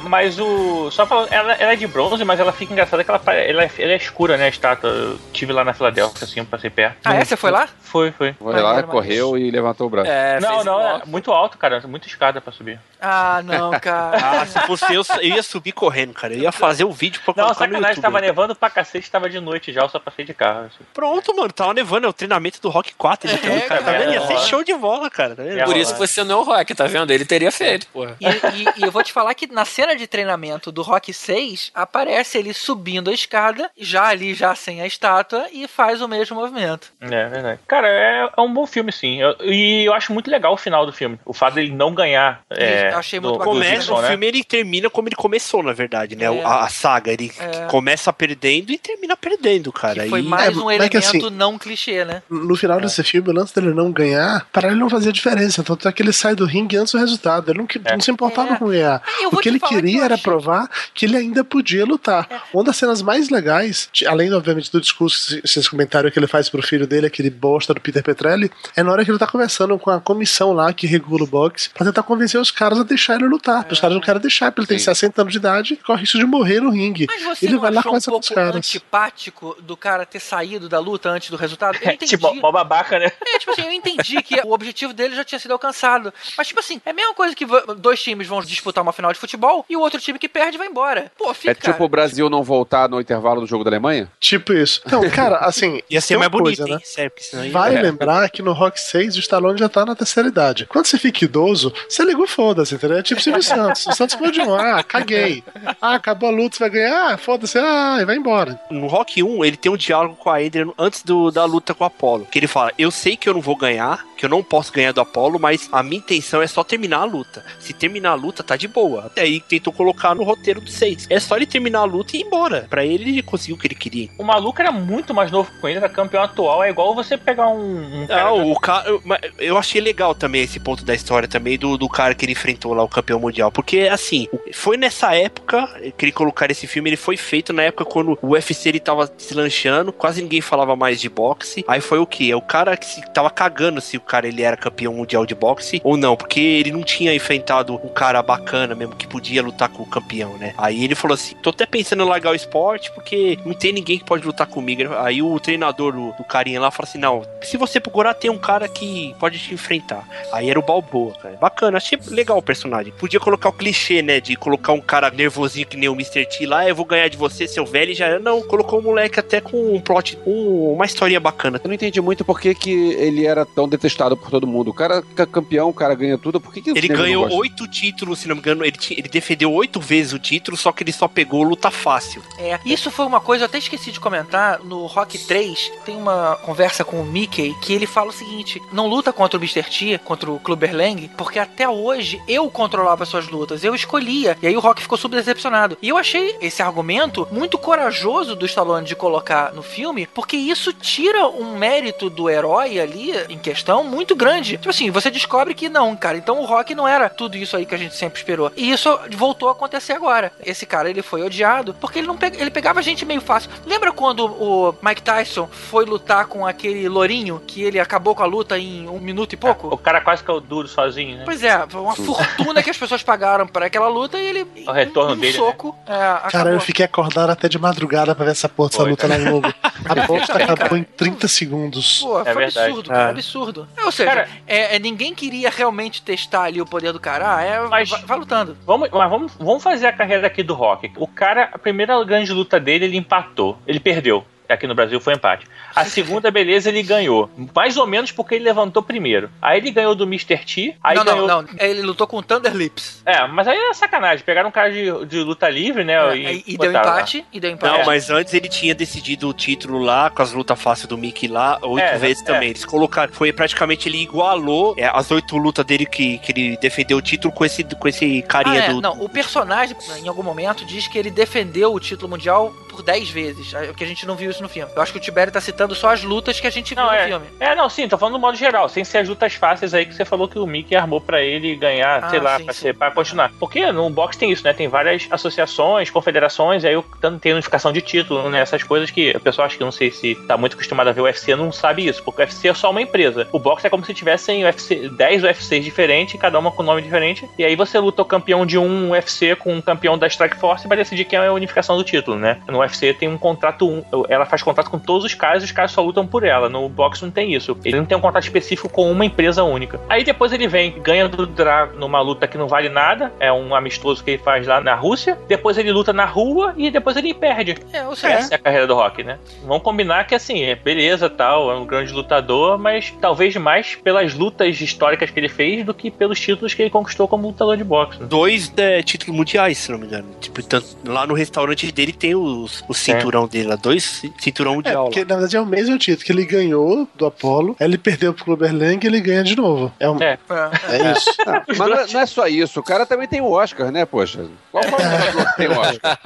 Mas o... Só falando, ela, ela é de bronze, mas ela fica engraçada que ela, ela, é, ela é escura, né? A estátua. Eu estive lá na Filadélfia, assim, passei perto. Ah, é? Você foi lá? Foi, foi. Foi lá, correu e levantou o braço. É, não, não, é muito alto, cara. Muita escada pra subir. Ah, não, cara. Ah, se fosse eu, eu ia subir correndo, cara. Eu ia fazer o um vídeo pra colocar no YouTube. Não, sacanagem, tava nevando pra cacete, tava de noite já, eu só passei de carro. Assim. Pronto, mano, tava nevando, é o treinamento do Rock quatro. É, é, cara, tá vendo? Ia ser show de bola, cara. Tá vendo? Por isso que você não é o Rock, tá vendo? Ele teria feito, porra. E, e, e eu vou te falar que na cena de treinamento do Rock seis, aparece ele subindo a escada, já ali, já sem a estátua, e faz o mesmo movimento. É, verdade. Cara, é, é um bom filme, sim. Eu, e eu acho muito legal o final do filme. O fato dele não ganhar. É, eu achei muito do, começa, do O filme, né? Ele termina como ele começou, na verdade, né? É. A, a saga, ele é. começa perdendo e termina perdendo, cara. Que foi e... mais é, um elemento é assim, não clichê, né? No final é. desse filme, o lance dele não ganhar, para ele não fazia diferença. Então é que ele sai do ringue antes do resultado. Ele não, é. não se importava é. com ganhar. O que ele queria que era achei... provar que ele ainda podia lutar. É. Uma das cenas mais legais, além, obviamente, do discurso, esses comentários que ele faz pro filho dele, aquele bosta do Peter Petrelli, é na hora que ele tá conversando com a comissão lá que regula o boxe, pra tentar convencer os caras a deixar ele lutar. É. Os caras não querem deixar, porque ele tem Sim. sessenta anos de idade e corre risco de morrer no ringue. Mas você ele não vai lá com um pouco caras. antipático do cara ter saído da luta antes do resultado? Eu entendi. É, tipo, mó babaca, né? É, tipo assim, eu entendi que o objetivo dele já tinha sido alcançado. Mas, tipo assim, é a mesma coisa que dois times vão disputar uma final de futebol e o outro time que perde vai embora. Pô, fica, É tipo cara. o Brasil não voltar no intervalo do jogo da Alemanha? Tipo isso. Então, cara, assim... Ia ser mais bonito, coisa, hein? Né? Sério, porque senão ia... Vai é. lembrar que no Rock seis o Stallone já tá na terceira idade. Quando você fica idoso, você liga o foda-se, entendeu? É tipo Silvio Santos. O Santos pode ir, ah, caguei. Ah, acabou a luta, você vai ganhar. Ah, foda-se. Ah, e vai embora. No Rock um, ele tem um diálogo com a Adrian antes do, da luta com o Apollo, que ele fala, eu sei que eu não vou ganhar, que eu não posso ganhar do Apollo, mas a minha intenção é só terminar a luta. Se terminar a luta, tá de boa. Até aí tentou colocar no roteiro do seis. É só ele terminar a luta e ir embora. Pra ele, ele conseguiu o que ele queria. O maluco era muito mais novo que ele, era campeão atual. É igual você pegar um... um cara ah, o cara... Eu, eu achei legal também esse ponto da história também do, do cara que ele enfrentou lá, o campeão mundial. Porque, assim, foi nessa época que ele colocaram esse filme, ele foi feito na época quando o U F C, ele tava se lanchando, quase ninguém falava mais de boxe. Aí foi o quê? É o cara que se, tava cagando se o cara, ele era campeão mundial de boxe ou não, porque ele não tinha enfrentado um cara bacana mesmo, que podia lutar com o campeão, né? Aí ele falou assim, tô até pensando em largar o esporte, porque não tem ninguém que pode lutar comigo. Aí o treinador do, do carinha lá falou assim, não, se você procurar, tem um cara que pode te enfrentar. Aí era o Balboa, cara. Bacana, achei legal o personagem. Podia colocar o clichê, né, de colocar um cara nervosinho que nem o mister T lá, eu vou ganhar de você, seu velho, e já não, colocou o moleque até com um plot, um, uma historinha bacana. Eu não entendi muito por que que ele era tão detestado por todo mundo. O cara fica campeão, o cara ganha tudo, por que que ele ganhou oito títulos, se não me engano, ele, ele defendeu oito vezes o título, só que ele só pegou luta fácil. É, isso foi uma coisa, eu até esqueci de comentar, no Rock três tem uma conversa com o Mickey, que ele fala o seguinte, não luta contra o mister T, contra o Clubber Lang, porque até hoje eu controlava suas lutas, eu escolhia, e aí o Rock ficou super decepcionado. E eu achei esse argumento muito corajoso do Stallone de colocar no filme, porque isso tira um mérito do herói ali, em questão, muito grande. Tipo assim, você descobre que não, cara, então o Rock não era tudo isso aí que a gente sempre esperou. E isso voltou a acontecer agora. Esse cara, ele foi odiado porque ele, não pe... ele pegava gente meio fácil. Lembra quando o Mike Tyson foi lutar com aquele lourinho que ele acabou com a luta em um minuto e pouco? O cara quase caiu duro sozinho, né? Pois é, foi uma fortuna que as pessoas pagaram pra aquela luta e ele... O retorno um, um dele, soco, né? é, Cara, eu fiquei acordado até de madrugada pra ver essa porra, essa luta na Globo. A bosta acabou em trinta segundos. Pô, é foi verdade. absurdo, cara, é. absurdo. É, ou seja, cara, é, é, ninguém queria realmente testar ali o poder do cara. Ah, é, mas, vai, vai lutando. Vamos, mas vamos, vamos fazer a carreira aqui do Rocky. O cara, a primeira grande luta dele, ele empatou. Ele perdeu. Aqui no Brasil foi empate. A segunda, beleza, ele ganhou. Mais ou menos porque ele levantou primeiro. Aí ele ganhou do mister T. Aí não, ganhou... não, não. Ele lutou com o Thunder Lips. É, mas aí é sacanagem. Pegaram um cara de, de luta livre, né? É, e, e, deu empate, e deu empate. Não, é. mas antes ele tinha decidido o título lá, com as lutas fáceis do Mickey lá, oito é, vezes é. também. Eles colocaram... Foi praticamente, ele igualou é, as oito lutas dele que, que ele defendeu o título com esse, com esse carinha ah, é, do... Não, o personagem, em algum momento, diz que ele defendeu o título mundial por dez vezes. O que a gente não viu isso no filme. Eu acho que o Tibério tá citando só as lutas que a gente não, viu no é, filme. É, não, sim, tô falando do modo geral, sem ser as lutas fáceis aí que você falou que o Mickey armou pra ele ganhar, ah, sei lá, sim, pra, sim. Ser, pra continuar. Porque no boxe tem isso, né? Tem várias associações, confederações, aí tem unificação de título, né? Essas coisas que o pessoal acha que, não sei se tá muito acostumado a ver o U F C, não sabe isso, porque o U F C é só uma empresa. O boxe é como se tivessem U F C, dez U F Cs diferentes, cada uma com nome diferente, e aí você luta o campeão de um U F C com o campeão da Strike Force pra decidir quem é a unificação do título, né? No U F C tem um contrato, um, ela faz contrato com todos os caras e os caras só lutam por ela. No boxe não tem isso. Ele não tem um contrato específico com uma empresa única. Aí depois ele vem, ganha do Drago numa luta que não vale nada. É um amistoso que ele faz lá na Rússia. Depois ele luta na rua e depois ele perde. É, ou seja, essa é a carreira do Rocky, né? Vamos combinar que assim, é beleza, tal, é um grande lutador, mas talvez mais pelas lutas históricas que ele fez do que pelos títulos que ele conquistou como lutador de boxe. Né? Dois é, títulos mundiais, se não me engano. Tipo, tanto, lá no restaurante dele tem os, o cinturão é. dele lá. Dois cinturão mundial. É, porque lá. Na verdade é o mesmo título que ele ganhou do Apollo, ele perdeu pro Clubber Lang e ele ganha de novo. É, um... é. é. é isso. Não, mas não é, não é só isso, o cara também tem o Oscar, né, poxa? Qual foi o que tem o Oscar?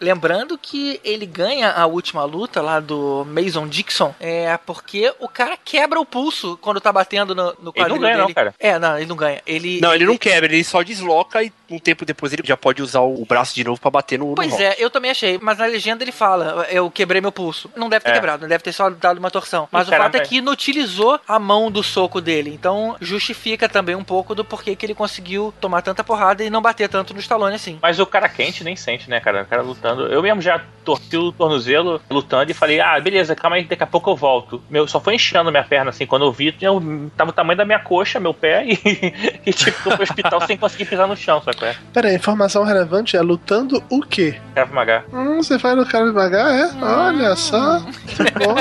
Lembrando que ele ganha a última luta lá do Mason Dixon, é porque o cara quebra o pulso quando tá batendo no, no quadril. Ele não ganha dele. Não, cara. É, não, ele não ganha. Ele, não, ele, ele não quebra, ele só desloca e um tempo depois ele já pode usar o braço de novo pra bater no... Pois no é, eu também achei, mas na legenda ele fala, eu quebrei meu pulso. Não deve ter é. quebrado, não deve ter só dado uma torção. Mas e o fato é que inutilizou a mão do soco dele. Então justifica também um pouco do porquê que ele conseguiu tomar tanta porrada e não bater tanto no Stallone assim. Mas o cara quente nem sente, né, cara? O cara lutando. Eu mesmo já torci o tornozelo lutando e falei, ah, beleza, calma aí, daqui a pouco eu volto. Meu, só foi inchando minha perna assim. Quando eu vi, eu tava o tamanho da minha coxa, meu pé, e, e tipo, fui pro hospital sem conseguir pisar no chão, sabe? Pera aí, informação relevante é lutando o quê? Krav Maga. Hum, você faz no Krav Maga, é? Hum. Olha só. Bom.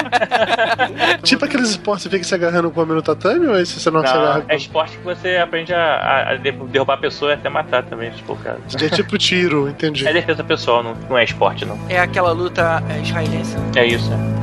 Tipo aqueles esportes que você fica se agarrando com o homem no tatame, ou esse você não, não se agarra? É esporte que você aprende a, a derrubar a pessoa e até matar também, tipo, cara. É tipo tiro, entendi. É defesa pessoal, não, não é esporte, não. É aquela luta israelense. É isso, é.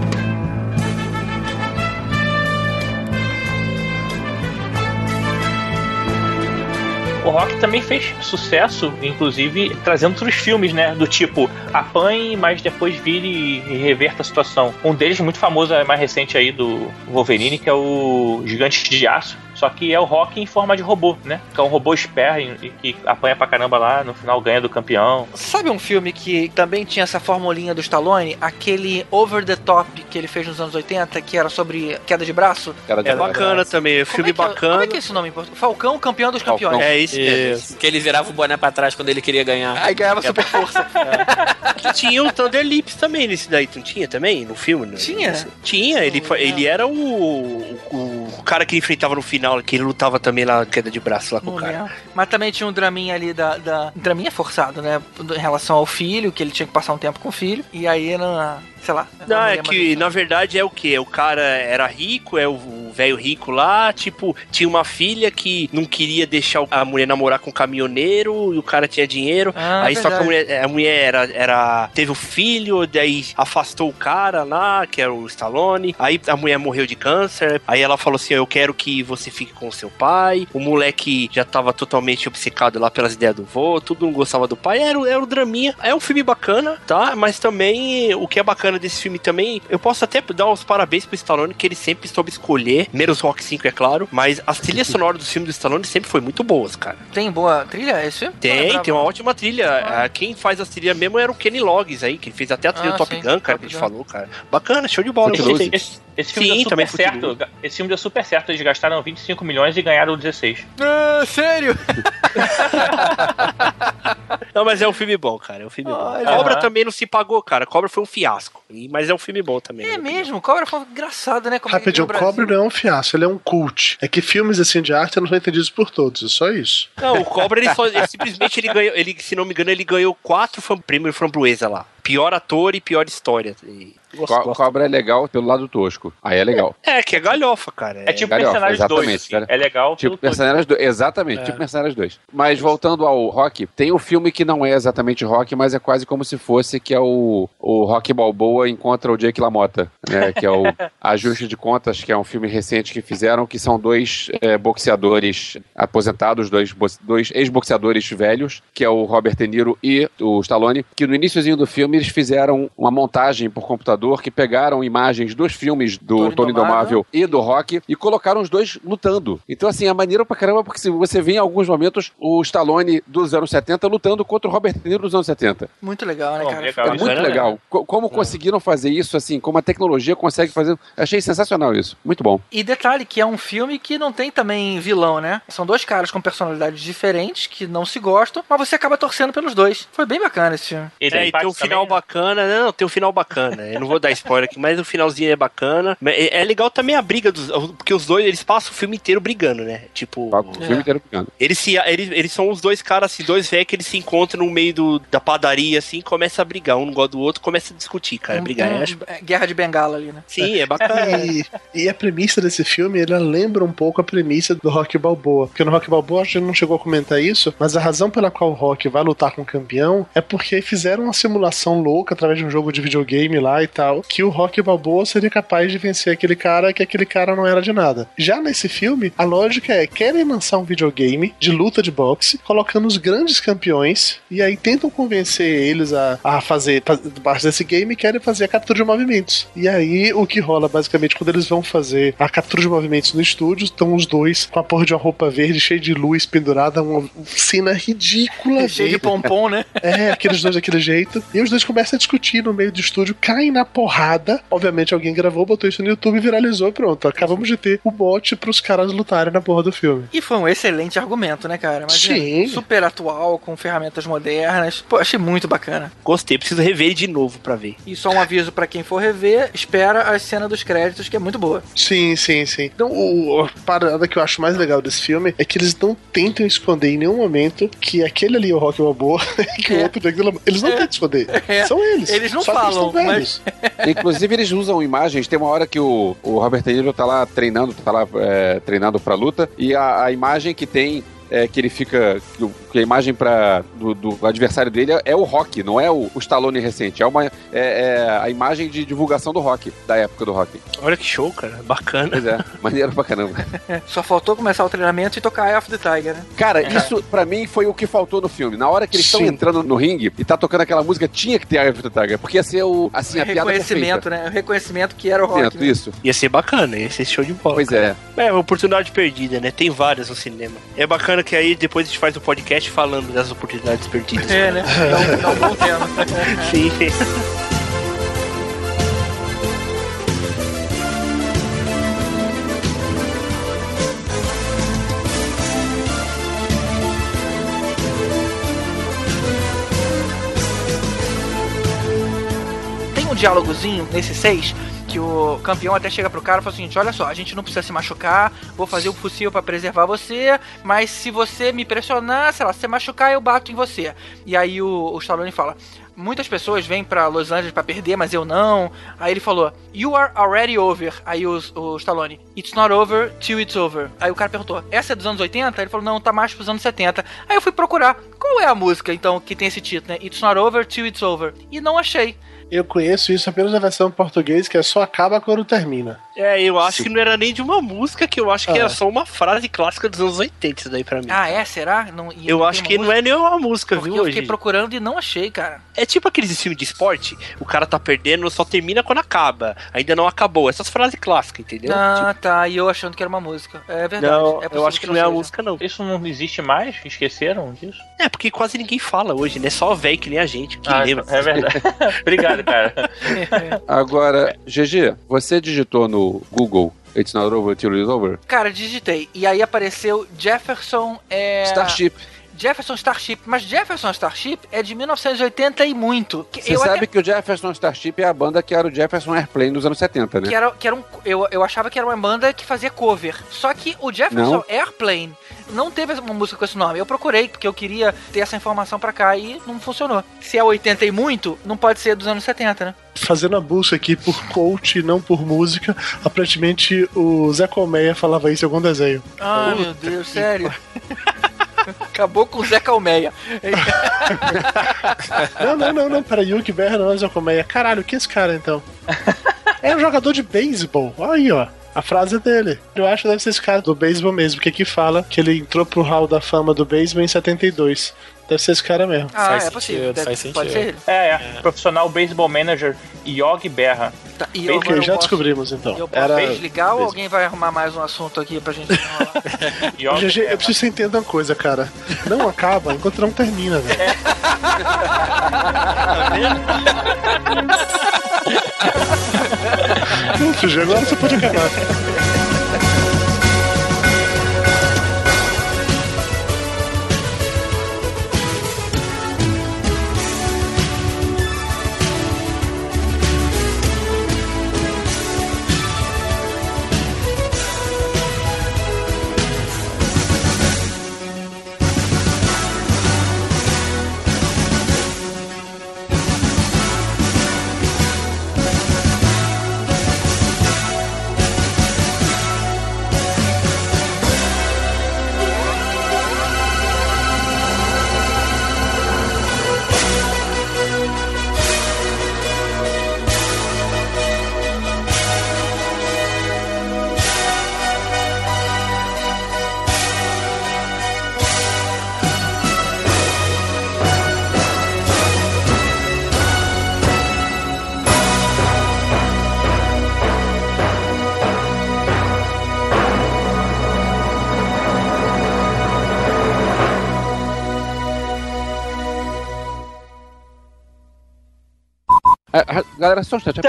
O Rocky também fez sucesso, inclusive, trazendo outros filmes, né? Do tipo, apanhe, mas depois vire e reverta a situação. Um deles muito famoso, mais recente aí, do Wolverine, que é o Gigante de Aço. Só que é o Rocky em forma de robô, né? Que é um robô esperto e que apanha pra caramba lá, no final ganha do campeão. Sabe um filme que também tinha essa formulinha do Stallone? Aquele Over the Top que ele fez nos anos oitenta, que era sobre queda de braço? Queda de é braço. Bacana também, é filme é que, bacana. Como é que é esse nome em português? Falcão, Campeão dos Falcão. Campeões. É isso, isso. Que ele virava o boné pra trás quando ele queria ganhar. Aí ganhava é. super força. É. Tinha o Thunder Lips também nesse daí, não tinha também no filme? Não? Tinha. Tinha, ele, é. ele era o, o, o cara que enfrentava no final, que ele lutava também lá, queda de braço lá com o cara. Mas também tinha um draminha ali da, da... draminha forçado, né? Em relação ao filho, que ele tinha que passar um tempo com o filho. E aí, na... sei lá. Não, não é que, na verdade, é o quê? O cara era rico, é o velho rico lá, tipo, tinha uma filha que não queria deixar a mulher namorar com um caminhoneiro, e o cara tinha dinheiro. Ah, aí verdade. Só que a mulher, a mulher era, era... teve o filho, daí afastou o cara lá, que era o Stallone. Aí a mulher morreu de câncer. Aí ela falou assim, eu quero que você fique com seu pai. O moleque já tava totalmente obcecado lá pelas ideias do vô, tudo não gostava do pai. Era, era um draminha. É um filme bacana, tá? Mas também, o que é bacana desse filme também, eu posso até dar os parabéns pro Stallone, que ele sempre soube escolher ver, menos Rocky cinco, é claro, mas a trilha sonora do filme do Stallone sempre foi muito boas, cara. Tem boa trilha esse filme? Tem, tem uma ótima trilha. Ah. Quem faz as trilhas mesmo era o Kenny Loggins aí, que fez até a trilha ah, do Top sim, Gun, cara, Top que a gente Gun. falou, cara. Bacana, show de bola. Esse, esse, esse filme sim, deu super certo. Esse filme deu super certo, eles gastaram vinte e cinco milhões e ganharam dezesseis. Ah, sério? Não, mas é um filme bom, cara, é um filme ah, bom. Cobra também não se pagou, cara, Cobra foi um fiasco, mas é um filme bom também. É mesmo, Cobra foi engraçado, né? Como rapidinho, Cobra não é um fiasco, ele é um cult. É que filmes assim de arte não são entendidos por todos, é só isso. Não, o Cobra, ele só, ele, simplesmente, ele ganhou, ele, se não me engano, ele ganhou quatro prêmios Framboesa lá. Pior ator e pior história. E... Gosto, Co- gosto. Cobra é legal pelo lado tosco. Aí é legal. É, é que é galhofa, cara. É, é tipo galhofa, Mercenários dois. Assim. É legal. Tipo Mercenários dois. Exatamente, é. tipo Mercenários dois. Mas voltando ao Rocky, tem um filme que não é exatamente Rocky, mas é quase como se fosse, que é o, o Rocky Balboa encontra o Jake LaMotta, né? Que é o Ajuste de Contas, que é um filme recente que fizeram, que são dois é, boxeadores aposentados, dois, bo- dois ex-boxeadores velhos, que é o Robert De Niro e o Stallone, que no iniciozinho do filme eles fizeram uma montagem por computador que pegaram imagens dos filmes do Tony Indomável e do Rocky e colocaram os dois lutando. Então, assim, é maneiro pra caramba, porque você vê em alguns momentos o Stallone dos anos setenta lutando contra o Robert De Niro dos anos setenta. Muito legal, né, cara? Oh, legal, é muito legal. Né? Como conseguiram fazer isso, assim, como a tecnologia consegue fazer. Achei sensacional isso. Muito bom. E detalhe que é um filme que não tem também vilão, né? São dois caras com personalidades diferentes, que não se gostam, mas você acaba torcendo pelos dois. Foi bem bacana esse filme. E é, tem um final também, bacana, né? Não, tem um final bacana. Eu não vou vou dar spoiler aqui, mas o finalzinho é bacana. É legal também a briga dos... Porque os dois, eles passam o filme inteiro brigando, né? Tipo... Papo, o filme é. inteiro brigando. Eles, se, eles, eles são os dois caras, assim, dois velhos que eles se encontram no meio do, da padaria, assim, começa a brigar. Um não gosta do outro, começa a discutir, cara. Um, brigar. Um, acho... Guerra de Bengala ali, né? Sim, é bacana. E, e a premissa desse filme, ela lembra um pouco a premissa do Rocky Balboa. Porque no Rocky Balboa, a gente não chegou a comentar isso, mas a razão pela qual o Rocky vai lutar com o campeão é porque fizeram uma simulação louca através de um jogo de videogame lá e tal, que o Rocky Balboa seria capaz de vencer aquele cara, que aquele cara não era de nada. Já nesse filme, a lógica é: querem lançar um videogame de luta de boxe, colocando os grandes campeões, e aí tentam convencer eles a, a fazer, debaixo desse game, e querem fazer a captura de movimentos. E aí o que rola basicamente quando eles vão fazer a captura de movimentos no estúdio, estão os dois com a porra de uma roupa verde cheia de luz pendurada, uma cena ridícula. Cheia de pompom, né? É, aqueles dois daquele jeito. E os dois começam a discutir no meio do estúdio, caem na porrada, obviamente alguém gravou, botou isso no YouTube, viralizou e pronto, acabamos de ter o bote pros caras lutarem na porra do filme. E foi um excelente argumento, né, cara? Imagina, sim. Super atual, com ferramentas modernas. Pô, achei muito bacana. Gostei, preciso rever de novo pra ver. E só um aviso pra quem for rever, espera a cena dos créditos, que é muito boa. Sim, sim, sim. Então, o, a parada que eu acho mais legal desse filme é que eles não tentam esconder em nenhum momento que aquele ali é o Rocky Balboa, que é. o outro... Eles não é. tentam esconder. É. São eles. Eles não só falam, que eles mas... Inclusive eles usam imagens. Tem uma hora que o, o Robert De Niro tá lá treinando, tá lá é, treinando pra luta, e a, a imagem que tem é que ele fica... que a imagem pra, do, do adversário dele é, é o Rocky, não é o, o Stallone recente. É, uma, é, é a imagem de divulgação do Rocky, da época do Rocky. Olha que show, cara. Bacana. Pois é, maneiro pra caramba. Só faltou começar o treinamento e tocar Eye of the Tiger, né? Cara, é. isso pra mim foi o que faltou no filme. Na hora que eles estão entrando no ringue e tá tocando aquela música, tinha que ter Eye of the Tiger, porque ia ser o, assim, o a piada perfeita. O reconhecimento, né? O reconhecimento que era o Rocky. Né? Isso. Ia ser bacana, ia ser show de bola. Pois cara. é. É, uma oportunidade perdida, né? Tem várias no cinema. É bacana que aí depois a gente faz o um podcast falando das oportunidades perdidas. É, né? Dá um bom tema. Sim. Tem um diálogozinho nesse seis... que o campeão até chega pro cara e fala o seguinte: olha só, a gente não precisa se machucar, vou fazer o possível pra preservar você, mas se você me pressionar, sei lá, se você machucar, eu bato em você. E aí o, o Stallone fala: muitas pessoas vêm pra Los Angeles pra perder, mas eu não. Aí ele falou: you are already over. Aí o, o Stallone: it's not over till it's over. Aí o cara perguntou: essa é dos anos oitenta? Aí ele falou: não, tá mais pros anos setenta. Aí eu fui procurar qual é a música, então, que tem esse título, né? It's Not Over Till It's Over. E não achei. Eu conheço isso apenas na versão portuguesa, que é só acaba quando termina. É, eu acho Sim. que não era nem de uma música, que eu acho que ah. era só uma frase clássica dos anos oitenta, isso daí pra mim. Ah, é? Será? Não, eu não acho que música? Não é nem uma música, porque viu, eu fiquei hoje. Procurando e não achei, cara. É tipo aqueles filmes de esporte, o cara tá perdendo, só termina quando acaba. Ainda não acabou. Essas frases clássicas, entendeu? Ah, tipo... tá. E eu achando que era uma música. É verdade. Não, é eu acho que, que não, não é seja. a música, não. Isso não existe mais? Esqueceram disso? É, porque quase ninguém fala hoje, né? Só velho que nem a gente, que ah, lembra. É verdade. Obrigado, cara. Agora, G G, você digitou no Google It's Not Over Till It's Over? Cara, digitei. E aí apareceu Jefferson... É... Starship. Jefferson Starship. Mas Jefferson Starship é de mil novecentos e oitenta e muito. Você sabe até... que o Jefferson Starship é a banda que era o Jefferson Airplane nos anos setenta, né? Que era, que era um, eu, eu achava que era uma banda que fazia cover. Só que o Jefferson não. Airplane não teve uma música com esse nome. Eu procurei, porque eu queria ter essa informação pra cá e não funcionou. Se é oitenta e muito, não pode ser dos anos setenta, né? Fazendo a busca aqui por coach e não por música, aparentemente o Zé Colmeia falava isso em algum desenho. Ah, Puta meu Deus, que... sério? Acabou com o Zé Colmeia. Não, não, não, não, peraí, o que berra não é o Zé Colmeia. Caralho, o que é esse cara então? É um jogador de beisebol, olha aí, ó. A frase é dele. Eu acho que deve ser esse cara do beisebol mesmo, porque aqui fala que ele entrou pro hall da fama do beisebol em setenta e dois. Deve ser esse cara mesmo. Ah, faz é sentido, possível. Deve, faz pode sentido. Ser ele. É, é, é. Profissional Baseball Manager Yogi Berra. Tá, e eu, okay, eu já posso, descobrimos então. Eu posso Era... desligar ou alguém vai arrumar mais um assunto aqui pra gente enrolar? G G, eu preciso que você entenda uma coisa, cara. Não acaba enquanto não termina, velho. É. Tá vendo? Puxa, agora você pode acabar. Galera, só um instante.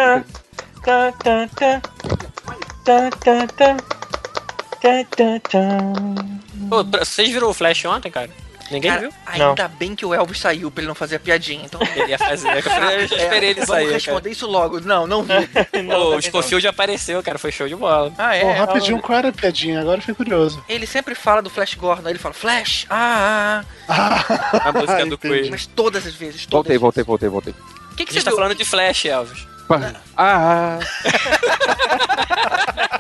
Vocês viram o Flash ontem, cara? Ninguém cara, viu? Ainda não. Bem que o Elvis saiu pra ele não fazer a piadinha, então... Ele ia fazer, eu esperei é, ele sair. Vamos responder cara. Isso logo. Não, não vi. Não, o Scofield apareceu, cara, foi show de bola. Ah, é? Bom, rapidinho, qual era a piadinha? Agora eu fiquei curioso. Ele sempre fala do Flash Gordon, ele fala, Flash, ah, ah, ah. A música ah, do Queen. Mas todas as vezes, todas Voltei, voltei, voltei, voltei. O que, que você está falando de Flash, Elvis? Ah! ah.